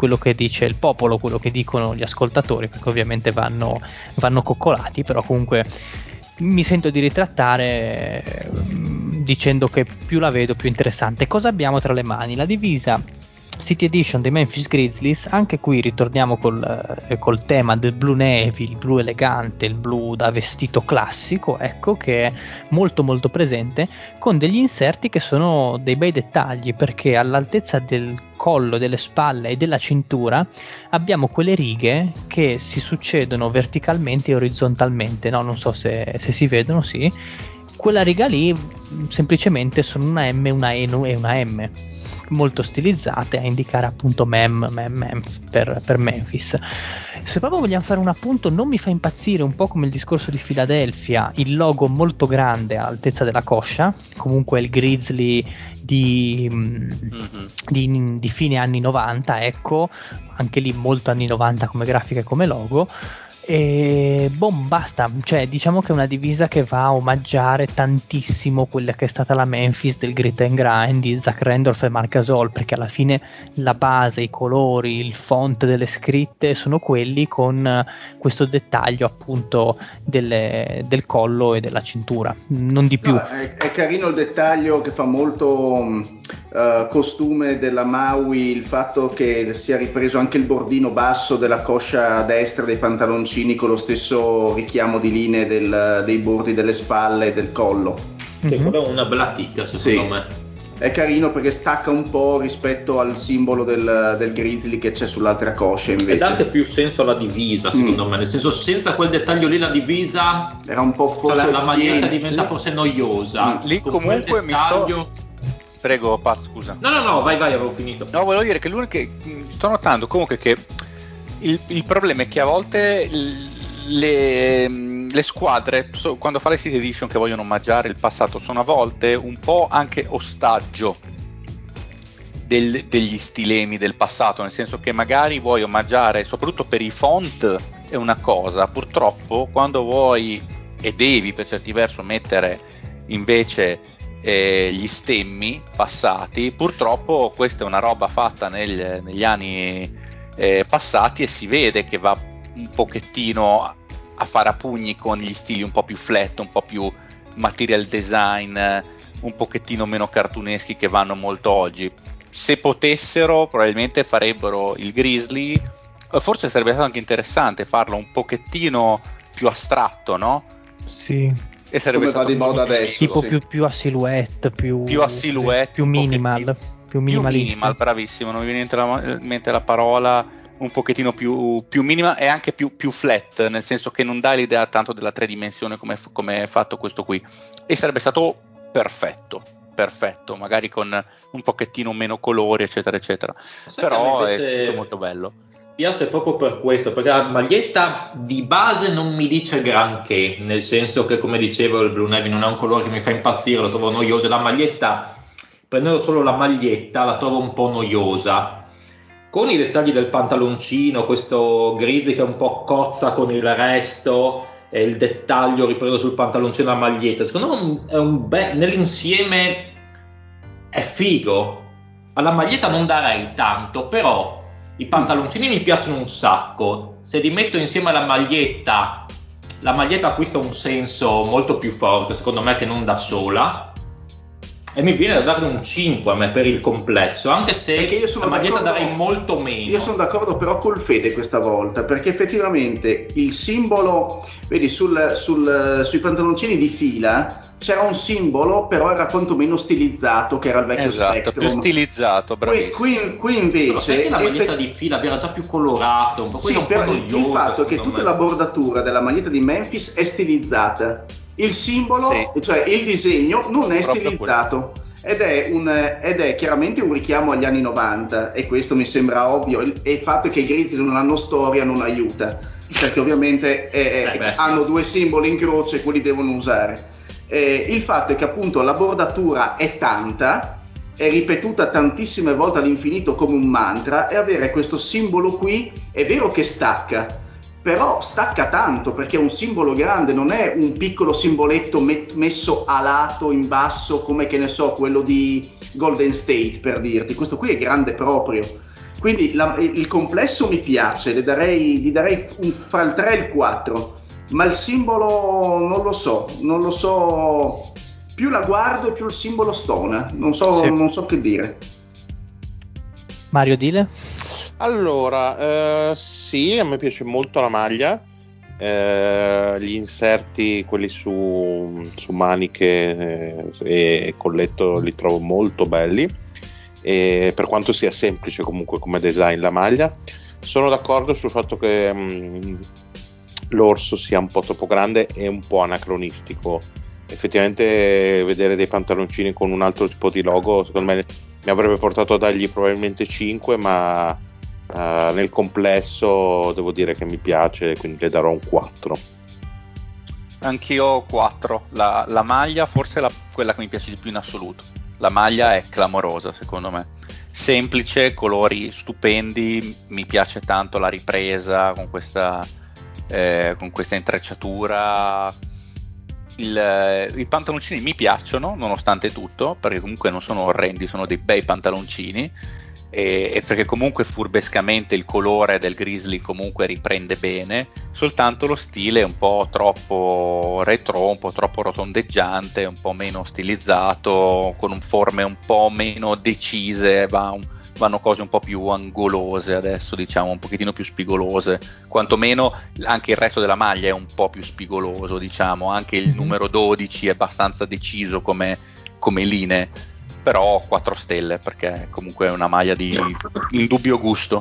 il popolo, quello che dicono gli ascoltatori, perché ovviamente vanno coccolati, però comunque mi sento di ritrattare dicendo che più la vedo più interessante. Cosa abbiamo tra le mani? La divisa City Edition dei Memphis Grizzlies, anche qui ritorniamo col tema del blu navy, il blu elegante, il blu da vestito classico, ecco, che è molto molto presente, con degli inserti che sono dei bei dettagli, perché all'altezza del collo, delle spalle e della cintura abbiamo quelle righe che si succedono verticalmente e orizzontalmente, no? Non so se si vedono, sì. Quella riga lì semplicemente sono una M, una E e una M, molto stilizzate a indicare appunto per Memphis. Se proprio vogliamo fare un appunto, non mi fa impazzire, un po' come il discorso di Philadelphia, il logo molto grande all'altezza della coscia, comunque il Grizzly di fine anni 90, ecco, anche lì molto anni 90 come grafica e come logo. E basta, cioè diciamo che è una divisa che va a omaggiare tantissimo quella che è stata la Memphis del grit and grind di Zach Randolph e Marc Gasol, perché alla fine la base, i colori, il font delle scritte sono quelli, con questo dettaglio appunto del collo e della cintura, non di più. No, è carino il dettaglio che fa molto costume della Maui, il fatto che sia ripreso anche il bordino basso della coscia destra dei pantaloncini con lo stesso richiamo di linee dei bordi delle spalle e del collo. Che quello è una bella chicca, secondo me. È carino perché stacca un po' rispetto al simbolo del Grizzly che c'è sull'altra coscia invece. E dà anche più senso alla divisa, secondo me, nel senso, senza quel dettaglio lì la divisa era un po' forse, cioè, la maglietta diventa forse noiosa. Lì comunque Prego, Pat, scusa. No, vai, avevo finito. No, volevo dire che sto notando comunque che il problema è che a volte le squadre, quando fa le City Edition che vogliono omaggiare il passato, sono a volte un po' anche ostaggio degli stilemi del passato, nel senso che magari vuoi omaggiare, soprattutto per i font è una cosa, purtroppo quando vuoi e devi per certi verso mettere invece gli stemmi passati, purtroppo questa è una roba fatta negli anni passati e si vede che va un pochettino a fare a pugni con gli stili un po' più flat, un po' più material design, un pochettino meno cartuneschi, che vanno molto oggi. Se potessero probabilmente farebbero il Grizzly, forse sarebbe stato anche interessante farlo un pochettino più astratto, no? Sì. E sarebbe stato di moda adesso, tipo più a silhouette, più minimal. Più minimal, bravissimo, non mi viene in mente la parola, un pochettino più minima e anche più flat, nel senso che non dà l'idea tanto della tridimensione come è fatto questo qui, e sarebbe stato perfetto, magari con un pochettino meno colori eccetera eccetera. Però è molto bello, piace proprio per questo, perché la maglietta di base non mi dice granché, nel senso che, come dicevo, il Blue Navy non è un colore che mi fa impazzire, lo trovo noioso, la maglietta, prendendo solo la maglietta, la trovo un po' noiosa, con i dettagli del pantaloncino, questo grizzly che è un po' cozza con il resto, e il dettaglio ripreso sul pantaloncino e la maglietta, secondo me è nell'insieme è figo. Alla maglietta non darei tanto, però i pantaloncini mi piacciono un sacco, se li metto insieme alla maglietta, la maglietta acquista un senso molto più forte, secondo me, che non da sola. e mi viene da darne un 5 a me per il complesso, anche se io sono la maglietta darei molto meno. Io sono d'accordo però col Fede questa volta, perché effettivamente il simbolo, vedi, sui pantaloncini di fila c'era un simbolo, però era quantomeno stilizzato, che era il vecchio Spectrum. Più stilizzato, bravissimo. Qui invece che la maglietta di fila era già più colorata, un po' sì, però il fatto è che tutta la bordatura della maglietta di Memphis è stilizzata. Il simbolo, sì, cioè il disegno, non è proprio stilizzato ed è chiaramente un richiamo agli anni 90, e questo mi sembra ovvio, e il fatto è che i Grizzly non hanno storia non aiuta, perché ovviamente hanno due simboli in croce e quelli devono usare. Il fatto è che appunto la bordatura è tanta, è ripetuta tantissime volte all'infinito come un mantra, e avere questo simbolo qui è vero che stacca, però stacca tanto perché è un simbolo grande, non è un piccolo simboletto messo a lato in basso come, che ne so, quello di Golden State, per dirti. Questo qui è grande proprio, quindi il complesso mi piace, gli darei fra il 3 e il 4, ma il simbolo non lo so, più la guardo più il simbolo stona, non so che dire. Mario, dile. Allora, sì, a me piace molto la maglia, gli inserti, quelli su maniche e colletto, li trovo molto belli, e per quanto sia semplice comunque come design la maglia. Sono d'accordo sul fatto che l'orso sia un po' troppo grande e un po' anacronistico. Effettivamente vedere dei pantaloncini con un altro tipo di logo, secondo me mi avrebbe portato a dargli probabilmente 5, ma nel complesso devo dire che mi piace, quindi le darò un 4. Anch'io 4. La maglia forse è quella che mi piace di più in assoluto. La maglia è clamorosa secondo me, semplice, colori stupendi, mi piace tanto la ripresa con questa intrecciatura. I pantaloncini mi piacciono nonostante tutto, perché comunque non sono orrendi, sono dei bei pantaloncini, e perché comunque furbescamente il colore del grizzly comunque riprende bene, soltanto lo stile è un po' troppo retro, un po' troppo rotondeggiante, un po' meno stilizzato, con forme un po' meno decise, vanno cose un po' più angolose adesso, diciamo, un pochettino più spigolose, quantomeno anche il resto della maglia è un po' più spigoloso, diciamo, anche il numero 12 è abbastanza deciso come linee, però 4 stelle perché comunque è una maglia di indubbio gusto.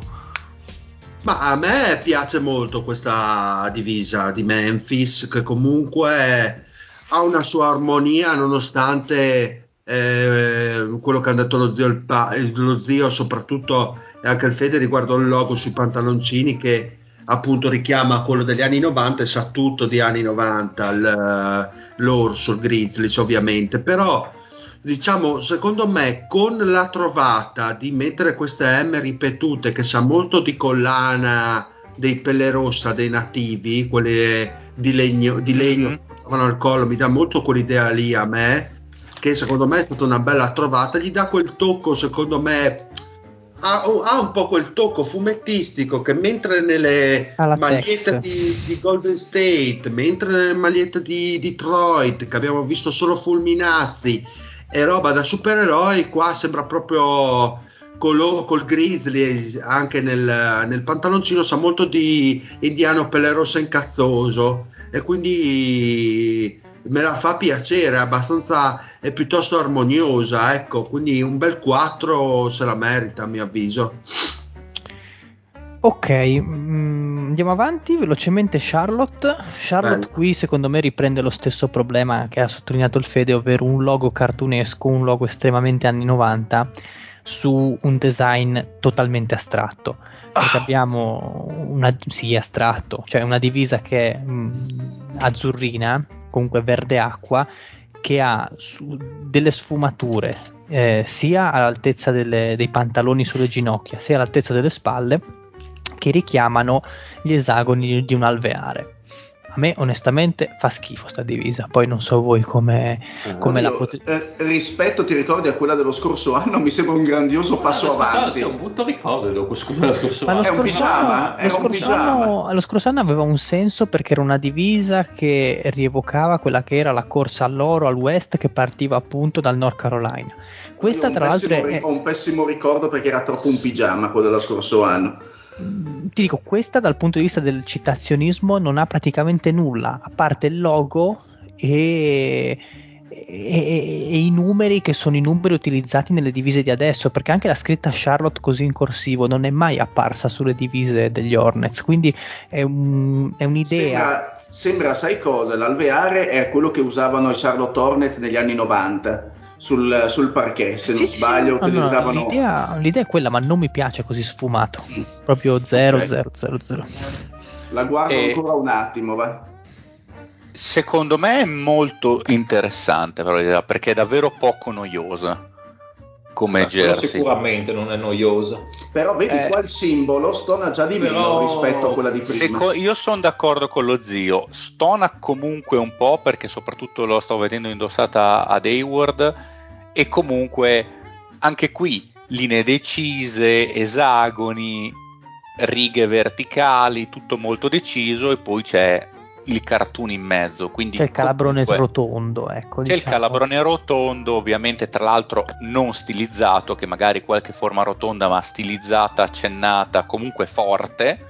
Ma a me piace molto questa divisa di Memphis, che comunque ha una sua armonia nonostante quello che hanno detto lo zio soprattutto e anche il Fede riguardo il logo sui pantaloncini, che appunto richiama quello degli anni 90 e sa tutto di anni 90 l'orso, il grizzly ovviamente, però diciamo secondo me con la trovata di mettere queste M ripetute, che sa molto di collana dei pelle rossa, dei nativi, quelle di legno che stavano al collo, mi dà molto quell'idea lì a me, che secondo me è stata una bella trovata, gli dà quel tocco, secondo me ha un po' quel tocco fumettistico, che mentre nelle magliette di Golden State, mentre nelle magliette di Detroit, che abbiamo visto solo fulminazzi e roba da supereroi, qua sembra proprio col grizzly, anche nel pantaloncino sa molto di indiano pelle rossa incazzoso, e quindi me la fa piacere, abbastanza è piuttosto armoniosa, ecco, quindi un bel 4 se la merita a mio avviso. Ok, andiamo avanti velocemente. Charlotte Bene. Qui secondo me riprende lo stesso problema che ha sottolineato il Fede, ovvero un logo cartunesco, un logo estremamente anni 90 su un design totalmente astratto, perché abbiamo astratto, cioè una divisa che è azzurrina, comunque verde acqua, che ha delle sfumature sia all'altezza dei pantaloni sulle ginocchia, sia all'altezza delle spalle, che richiamano gli esagoni di un alveare. a me onestamente fa schifo sta divisa, poi non so voi come la potete... rispetto, ti ricordi, a quella dello scorso anno, mi sembra un grandioso passo avanti. È un brutto ricordo dello scorso anno. È un pigiama, era un pigiama. Lo scorso anno aveva un senso perché era una divisa che rievocava quella che era la corsa all'oro al West, che partiva appunto dal North Carolina. Questa tra l'altro ho un pessimo ricordo perché era troppo un pigiama quello dello scorso anno. Ti dico, questa dal punto di vista del citazionismo non ha praticamente nulla, a parte il logo e i numeri, che sono i numeri utilizzati nelle divise di adesso, perché anche la scritta Charlotte così in corsivo non è mai apparsa sulle divise degli Hornets, quindi è un'idea. Sembra, sai cosa? L'alveare è quello che usavano i Charlotte Hornets negli anni 90. Sul parquet, se non sbaglio, utilizzavano. No, l'idea è quella, ma non mi piace così sfumato. Proprio 0-0-0-0. La guardo ancora un attimo, va. Secondo me è molto interessante, però, perché è davvero poco noiosa come jersey. Sicuramente non è noiosa. Però vedi qua il simbolo stona già di meno rispetto a quella di prima. Io sono d'accordo con lo zio, stona comunque un po', perché soprattutto lo sto vedendo indossata ad Hayward, e comunque anche qui linee decise, esagoni, righe verticali, tutto molto deciso, e poi c'è il cartoon in mezzo, quindi c'è il calabrone rotondo, ecco, c'è il calabrone rotondo, ovviamente, tra l'altro non stilizzato, che magari qualche forma rotonda ma stilizzata, accennata, comunque forte,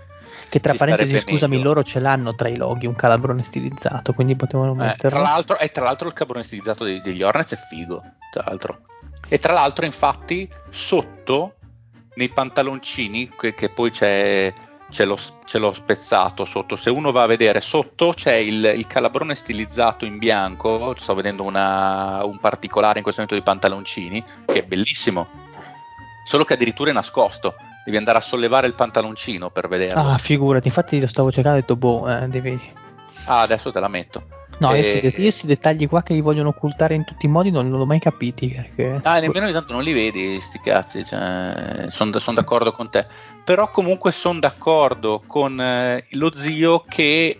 che tra parentesi, scusami, loro ce l'hanno tra i loghi un calabrone stilizzato, quindi potevano metterlo. Tra l'altro il calabrone stilizzato degli Hornets è figo, tra l'altro, e tra l'altro infatti sotto nei pantaloncini che poi c'è lo spezzato sotto, se uno va a vedere sotto c'è il calabrone stilizzato in bianco, sto vedendo un particolare in questo momento di pantaloncini che è bellissimo, solo che addirittura è nascosto, devi andare a sollevare il pantaloncino per vederlo. Figurati, infatti lo stavo cercando e ho detto devi... adesso te la metto. No, io questi dettagli qua che li vogliono occultare in tutti i modi non l'ho mai capiti, perché... nemmeno ogni tanto non li vedi, sti cazzi, cioè, sono d'accordo con te. Però comunque sono d'accordo con lo zio che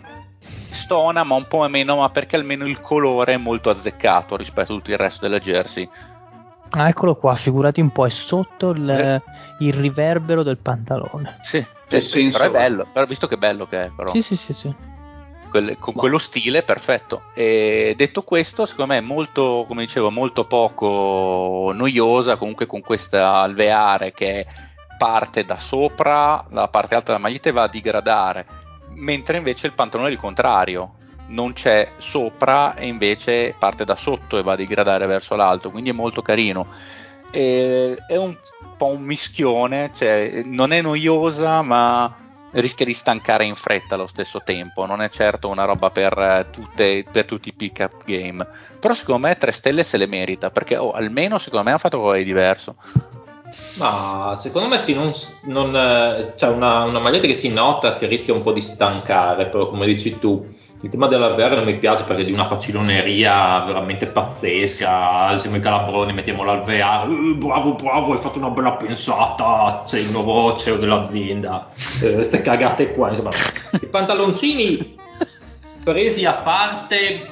stona, ma un po' meno, ma perché almeno il colore è molto azzeccato rispetto a tutto il resto della jersey. Eccolo qua, figurati un po', è sotto il riverbero del pantalone. Sì, però è bello, però visto che bello che è, però. Sì. Con quello stile perfetto. E detto questo, secondo me è molto, come dicevo, molto poco noiosa, comunque con questa alveare che parte da sopra, la parte alta della maglietta, e va a digradare, mentre invece il pantalone è il contrario, non c'è sopra e invece parte da sotto e va a digradare verso l'alto, quindi è molto carino. È un po' un mischione, cioè non è noiosa ma rischia di stancare in fretta allo stesso tempo, non è certo una roba per tutti i pick up game, però secondo me 3 stelle se le merita, perché almeno secondo me ha fatto qualcosa di diverso. Ma secondo me sì, non c'è una maglietta che si nota che rischia un po' di stancare, però come dici tu il tema dell'alveare non mi piace perché è di una faciloneria veramente pazzesca, siamo i calabroni, mettiamo l'alveare, bravo, hai fatto una bella pensata, sei il nuovo CEO dell'azienda, queste cagate qua, insomma. I pantaloncini presi a parte,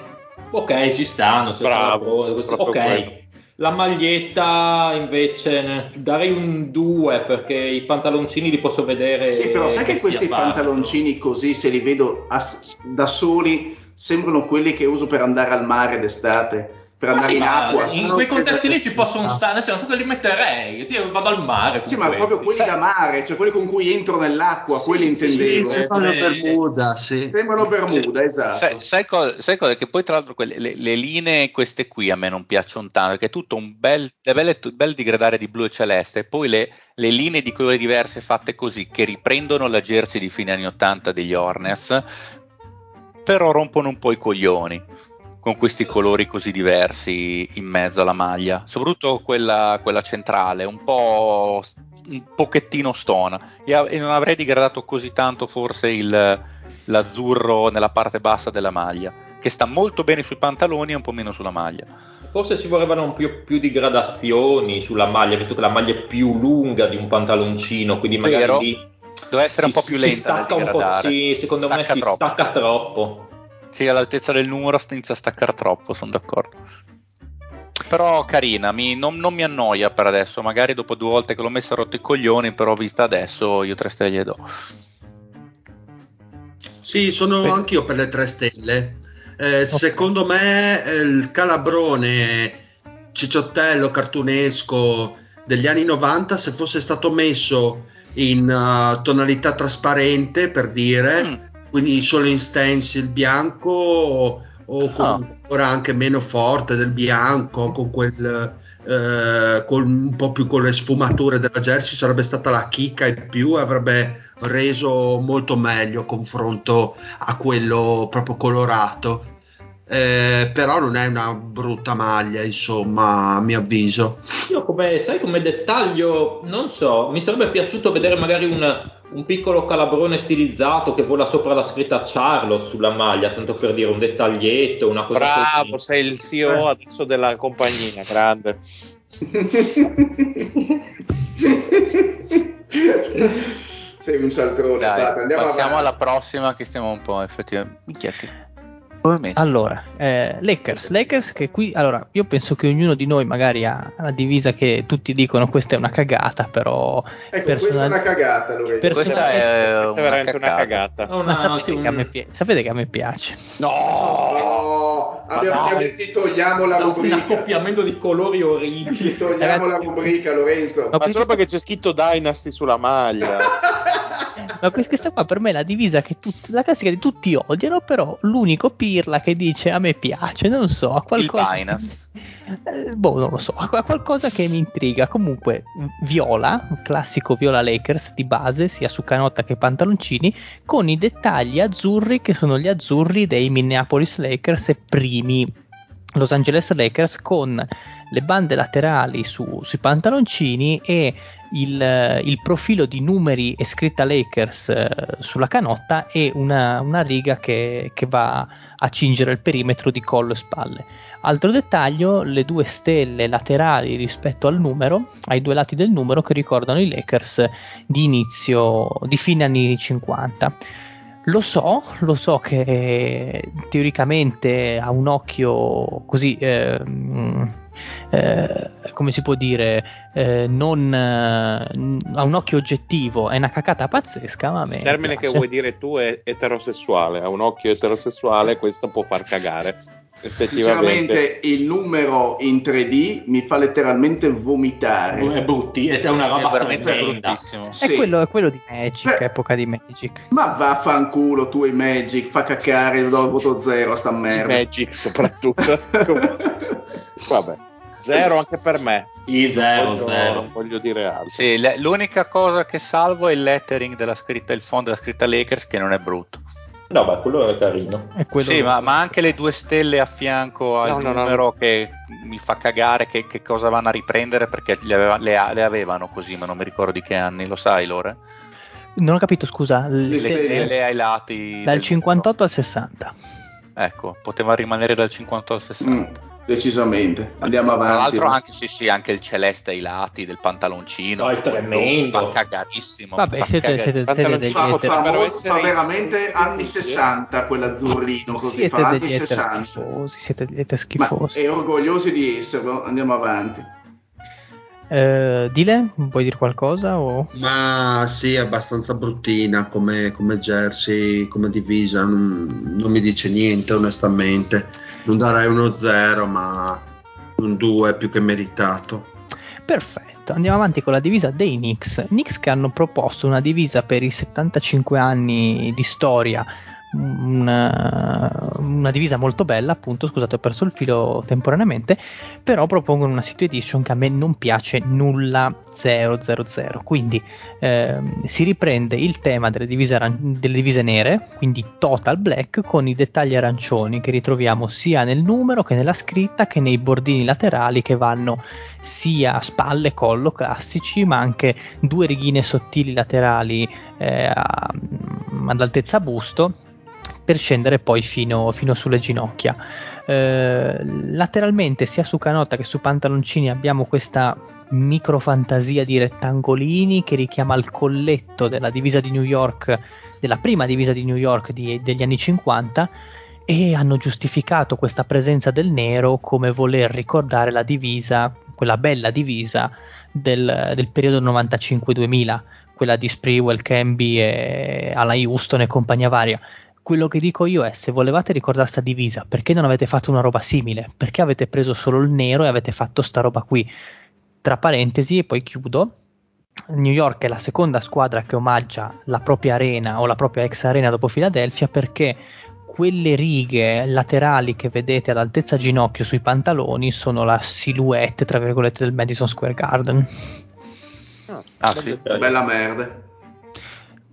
ok, ci stanno, c'è bravo, questo, ok, quello. La maglietta invece darei un 2, perché i pantaloncini li posso vedere. Sì, però sai che questi pantaloncini così, se li vedo da soli, sembrano quelli che uso per andare al mare d'estate, per andare in acqua. In quei contesti lì ci possono stare, adesso non so che li metterei, io vado al mare con ma proprio quelli da mare, cioè quelli con cui entro nell'acqua, quelli intendevo. Sembrano Bermuda, sì. Sembrano Bermuda, esatto. Sai cosa? Che poi tra l'altro le linee queste qui a me non piacciono tanto, perché è tutto un bel digradare di blu e celeste, e poi le linee di colori diverse fatte così, che riprendono la jersey di fine anni 80 degli Hornets, però rompono un po' i coglioni con questi colori così diversi in mezzo alla maglia, soprattutto quella centrale, un pochettino stona, e non avrei digradato così tanto forse l'azzurro nella parte bassa della maglia, che sta molto bene sui pantaloni e un po' meno sulla maglia. Forse ci vorrebbero un più di gradazioni sulla maglia, visto che la maglia è più lunga di un pantaloncino, quindi magari deve essere un po' più lenta, si stacca un po', secondo me si stacca troppo. Sì, all'altezza del numero senza staccare troppo, sono d'accordo. Però carina, non mi annoia per adesso. Magari dopo due volte che l'ho messa rotto i coglioni, però vista adesso io 3 stelle do. Sì, sono anch'io per le 3 stelle. Secondo me il calabrone cicciottello cartunesco degli anni 90, se fosse stato messo in tonalità trasparente, per dire, quindi solo in stencil bianco o con ancora anche meno forte del bianco, con quel con un po' più con le sfumature della jersey, sarebbe stata la chicca in più e avrebbe reso molto meglio confronto a quello proprio colorato. Però non è una brutta maglia, insomma, a mio avviso. Io come dettaglio, non so, mi sarebbe piaciuto vedere magari un piccolo calabrone stilizzato che vola sopra la scritta Charlotte sulla maglia, tanto per dire, un dettaglietto, una cosa. Bravo, così. Sei il CEO adesso della compagnia, grande. Sei un saltrone. Dai, passiamo alla prossima, che stiamo un po' effettivamente minchiati. Allora, Lakers che qui, allora, io penso che ognuno di noi magari ha una divisa che tutti dicono questa è una cagata, però ecco, questa è una cagata, lo vedo. Questa è veramente una cagata. Oh, no, ma sapete, che a me sapete che a me piace. No, ti togliamo la rubrica. Un accoppiamento di colori orribili. Ti togliamo la rubrica, Lorenzo. Ma solo perché c'è scritto Dynasty sulla maglia. No, questa qua per me è la divisa che la classica di tutti odiano, però l'unico pirla che dice a me piace, non so, a qualcosa. Il Binance. Boh, non lo so, a qualcosa che mi intriga. Comunque viola, un classico viola Lakers di base, sia su canotta che pantaloncini, con i dettagli azzurri che sono gli azzurri dei Minneapolis Lakers e primi Los Angeles Lakers, con le bande laterali sui pantaloncini e il profilo di numeri e scritta Lakers sulla canotta, e una riga che va a cingere il perimetro di collo e spalle. Altro dettaglio, le 2 stelle laterali rispetto al numero, ai due lati del numero, che ricordano i Lakers di fine anni 50. Lo so che teoricamente a un occhio così, come si può dire, non a un occhio oggettivo è una cacata pazzesca, ma il termine che vuoi dire tu è eterosessuale, a un occhio eterosessuale questo può far cagare. Effettivamente il numero in 3D mi fa letteralmente vomitare. È bruttissimo, è una roba veramente bruttissima. Sì. È quello di Magic, epoca di Magic. Ma vaffanculo tu e Magic, fa caccare, lo do il voto 0 a sta merda. Magic soprattutto. Vabbè. 0 anche per me. Sì, 0. Non voglio dire altro. Sì, l'unica cosa che salvo è il lettering della scritta, il fondo della scritta Lakers, che non è brutto. No, ma quello era carino. Sì, ma anche le 2 stelle a fianco al numero che mi fa cagare, che cosa vanno a riprendere, perché le avevano così, ma non mi ricordo di che anni, lo sai Lore? Non ho capito, scusa. Le stelle ai lati. Dal 58 al 60. Ecco, poteva rimanere dal 58 al 60. Decisamente, andiamo avanti. Tra l'altro anche, sì, anche il celeste ai lati del pantaloncino, è tremendo, fa cagarissimo. Vabbè, fa veramente anni 60 quell'azzurrino, così siete fa anni 60. Siete degli schifosi. E orgogliosi di esserlo, andiamo avanti. Dile, vuoi dire qualcosa? Ma sì, è abbastanza bruttina come jersey, come divisa, non mi dice niente onestamente. Non darei uno 0, ma un 2 più che meritato. Perfetto, andiamo avanti con la divisa dei Knicks, che hanno proposto una divisa per i 75 anni di storia, una divisa molto bella, appunto. Scusate, ho perso il filo temporaneamente, però propongono una City Edition che a me non piace nulla, 000, quindi si riprende il tema delle divise nere, quindi total black, con i dettagli arancioni che ritroviamo sia nel numero che nella scritta che nei bordini laterali, che vanno sia a spalle e collo classici, ma anche 2 righine sottili laterali ad altezza busto, per scendere poi fino sulle ginocchia. Lateralmente, sia su canotta che su pantaloncini, abbiamo questa microfantasia di rettangolini che richiama il colletto della divisa di New York, della prima divisa di New York degli anni 50, e hanno giustificato questa presenza del nero come voler ricordare la divisa, quella bella divisa del periodo 95-2000, quella di Sprewell, Camby e alla Houston e compagnia varia. Quello che dico io è: se volevate ricordare sta divisa, perché non avete fatto una roba simile? Perché avete preso solo il nero e avete fatto sta roba qui? Tra parentesi, e poi chiudo, New York è la seconda squadra che omaggia la propria arena o la propria ex arena dopo Philadelphia, perché quelle righe laterali che vedete all'altezza ginocchio sui pantaloni sono la silhouette, tra virgolette, del Madison Square Garden. Sì, bella merda.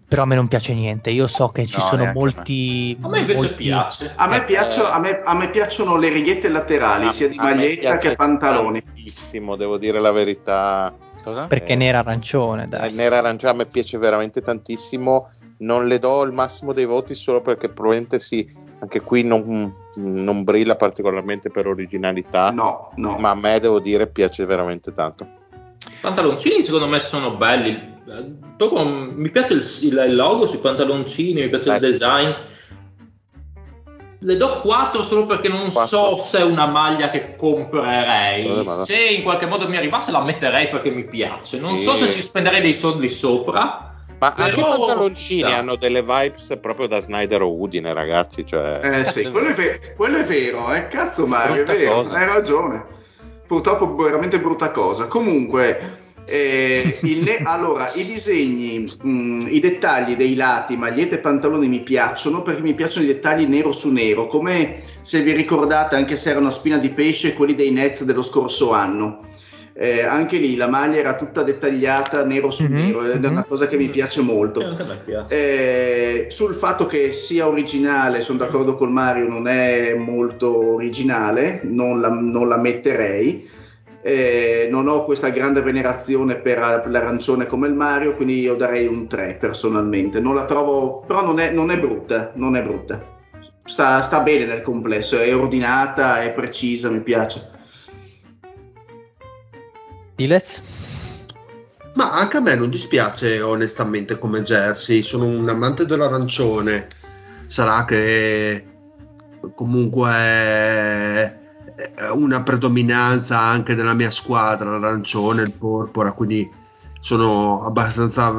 Però a me non piace niente. Io so che ci sono molti. A me invece piace. A me piacciono le righette laterali, sia di maglietta che pantaloni. Bellissimo, devo dire la verità. Cosa? Perché nera arancione, dai. Nera arancione a me piace veramente tantissimo. Non le do il massimo dei voti solo perché probabilmente sì, anche qui non brilla particolarmente per originalità. No. Ma a me, devo dire, piace veramente tanto. Pantaloncini secondo me sono belli. Dopo, mi piace il logo sui pantaloncini, mi piace il design. Le do 4 solo perché non 4. So se è una maglia che comprerei. Se in qualche modo mi arrivasse la metterei perché mi piace. Non so se ci spenderei dei soldi sopra. Ma anche i pantaloncini hanno delle vibes proprio da Snyder o Udine, ragazzi. Cioè... sì, quello è vero. Cazzo, Mario, è vero, cosa. Hai ragione. Purtroppo veramente brutta cosa. Comunque... allora i disegni, i dettagli dei lati, magliette e pantaloni mi piacciono perché mi piacciono i dettagli nero su nero, come se vi ricordate, anche se era una spina di pesce, quelli dei Nets dello scorso anno, anche lì la maglia era tutta dettagliata nero su nero, è una cosa che mi piace molto. Sul fatto che sia originale sono d'accordo con Mario, non è molto originale, non la metterei. Non ho questa grande venerazione per l'arancione come il Mario, quindi io darei un 3 personalmente. Non la trovo, però non è brutta, sta bene nel complesso, è ordinata, è precisa, mi piace. Dilez? Ma anche a me non dispiace onestamente come jersey, sono un amante dell'arancione, sarà che comunque una predominanza anche della mia squadra, l'arancione, il porpora, quindi sono abbastanza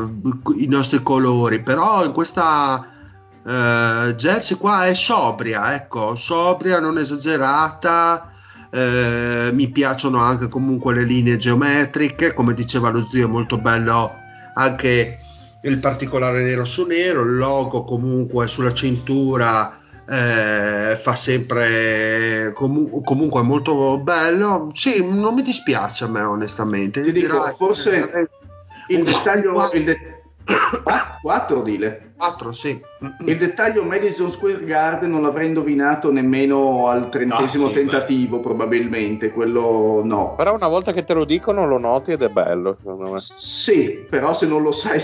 i nostri colori. Però in questa jersey qua è sobria, ecco, sobria, non esagerata, mi piacciono anche comunque le linee geometriche, come diceva lo zio, è molto bello anche il particolare nero su nero, il logo comunque sulla cintura. Fa sempre comunque molto bello. Sì, non mi dispiace a me onestamente. Ti dico, forse il dettaglio 4, sì. Il dettaglio Madison Square Garden non l'avrei indovinato nemmeno al 30° tentativo, probabilmente. Quello no. Però una volta che te lo dicono lo noti ed è bello, secondo me. Sì, però se non lo sai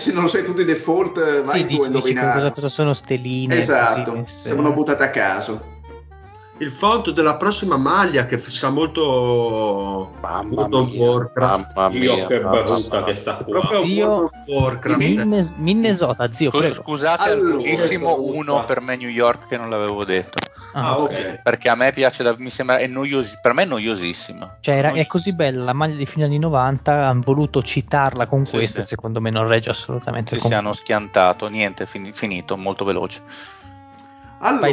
tu di default, vai tu a indovinare. Cosa sono ste linee? Esatto, sembrano buttate a caso. Il font della prossima maglia che sa molto Warcraft. Mamma mia, che brutta che sta qua. Zio, Warcraft. Minnesota, zio. Scusate, al lunghissimo 1 per me New York che non l'avevo detto. Okay. Perché a me piace, mi sembra per me è noiosissima. Cioè è così bella la maglia di fine anni 90, hanno voluto citarla con questa, secondo me non regge assolutamente. Si hanno schiantato, niente, finito, molto veloce. Allora,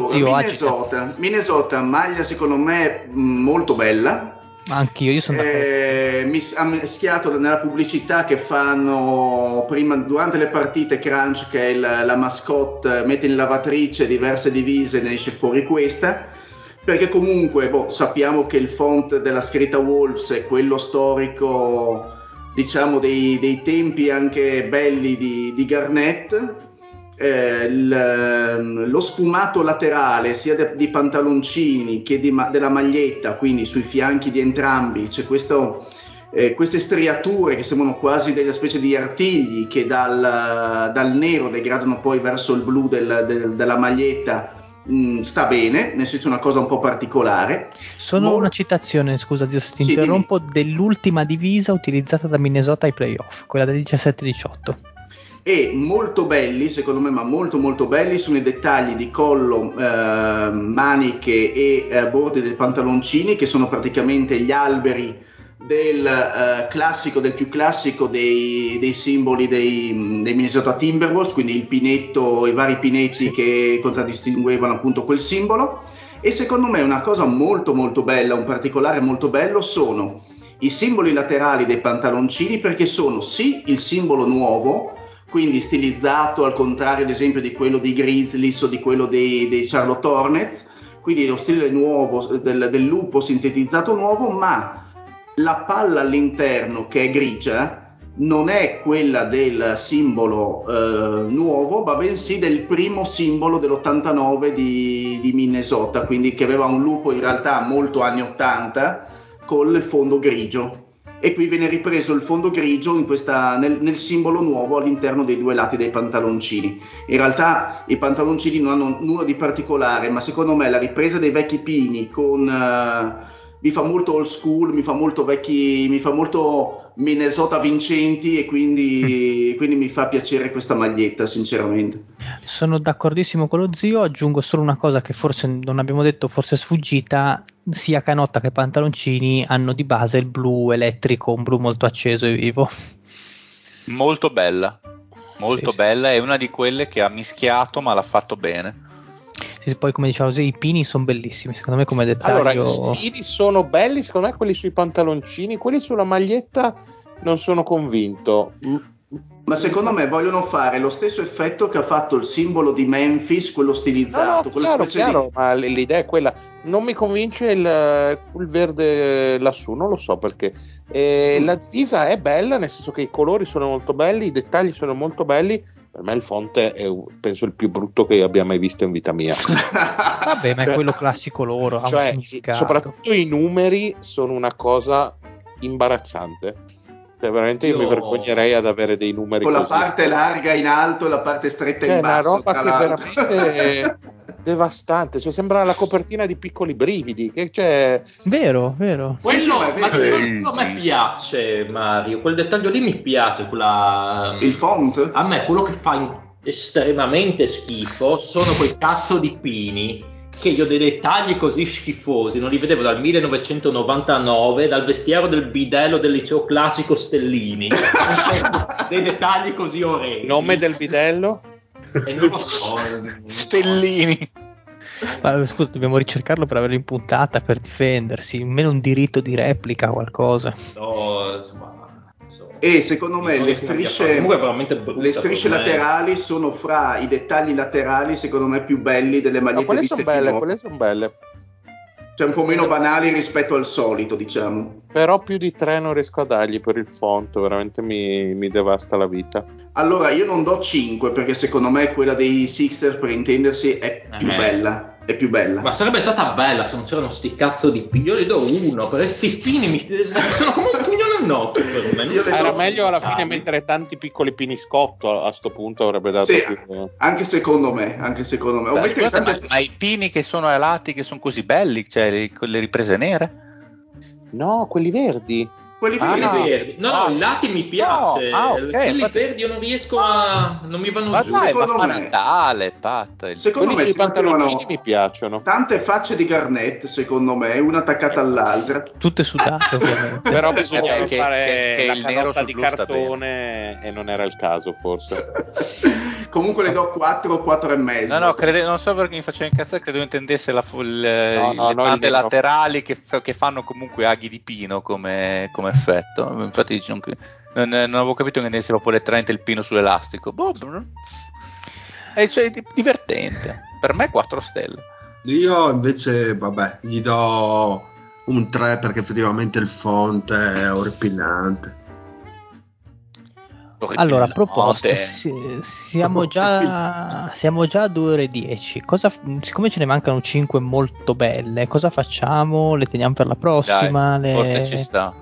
Minnesota, maglia secondo me molto bella. Anch'io, io sono d'accordo. Mischiato nella pubblicità che fanno prima, durante le partite, Crunch, che è la mascotte, mette in lavatrice diverse divise e ne esce fuori questa. Perché comunque sappiamo che il font della scritta Wolves è quello storico, diciamo, dei tempi anche belli di Garnett. Lo sfumato laterale sia di pantaloncini che della maglietta, quindi sui fianchi di entrambi c'è queste striature che sembrano quasi delle specie di artigli che dal nero degradano poi verso il blu della maglietta. Sta bene, nel senso una cosa un po' particolare. Sono una citazione, scusa zio se ti interrompo, dimmi. Dell'ultima divisa utilizzata da Minnesota ai playoff, quella del 17-18. E molto belli, secondo me, ma molto molto belli sono i dettagli di collo, maniche e bordi dei pantaloncini, che sono praticamente gli alberi del classico, del più classico dei simboli dei Minnesota Timberwolves, quindi il pinetto, i vari pinetti che contraddistinguevano appunto quel simbolo. E secondo me una cosa molto molto bella, un particolare molto bello, sono i simboli laterali dei pantaloncini, perché sono sì il simbolo nuovo, quindi stilizzato al contrario ad esempio di quello di Grizzlies o di quello dei Charlotte Hornets, quindi lo stile nuovo del lupo sintetizzato nuovo, ma la palla all'interno, che è grigia, non è quella del simbolo nuovo, ma bensì del primo simbolo dell'89 di Minnesota, quindi che aveva un lupo in realtà molto anni 80 col fondo grigio. E qui viene ripreso il fondo grigio in nel simbolo nuovo all'interno dei due lati dei pantaloncini. In realtà i pantaloncini non hanno nulla di particolare, ma secondo me la ripresa dei vecchi pini mi fa molto old school, mi fa molto vecchi, mi fa molto Minnesota vincenti, e quindi mi fa piacere questa maglietta, sinceramente. Sono d'accordissimo con lo zio, aggiungo solo una cosa che forse non abbiamo detto, forse è sfuggita: sia canotta che pantaloncini hanno di base il blu elettrico, un blu molto acceso e vivo. Molto bella, molto sì, bella, sì. È una di quelle che ha mischiato ma l'ha fatto bene. Sì, poi come dicevamo, i pini sono bellissimi, secondo me, come dettaglio. Allora, i pini sono belli, secondo me quelli sui pantaloncini, quelli sulla maglietta non sono convinto. Ma secondo me vogliono fare lo stesso effetto che ha fatto il simbolo di Memphis, quello stilizzato. No, chiaro, ma l'idea è quella. Non mi convince il verde lassù, non lo so perché. La divisa è bella, nel senso che i colori sono molto belli, i dettagli sono molto belli. Per me il fonte è, penso, il più brutto che abbia mai visto in vita mia. Vabbè, ma è quello classico loro, cioè, soprattutto i numeri sono una cosa imbarazzante. Veramente io mi vergognerei ad avere dei numeri con così. La parte larga in alto e la parte stretta in basso, una roba che veramente è devastante, cioè sembra la copertina di Piccoli Brividi, che cioè... vero quello, ma a me piace, Mario, quel dettaglio lì mi piace, il font. A me quello che fa estremamente schifo sono quei cazzo di pini, che io dei dettagli così schifosi non li vedevo dal 1999, dal vestiario del bidello del liceo classico Stellini. Dei dettagli così orrendi. Nome del bidello? Non lo so. Stellini. Ma, scusa, dobbiamo ricercarlo per averlo in puntata, per difendersi, almeno un diritto di replica o qualcosa. No, insomma. E secondo me le strisce laterali sono fra i dettagli laterali, secondo me, più belli delle magliette di Stefano. Quelle sono belle. Cioè un po' meno banali rispetto al solito, diciamo. Però più di 3 non riesco a dargli per il fonte, veramente mi devasta la vita. Allora io non do 5, perché secondo me quella dei Sixers, per intendersi, è più bella. È più bella, ma sarebbe stata bella se non c'erano sti cazzo di pini. Io le do 1 perché sti pini sono come un pugno nel nocchio, per me. Era meglio alla fine mettere tanti piccoli pini scotto, a sto punto avrebbe dato più. Anche secondo me. Beh, scusate, ma i pini che sono ai lati, che sono così belli, cioè le riprese nere? No, quelli verdi. Verdi. No, i lati mi piace. Verdi io non riesco a. Non mi vanno giù. Secondo me i pantaloncini mi piacciono. Tante facce di Garnett, secondo me, una attaccata all'altra. Tutte sudate, ovviamente. Però bisogna fare che la canotta di cartone, e non era il caso, forse. Comunque le do 4,5. No, credo, non so perché mi faceva incazzare, credo intendesse le bande laterali che fanno comunque aghi di pino come effetto. Infatti non avevo capito che intendesse proprio letteralmente il pino sull'elastico. Boh, è cioè, divertente. Per me 4 stelle. Io invece, vabbè, gli do un 3 perché effettivamente il font è orripilante. Allora, proposte, siamo già a 2 ore e 10. Siccome ce ne mancano 5 molto belle, cosa facciamo? Le teniamo per la prossima? Dai, forse ci sta.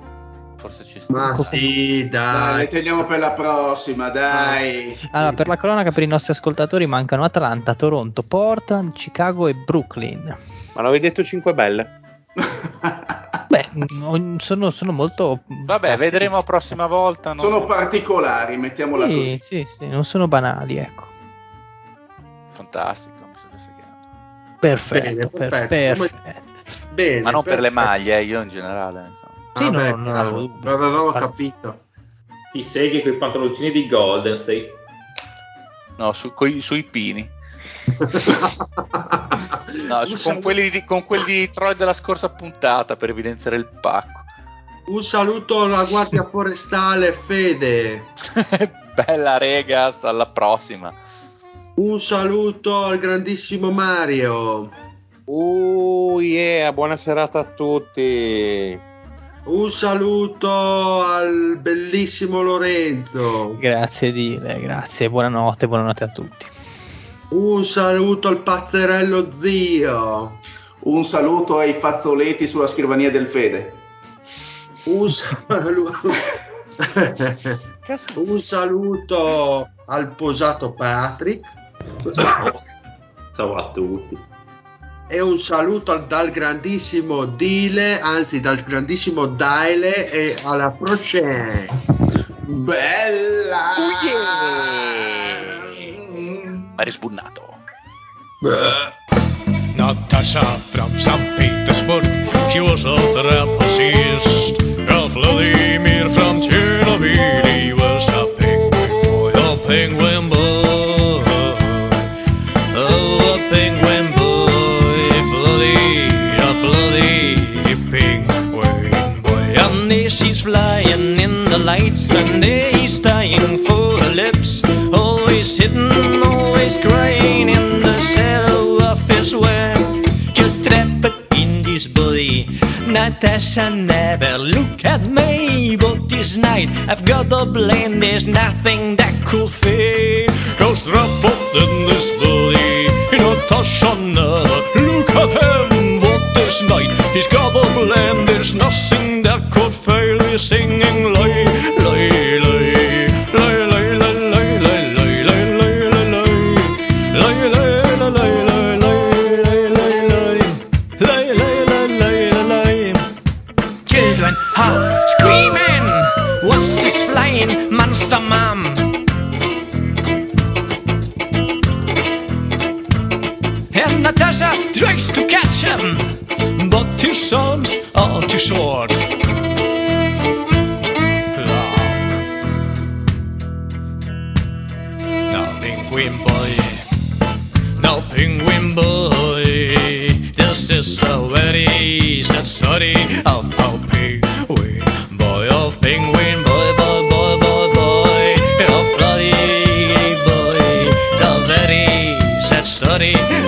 Ma sì, dai, le teniamo per la prossima, dai. Allora, per la cronaca, per i nostri ascoltatori, mancano Atlanta, Toronto, Portland, Chicago e Brooklyn. Ma l'avevi detto 5 belle? Beh, sono molto... Vabbè, vedremo la prossima volta. Non... Sono particolari, mettiamola così. Sì, non sono banali, ecco. Fantastico. Mi sto seguendo. Perfetto. Bene, ma non per le maglie, io in generale. Insomma. Sì, non avevo capito. Ti segui con i pantaloncini di Golden State? No, sui pini. No, con quelli di Troy della scorsa puntata, per evidenziare il pacco. Un saluto alla guardia forestale, Fede. Bella rega, alla prossima. Un saluto al grandissimo Mario. Buona serata a tutti. Un saluto al bellissimo Lorenzo. Grazie Dile, grazie, buonanotte a tutti. Un saluto al pazzerello zio. Un saluto ai fazzoletti sulla scrivania del Fede. Un saluto al posato Patrick. Ciao a tutti. E un saluto dal grandissimo Dile, anzi dal grandissimo Daile, e alla prossima. Bella! Ma risbunnato. Natasha from St. Petersburg, she was a trapezist. Vladimir from Chernobyl, he was a penguin boy, a penguin boy. She's flying in the lights, and he's dying for her lips. Always hidden, always crying in the shadow of his web. Just trapped in this body, Natasha never look at me. But this night I've got the blame, there's nothing that could fade. You're trapped in this body, Natasha never look at him. But this night he's got the blame, there's nothing that could fade. Singing lay, lay, lay, lay, lay, lay, lay, lay, lay, lay, lay, lay, lay, lay, lay, lay, lay, lay, lay. Children are screaming. What's this flying monster, mom? And Natasha tries to catch him, but his arms are too short. Of penguin boy, the very sad story